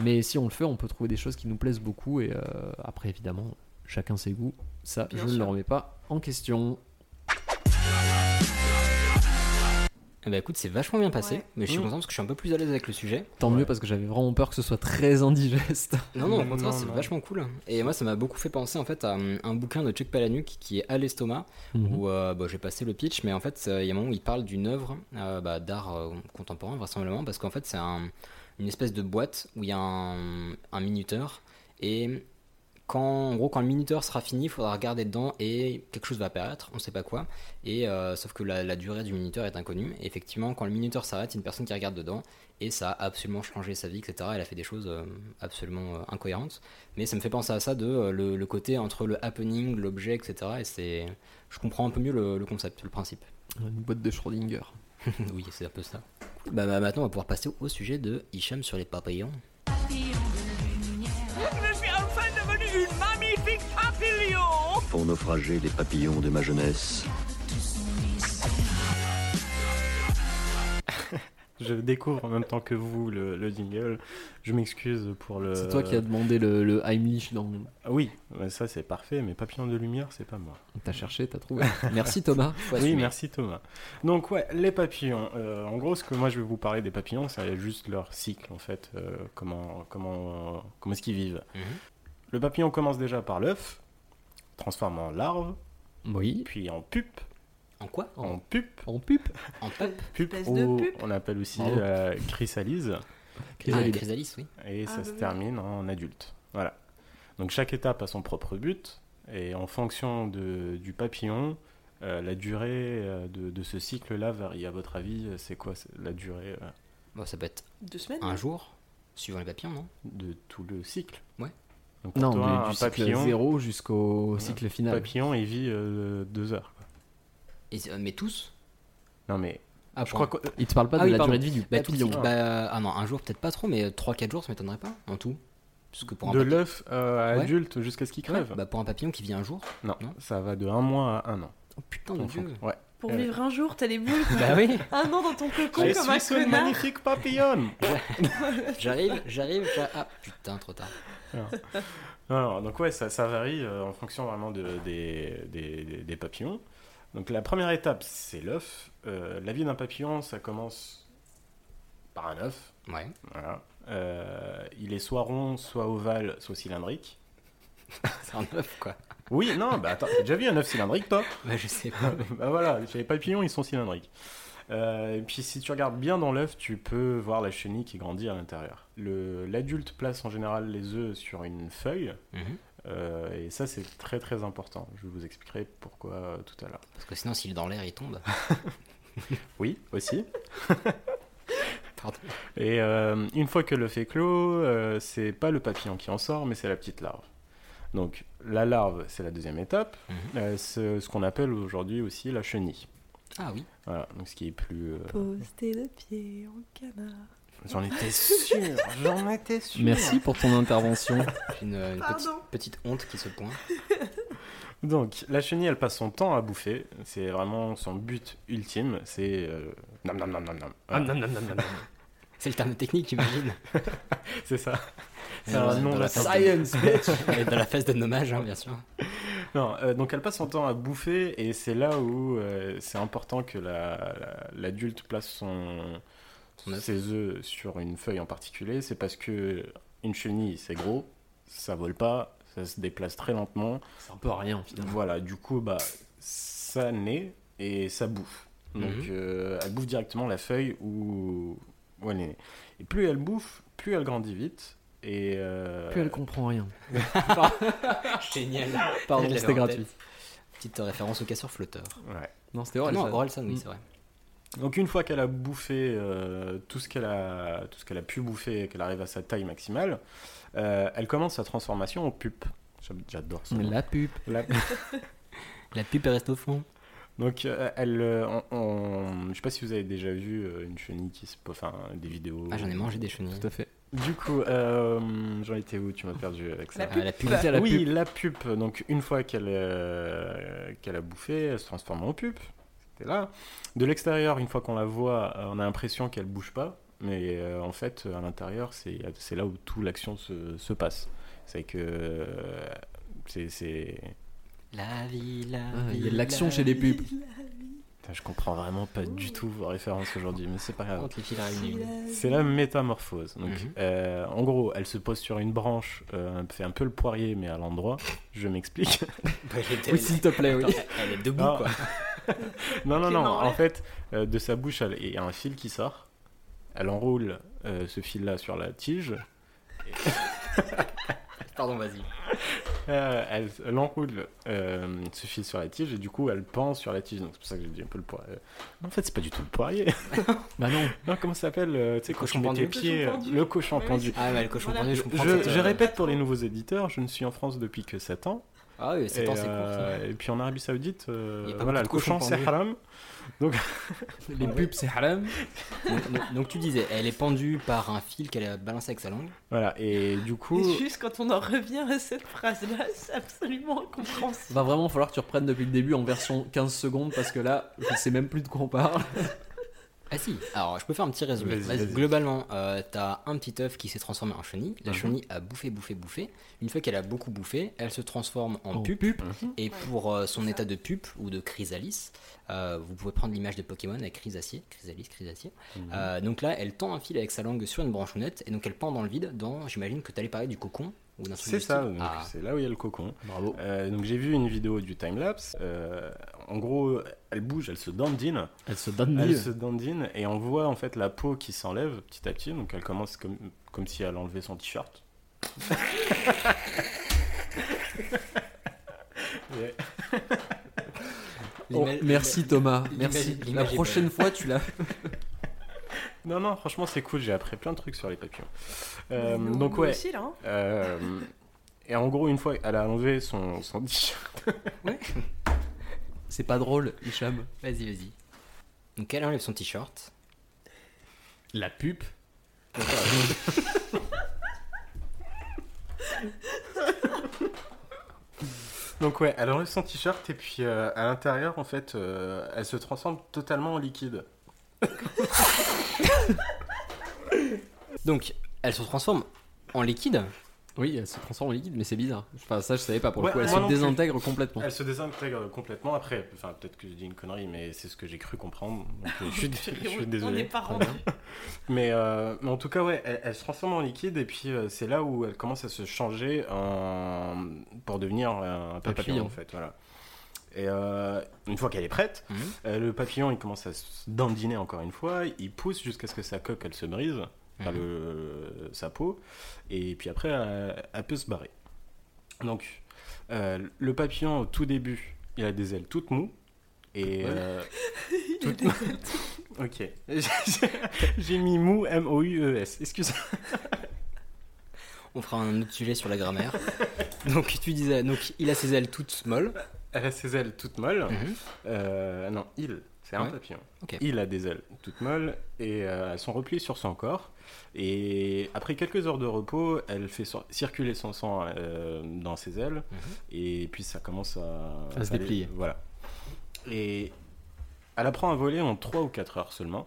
mais si on le fait, on peut trouver des choses qui nous plaisent beaucoup, et euh, après évidemment, chacun ses goûts, ça Bien je sûr. ne le remets pas en question. Bah écoute, c'est vachement bien passé, ouais. mais je suis mmh. content parce que je suis un peu plus à l'aise avec le sujet. Tant ouais. mieux, parce que j'avais vraiment peur que ce soit très indigeste. Non, non, au contraire, c'est non. vachement cool. Et moi, ça m'a beaucoup fait penser en fait à un bouquin de Chuck Palahniuk qui est À l'estomac, mmh. où euh, bah, j'ai passé le pitch, mais en fait, il y a un moment où il parle d'une œuvre euh, bah, d'art euh, contemporain, vraisemblablement, parce qu'en fait, c'est un, une espèce de boîte où il y a un, un minuteur, et quand, en gros, quand le minuteur sera fini, il faudra regarder dedans et quelque chose va apparaître, on ne sait pas quoi. Et euh, sauf que la, la durée du minuteur est inconnue. Et effectivement, quand le minuteur s'arrête, il y a une personne qui regarde dedans et ça a absolument changé sa vie, et cetera. Elle a fait des choses euh, absolument euh, incohérentes. Mais ça me fait penser à ça, de euh, le, le côté entre le happening, l'objet, et cetera. Et c'est, je comprends un peu mieux le, le concept, le principe. Une boîte de Schrödinger. Oui, c'est un peu ça. Bah, bah, maintenant, on va pouvoir passer au, au sujet de Hicham sur les papillons. Pour naufrager les papillons de ma jeunesse. Je découvre en même temps que vous le, le jingle. Je m'excuse pour le... C'est toi qui as demandé le, le Heimlich dans... Oui, ça c'est parfait, mais papillon de lumière, c'est pas moi. T'as cherché, t'as trouvé. Merci Thomas. Oui, assumer. merci Thomas. Donc ouais, les papillons. Euh, en gros, ce que moi je vais vous parler des papillons, c'est juste leur cycle en fait. Euh, comment, comment, euh, comment est-ce qu'ils vivent. Mm-hmm. Le papillon commence déjà par l'œuf, transforme en larve, oui. puis en pupe. En quoi ? En, en pupe. En pupe. En pupe. pupe, ou, pupe. On appelle aussi oh. euh, chrysalise. Chrysalise. Ah, chrysalise, oui. Et ah, ça bah, se oui. termine en adulte. Voilà. Donc chaque étape a son propre but, et en fonction de, du papillon, euh, la durée de, de ce cycle-là varie. À votre avis, c'est quoi la durée euh... bon, ça peut être deux semaines, un jour, suivant les papillons, non ? De tout le cycle. Ouais. Donc, non, toi, du, du papillon, cycle zéro jusqu'au ouais, cycle final. Le papillon, il vit euh, deux heures. Et, mais tous ? Non, mais... Ah, je crois que... Il te parle pas ah, de oui, la pardon. durée de vie du bah, papillon. Tout, bah, ah non, un jour peut-être pas trop, mais trois quatre jours ça m'étonnerait pas en tout. Parce que pour un de papillon... l'œuf euh, à ouais. adulte jusqu'à ce qu'il crève. Ouais. Bah, pour un papillon qui vit un jour. Non, non, ça va de un mois à un an. Oh putain de Dieu. Ouais. Pour euh... vivre un jour, t'as les boules. Bah oui. Un an dans ton cocon comme un connard. Une magnifique papillon. j'arrive, j'arrive, j'arrive. Ah putain, trop tard. Alors. Alors, donc ouais, ça, ça varie euh, en fonction vraiment de, des, des, des, des papillons. Donc la première étape, c'est l'œuf. Euh, la vie d'un papillon, ça commence par un œuf. Ouais. Voilà. Euh, il est soit rond, soit ovale, soit cylindrique. C'est un œuf, quoi. Oui, non, bah attends, t'as déjà vu un œuf cylindrique, toi ? Bah je sais pas. Bah voilà, les papillons, ils sont cylindriques. Euh, et puis si tu regardes bien dans l'œuf, tu peux voir la chenille qui grandit à l'intérieur. Le, l'adulte place en général les œufs sur une feuille. Mmh. Euh, et ça c'est très très important. Je vous expliquerai pourquoi euh, tout à l'heure. Parce que sinon s'il est dans l'air il tombe. Oui, aussi. Pardon. Et euh, une fois que l'œuf est clos, euh, c'est pas le papillon qui en sort, mais c'est la petite larve. Donc la larve c'est la deuxième étape. Mm-hmm. euh, c'est ce qu'on appelle aujourd'hui aussi la chenille. Ah oui. Voilà, donc ce qui est plus... Euh... Poster le pied en canard. J'en étais sûr, j'en étais sûr. Merci pour ton intervention. J'ai une, une petite, petite honte qui se pointe. Donc, la chenille, elle passe son temps à bouffer. C'est vraiment son but ultime. C'est euh... nam nam nam nam nam. Ah, nam nam nam nam. C'est le terme technique, j'imagine. C'est ça. C'est et un nom de la science, bitch. Et dans la phase de nommage, hein, bien sûr. Non, euh, donc elle passe son temps à bouffer, et c'est là où euh, c'est important que la, la, l'adulte place son... ses œufs sur une feuille en particulier, c'est parce que une chenille c'est gros, ça vole pas, ça se déplace très lentement, c'est un peu rien finalement. Voilà, du coup bah ça naît et ça bouffe. Donc mm-hmm. euh, elle bouffe directement la feuille où, où elle est née. Et plus elle bouffe, plus elle grandit vite et euh... plus elle comprend rien. Génial. Pardon, c'était gratuit. Petite référence au casseur flotteur. Ouais. Non, c'était Orelsan. Orelsan, oui, mm. c'est vrai. Donc une fois qu'elle a bouffé euh, tout ce qu'elle a, tout ce qu'elle a pu bouffer et qu'elle arrive à sa taille maximale, euh, elle commence sa transformation en pupe. J'adore ça. La pupe. La, La pupe elle reste au fond. Donc euh, elle, euh, on, on... je ne sais pas si vous avez déjà vu une chenille qui se, enfin des vidéos. Ah j'en ai mangé des chenilles. Tout à fait. Du coup, euh, j'en étais où ? Tu m'as perdu avec ça. La pupe. Ah, la pupe. La, la oui, pupe. La pupe. Donc une fois qu'elle, euh, qu'elle a bouffé, elle se transforme en pupe. Là. De l'extérieur, une fois qu'on la voit, on a l'impression qu'elle bouge pas, mais euh, en fait, à l'intérieur, c'est, c'est là où toute l'action se, se passe. C'est que euh, c'est, c'est la vie, la ah, vie. Il y a de l'action la chez vie, les pubs. Putain, je comprends vraiment pas Ouh. du tout vos références aujourd'hui, mais c'est pas grave. C'est la métamorphose. Donc, mm-hmm. euh, en gros, elle se pose sur une branche, euh, fait un peu le poirier, mais à l'endroit. Je m'explique. Bah, oui, s'il te plaît, oui. Attends, elle est debout, ah. quoi. Non, non, non, en fait, euh, de sa bouche, il y a un fil qui sort. Elle enroule euh, ce fil-là sur la tige. Et... Pardon, vas-y. Euh, elle, elle enroule euh, ce fil sur la tige et du coup, elle pend sur la tige. Donc, c'est pour ça que j'ai dit un peu le poirier. En fait, c'est pas du tout le poirier. Bah non. Non, comment ça s'appelle euh, tu sais, quand tu mets tes pieds, le cochon pendu. Ah, bah, le cochon pendu, je comprends. Je, je répète pour les nouveaux éditeurs, je ne suis en France depuis que sept ans. Ah oui, c'est et, temps, c'est euh, court, et puis en Arabie Saoudite, euh, voilà, le cochon c'est haram. Donc... Les pubs c'est haram. Donc, donc, donc tu disais, elle est pendue par un fil qu'elle a balancé avec sa langue. Voilà, et du coup. Et juste quand on en revient à cette phrase-là, c'est absolument incompréhensible. Va vraiment falloir que tu reprennes depuis le début en version quinze secondes parce que là, je sais même plus de quoi on parle. Ah si, alors je peux faire un petit résumé. Vas-y, vas-y. Globalement, euh, t'as un petit œuf qui s'est transformé en chenille. La mm-hmm. chenille a bouffé, bouffé, bouffé. Une fois qu'elle a beaucoup bouffé, elle se transforme en oh, pupe. pupe. Mm-hmm. Et pour euh, son état de pupe ou de chrysalis, euh, vous pouvez prendre l'image de Pokémon avec chrysacier, chrysalis, chrysacier. Mm-hmm. Euh, donc là, elle tend un fil avec sa langue sur une branchounette et donc elle pend dans le vide. Dans, j'imagine que t'allais parler du cocon. Ou d'un truc. C'est ça, donc ah. c'est là où il y a le cocon. Bravo. Euh, donc j'ai vu une vidéo du timelapse. Euh, en gros, elle bouge, elle se dandine. Elle se dandine. Elle se dandine et on voit en fait la peau qui s'enlève petit à petit. Donc elle commence comme, comme si elle enlevait son t-shirt. Yeah. Oh, merci Thomas, merci. La prochaine fois, tu l'as. Non, non, franchement, c'est cool. J'ai appris plein de trucs sur les papillons. Euh, nous, donc, nous ouais. Aussi, là, hein. euh, et en gros, une fois, elle a enlevé son, son t-shirt. Ouais. C'est pas drôle, Hicham. Vas-y, vas-y. Donc, elle enlève son t-shirt. La pupe. Donc, ouais, elle enlève son t-shirt et puis euh, à l'intérieur, en fait, euh, elle se transforme totalement en liquide. Donc, elle se transforme en liquide. Oui, elle se transforme en liquide, mais c'est bizarre. Enfin, ça, je savais pas pour le ouais, coup. Elle se désintègre plus. complètement. Elle se désintègre complètement. Après, enfin, peut-être que je dis une connerie, mais c'est ce que j'ai cru comprendre. Donc, je, suis, je suis désolé. On n'est pas rendu. Mais, euh, mais en tout cas, ouais, elle, elle se transforme en liquide et puis euh, c'est là où elle commence à se changer en... pour devenir un papillon, papillon. en fait. Voilà. Et euh, une fois qu'elle est prête, mmh. euh, le papillon il commence à se dandiner encore une fois, il pousse jusqu'à ce que sa coque elle se brise, mmh. le, sa peau, et puis après elle, elle peut se barrer. Donc euh, le papillon au tout début, il a des ailes toutes moues, et... Voilà. Euh, toutes mou... ok, j'ai mis mou, M O U E S, excuse-moi. On fera un autre sujet sur la grammaire. Donc tu disais, donc il a ses ailes toutes molles. Elle a ses ailes toutes molles. Mmh. Euh, non, il, c'est un ouais. papillon. Okay. Il a des ailes toutes molles et euh, elles sont repliées sur son corps. Et après quelques heures de repos, elle fait so- circuler son sang euh, dans ses ailes mmh. et puis ça commence à, à se aller, déplier. Voilà. Et elle apprend à voler en trois ou quatre heures seulement.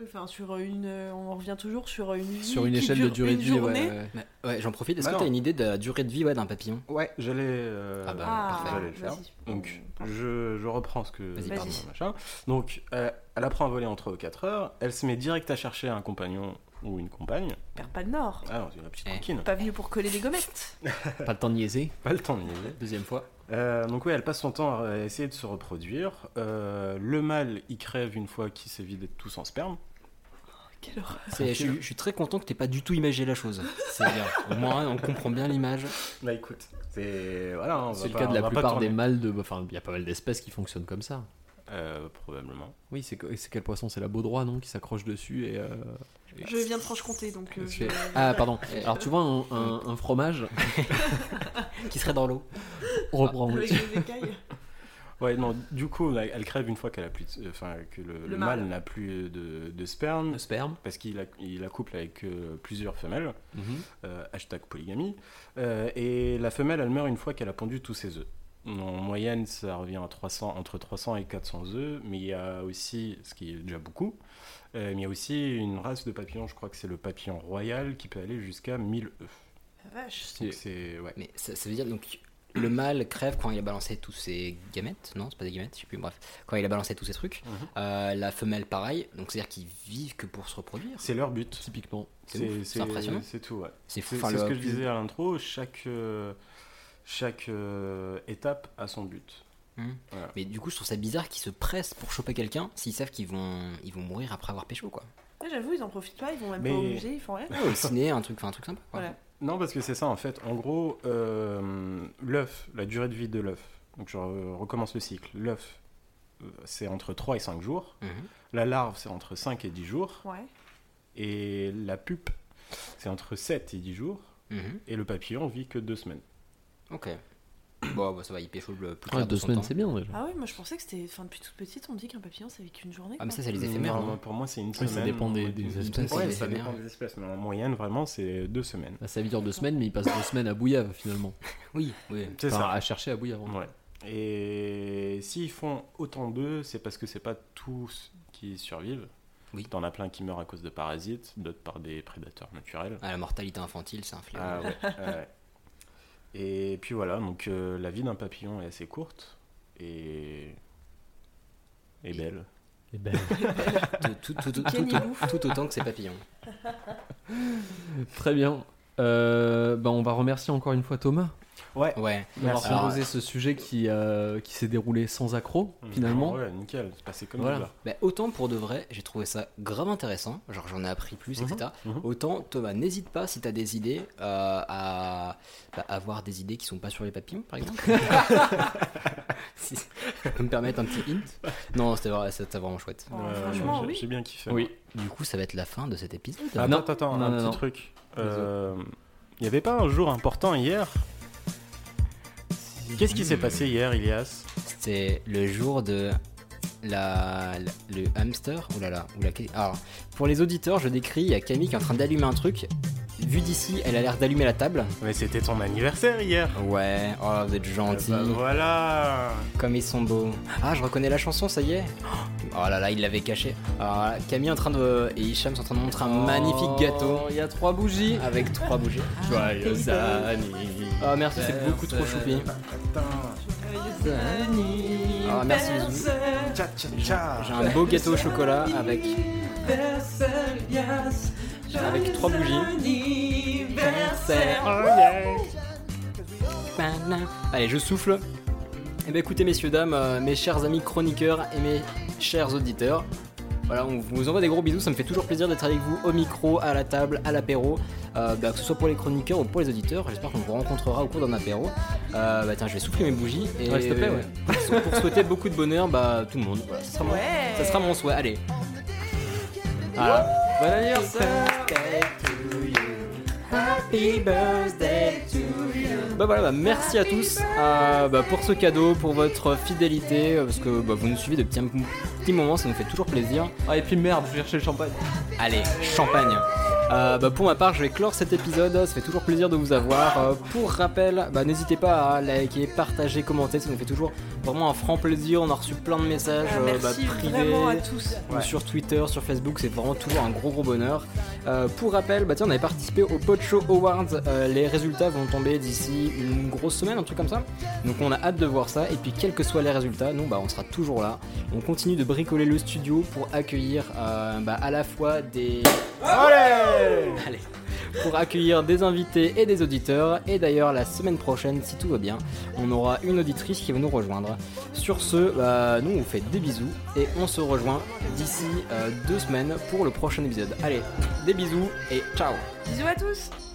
Enfin, sur une, on revient toujours sur une vie sur une échelle de durée de vie. Ouais, ouais. ouais, j'en profite. Est-ce bah que non. t'as une idée de la durée de vie ouais, d'un papillon ? Ouais, j'allais. Euh, ah bah ah, parfait. J'allais le faire. Vas-y. Donc, je, je reprends ce que. Vas-y, pardon, machin. Donc, euh, elle apprend à voler en trois ou quatre heures. Elle se met direct à chercher un compagnon ou une compagne. Perd pas le nord. Ah non, c'est la petite eh. coquine. Pas venue pour coller des gommettes. Pas le temps de niaiser. Pas le temps de niaiser. Deuxième fois. Euh, donc oui, elle passe son temps à essayer de se reproduire. Euh, le mâle, il crève une fois qu'il s'est vidé tous en sperme. Quelle horreur. C'est, je, je suis très content que t'aies pas du tout imagé la chose. C'est-à-dire, au moins, on comprend bien l'image. Bah écoute, c'est voilà. On c'est va le pas, cas de la plupart des mâles de. Enfin, il y a pas mal d'espèces qui fonctionnent comme ça. Euh, probablement. Oui, c'est, c'est quel poisson ? C'est la baudroie, non ? Qui s'accroche dessus et. Euh... Je viens de Franche-Comté, donc. Euh, je... Ah pardon. Alors tu vois un, un, un fromage qui serait dans l'eau. On reprend. Ah, avec les écailles. Ouais, non. Du coup, elle crève une fois qu'elle a plus, de... enfin que le, le, le mâle n'a plus de, de sperme. De sperme. Parce qu'il a, il la couple avec euh, plusieurs femelles. Mm-hmm. Euh, hashtag polygamie. Euh, et la femelle, elle meurt une fois qu'elle a pondu tous ses œufs. En moyenne, ça revient à trois cents, entre trois cents et quatre cents œufs, mais il y a aussi, ce qui est déjà beaucoup, euh, mais il y a aussi une race de papillons, je crois que c'est le papillon royal, qui peut aller jusqu'à mille œufs. La vache, donc c'est... Ouais. Mais ça, ça veut dire, donc, le mâle crève quand il a balancé tous ses gamètes, non, c'est pas des gamètes, je sais plus, bref, quand il a balancé tous ses trucs, mm-hmm. euh, la femelle, pareil, donc c'est-à-dire qu'ils vivent que pour se reproduire. C'est leur but. Typiquement. C'est, c'est, c'est, c'est impressionnant. C'est tout, ouais. C'est, c'est, c'est ce que je disais à l'intro, chaque... Euh... Chaque euh, étape a son but. Mmh. Voilà. Mais du coup, je trouve ça bizarre qu'ils se pressent pour choper quelqu'un s'ils savent qu'ils vont, ils vont mourir après avoir pécho, quoi. Ouais, j'avoue, ils en profitent pas, ils vont même Mais... pas au musée, ils font rien. Ouais, au ciné, un truc, enfin un truc sympa. Voilà. Non, parce que c'est ça en fait. En gros, euh, l'œuf, la durée de vie de l'œuf. Donc je recommence le cycle. L'œuf, c'est entre trois et cinq jours. Mmh. La larve, c'est entre cinq et dix jours. Ouais. Et la pupe, c'est entre sept et dix jours. Mmh. Et le papillon vit que deux semaines. Ok. Bon, bah, ça va, il pécho le plus tard. Ah, deux de semaines, temps. C'est bien déjà. Ah oui, moi je pensais que c'était. Enfin, depuis toute petite, on me dit qu'un papillon ça vit qu'une journée. Ah, mais ça, c'est les éphémères. Non, non, pour moi, c'est une semaine. Oui, ça dépend des, des, des espèces. Ouais, ça dépend des espèces, mais en moyenne, vraiment, c'est deux semaines. Bah, ça vit genre deux semaines, mais il passe deux semaines à bouillave finalement. Oui, oui. C'est enfin, ça. À chercher à bouillave. Ouais. Et s'ils font autant d'œufs, c'est parce que c'est pas tous qui survivent. Oui. T'en as plein qui meurent à cause de parasites, d'autres par des prédateurs naturels. Ah, la mortalité infantile, c'est un fléau. Ah ouais, ouais. Et puis voilà, donc euh, la vie d'un papillon est assez courte et, et belle. Et belle. tout, tout, tout, tout, tout, tout, tout autant que ses papillons. Très bien. Euh, bah on va remercier encore une fois Thomas. Ouais. Ouais. D'avoir proposé ce sujet qui euh, qui s'est déroulé sans accroc mmh. finalement. Ouais, nickel. C'est passé comme voilà. Bah, autant pour de vrai, j'ai trouvé ça grave intéressant. Genre j'en ai appris plus, mmh. et cetera. Mmh. Autant Thomas, n'hésite pas si t'as des idées euh, à bah, avoir des idées qui sont pas sur les papillons, par exemple. Si me permettre un petit hint. Non, c'était vraiment, c'était vraiment chouette. Oh, euh, franchement, j'ai, oui. j'ai bien kiffé. Oui. Du coup, ça va être la fin de cet épisode. Ah, non, attends, attends, non, un non, petit non. truc. Il euh, n'y avait pas un jour important hier ? Qu'est-ce qui s'est passé hier, Ilias ? C'était le jour de la, la le hamster. Oh là là, ou la. Alors, pour les auditeurs, je décris, il y a Camille qui est en train d'allumer un truc. Vu d'ici, elle a l'air d'allumer la table. Mais c'était ton anniversaire hier. Ouais, oh vous êtes gentils. Ah bah voilà. Comme ils sont beaux. Ah, je reconnais la chanson, ça y est. Oh là là, il l'avait caché. Alors, Camille en train de et Hicham sont en train de montrer un oh, magnifique gâteau. Il y a trois bougies. Avec trois bougies. Joyeux anniversaire. Oh merci, c'est beaucoup trop choupi. Joyeux anniversaire. Oh merci. J'ai un beau gâteau au chocolat avec. Avec trois bougies. Allez, je souffle. Eh bien, écoutez, messieurs, dames, euh, mes chers amis chroniqueurs et mes chers auditeurs, voilà, on vous envoie des gros bisous. Ça me fait toujours plaisir d'être avec vous au micro, à la table, à l'apéro, euh, bah, que ce soit pour les chroniqueurs ou pour les auditeurs. J'espère qu'on vous rencontrera au cours d'un apéro. Euh, bah, tiens, je vais souffler mes bougies et ouais, s'il te plaît, ouais. Pour souhaiter beaucoup de bonheur, bah, tout le monde. Voilà, ça, sera mon... ouais. ça sera mon souhait. Allez. Voilà. Bon anniversaire to you. Happy birthday to you. Bah voilà, bah merci à tous euh, bah pour ce cadeau, pour votre fidélité, parce que bah, vous nous suivez depuis un petit moment, ça nous fait toujours plaisir. Ah et puis merde, je vais chercher le champagne. Allez, champagne. Euh, bah pour ma part, je vais clore cet épisode. Ça fait toujours plaisir de vous avoir. Euh, pour rappel, bah, n'hésitez pas à liker, partager, commenter. Ça nous fait toujours vraiment un franc plaisir. On a reçu plein de messages euh, euh, bah, privés à tous. Ouais. Sur Twitter, sur Facebook. C'est vraiment toujours un gros gros bonheur. Euh, pour rappel, bah, tiens, on avait participé au Podshow Awards. Euh, les résultats vont tomber d'ici une grosse semaine, un truc comme ça. Donc on a hâte de voir ça. Et puis quels que soient les résultats, nous bah, on sera toujours là. On continue de bricoler le studio pour accueillir euh, bah, à la fois des... Allez Allez, pour accueillir des invités et des auditeurs. Et d'ailleurs la semaine prochaine, si tout va bien, on aura une auditrice qui va nous rejoindre. Sur ce, bah, nous on vous fait des bisous. Et on se rejoint d'ici euh, deux semaines pour le prochain épisode. Allez, des bisous et ciao. Bisous à tous.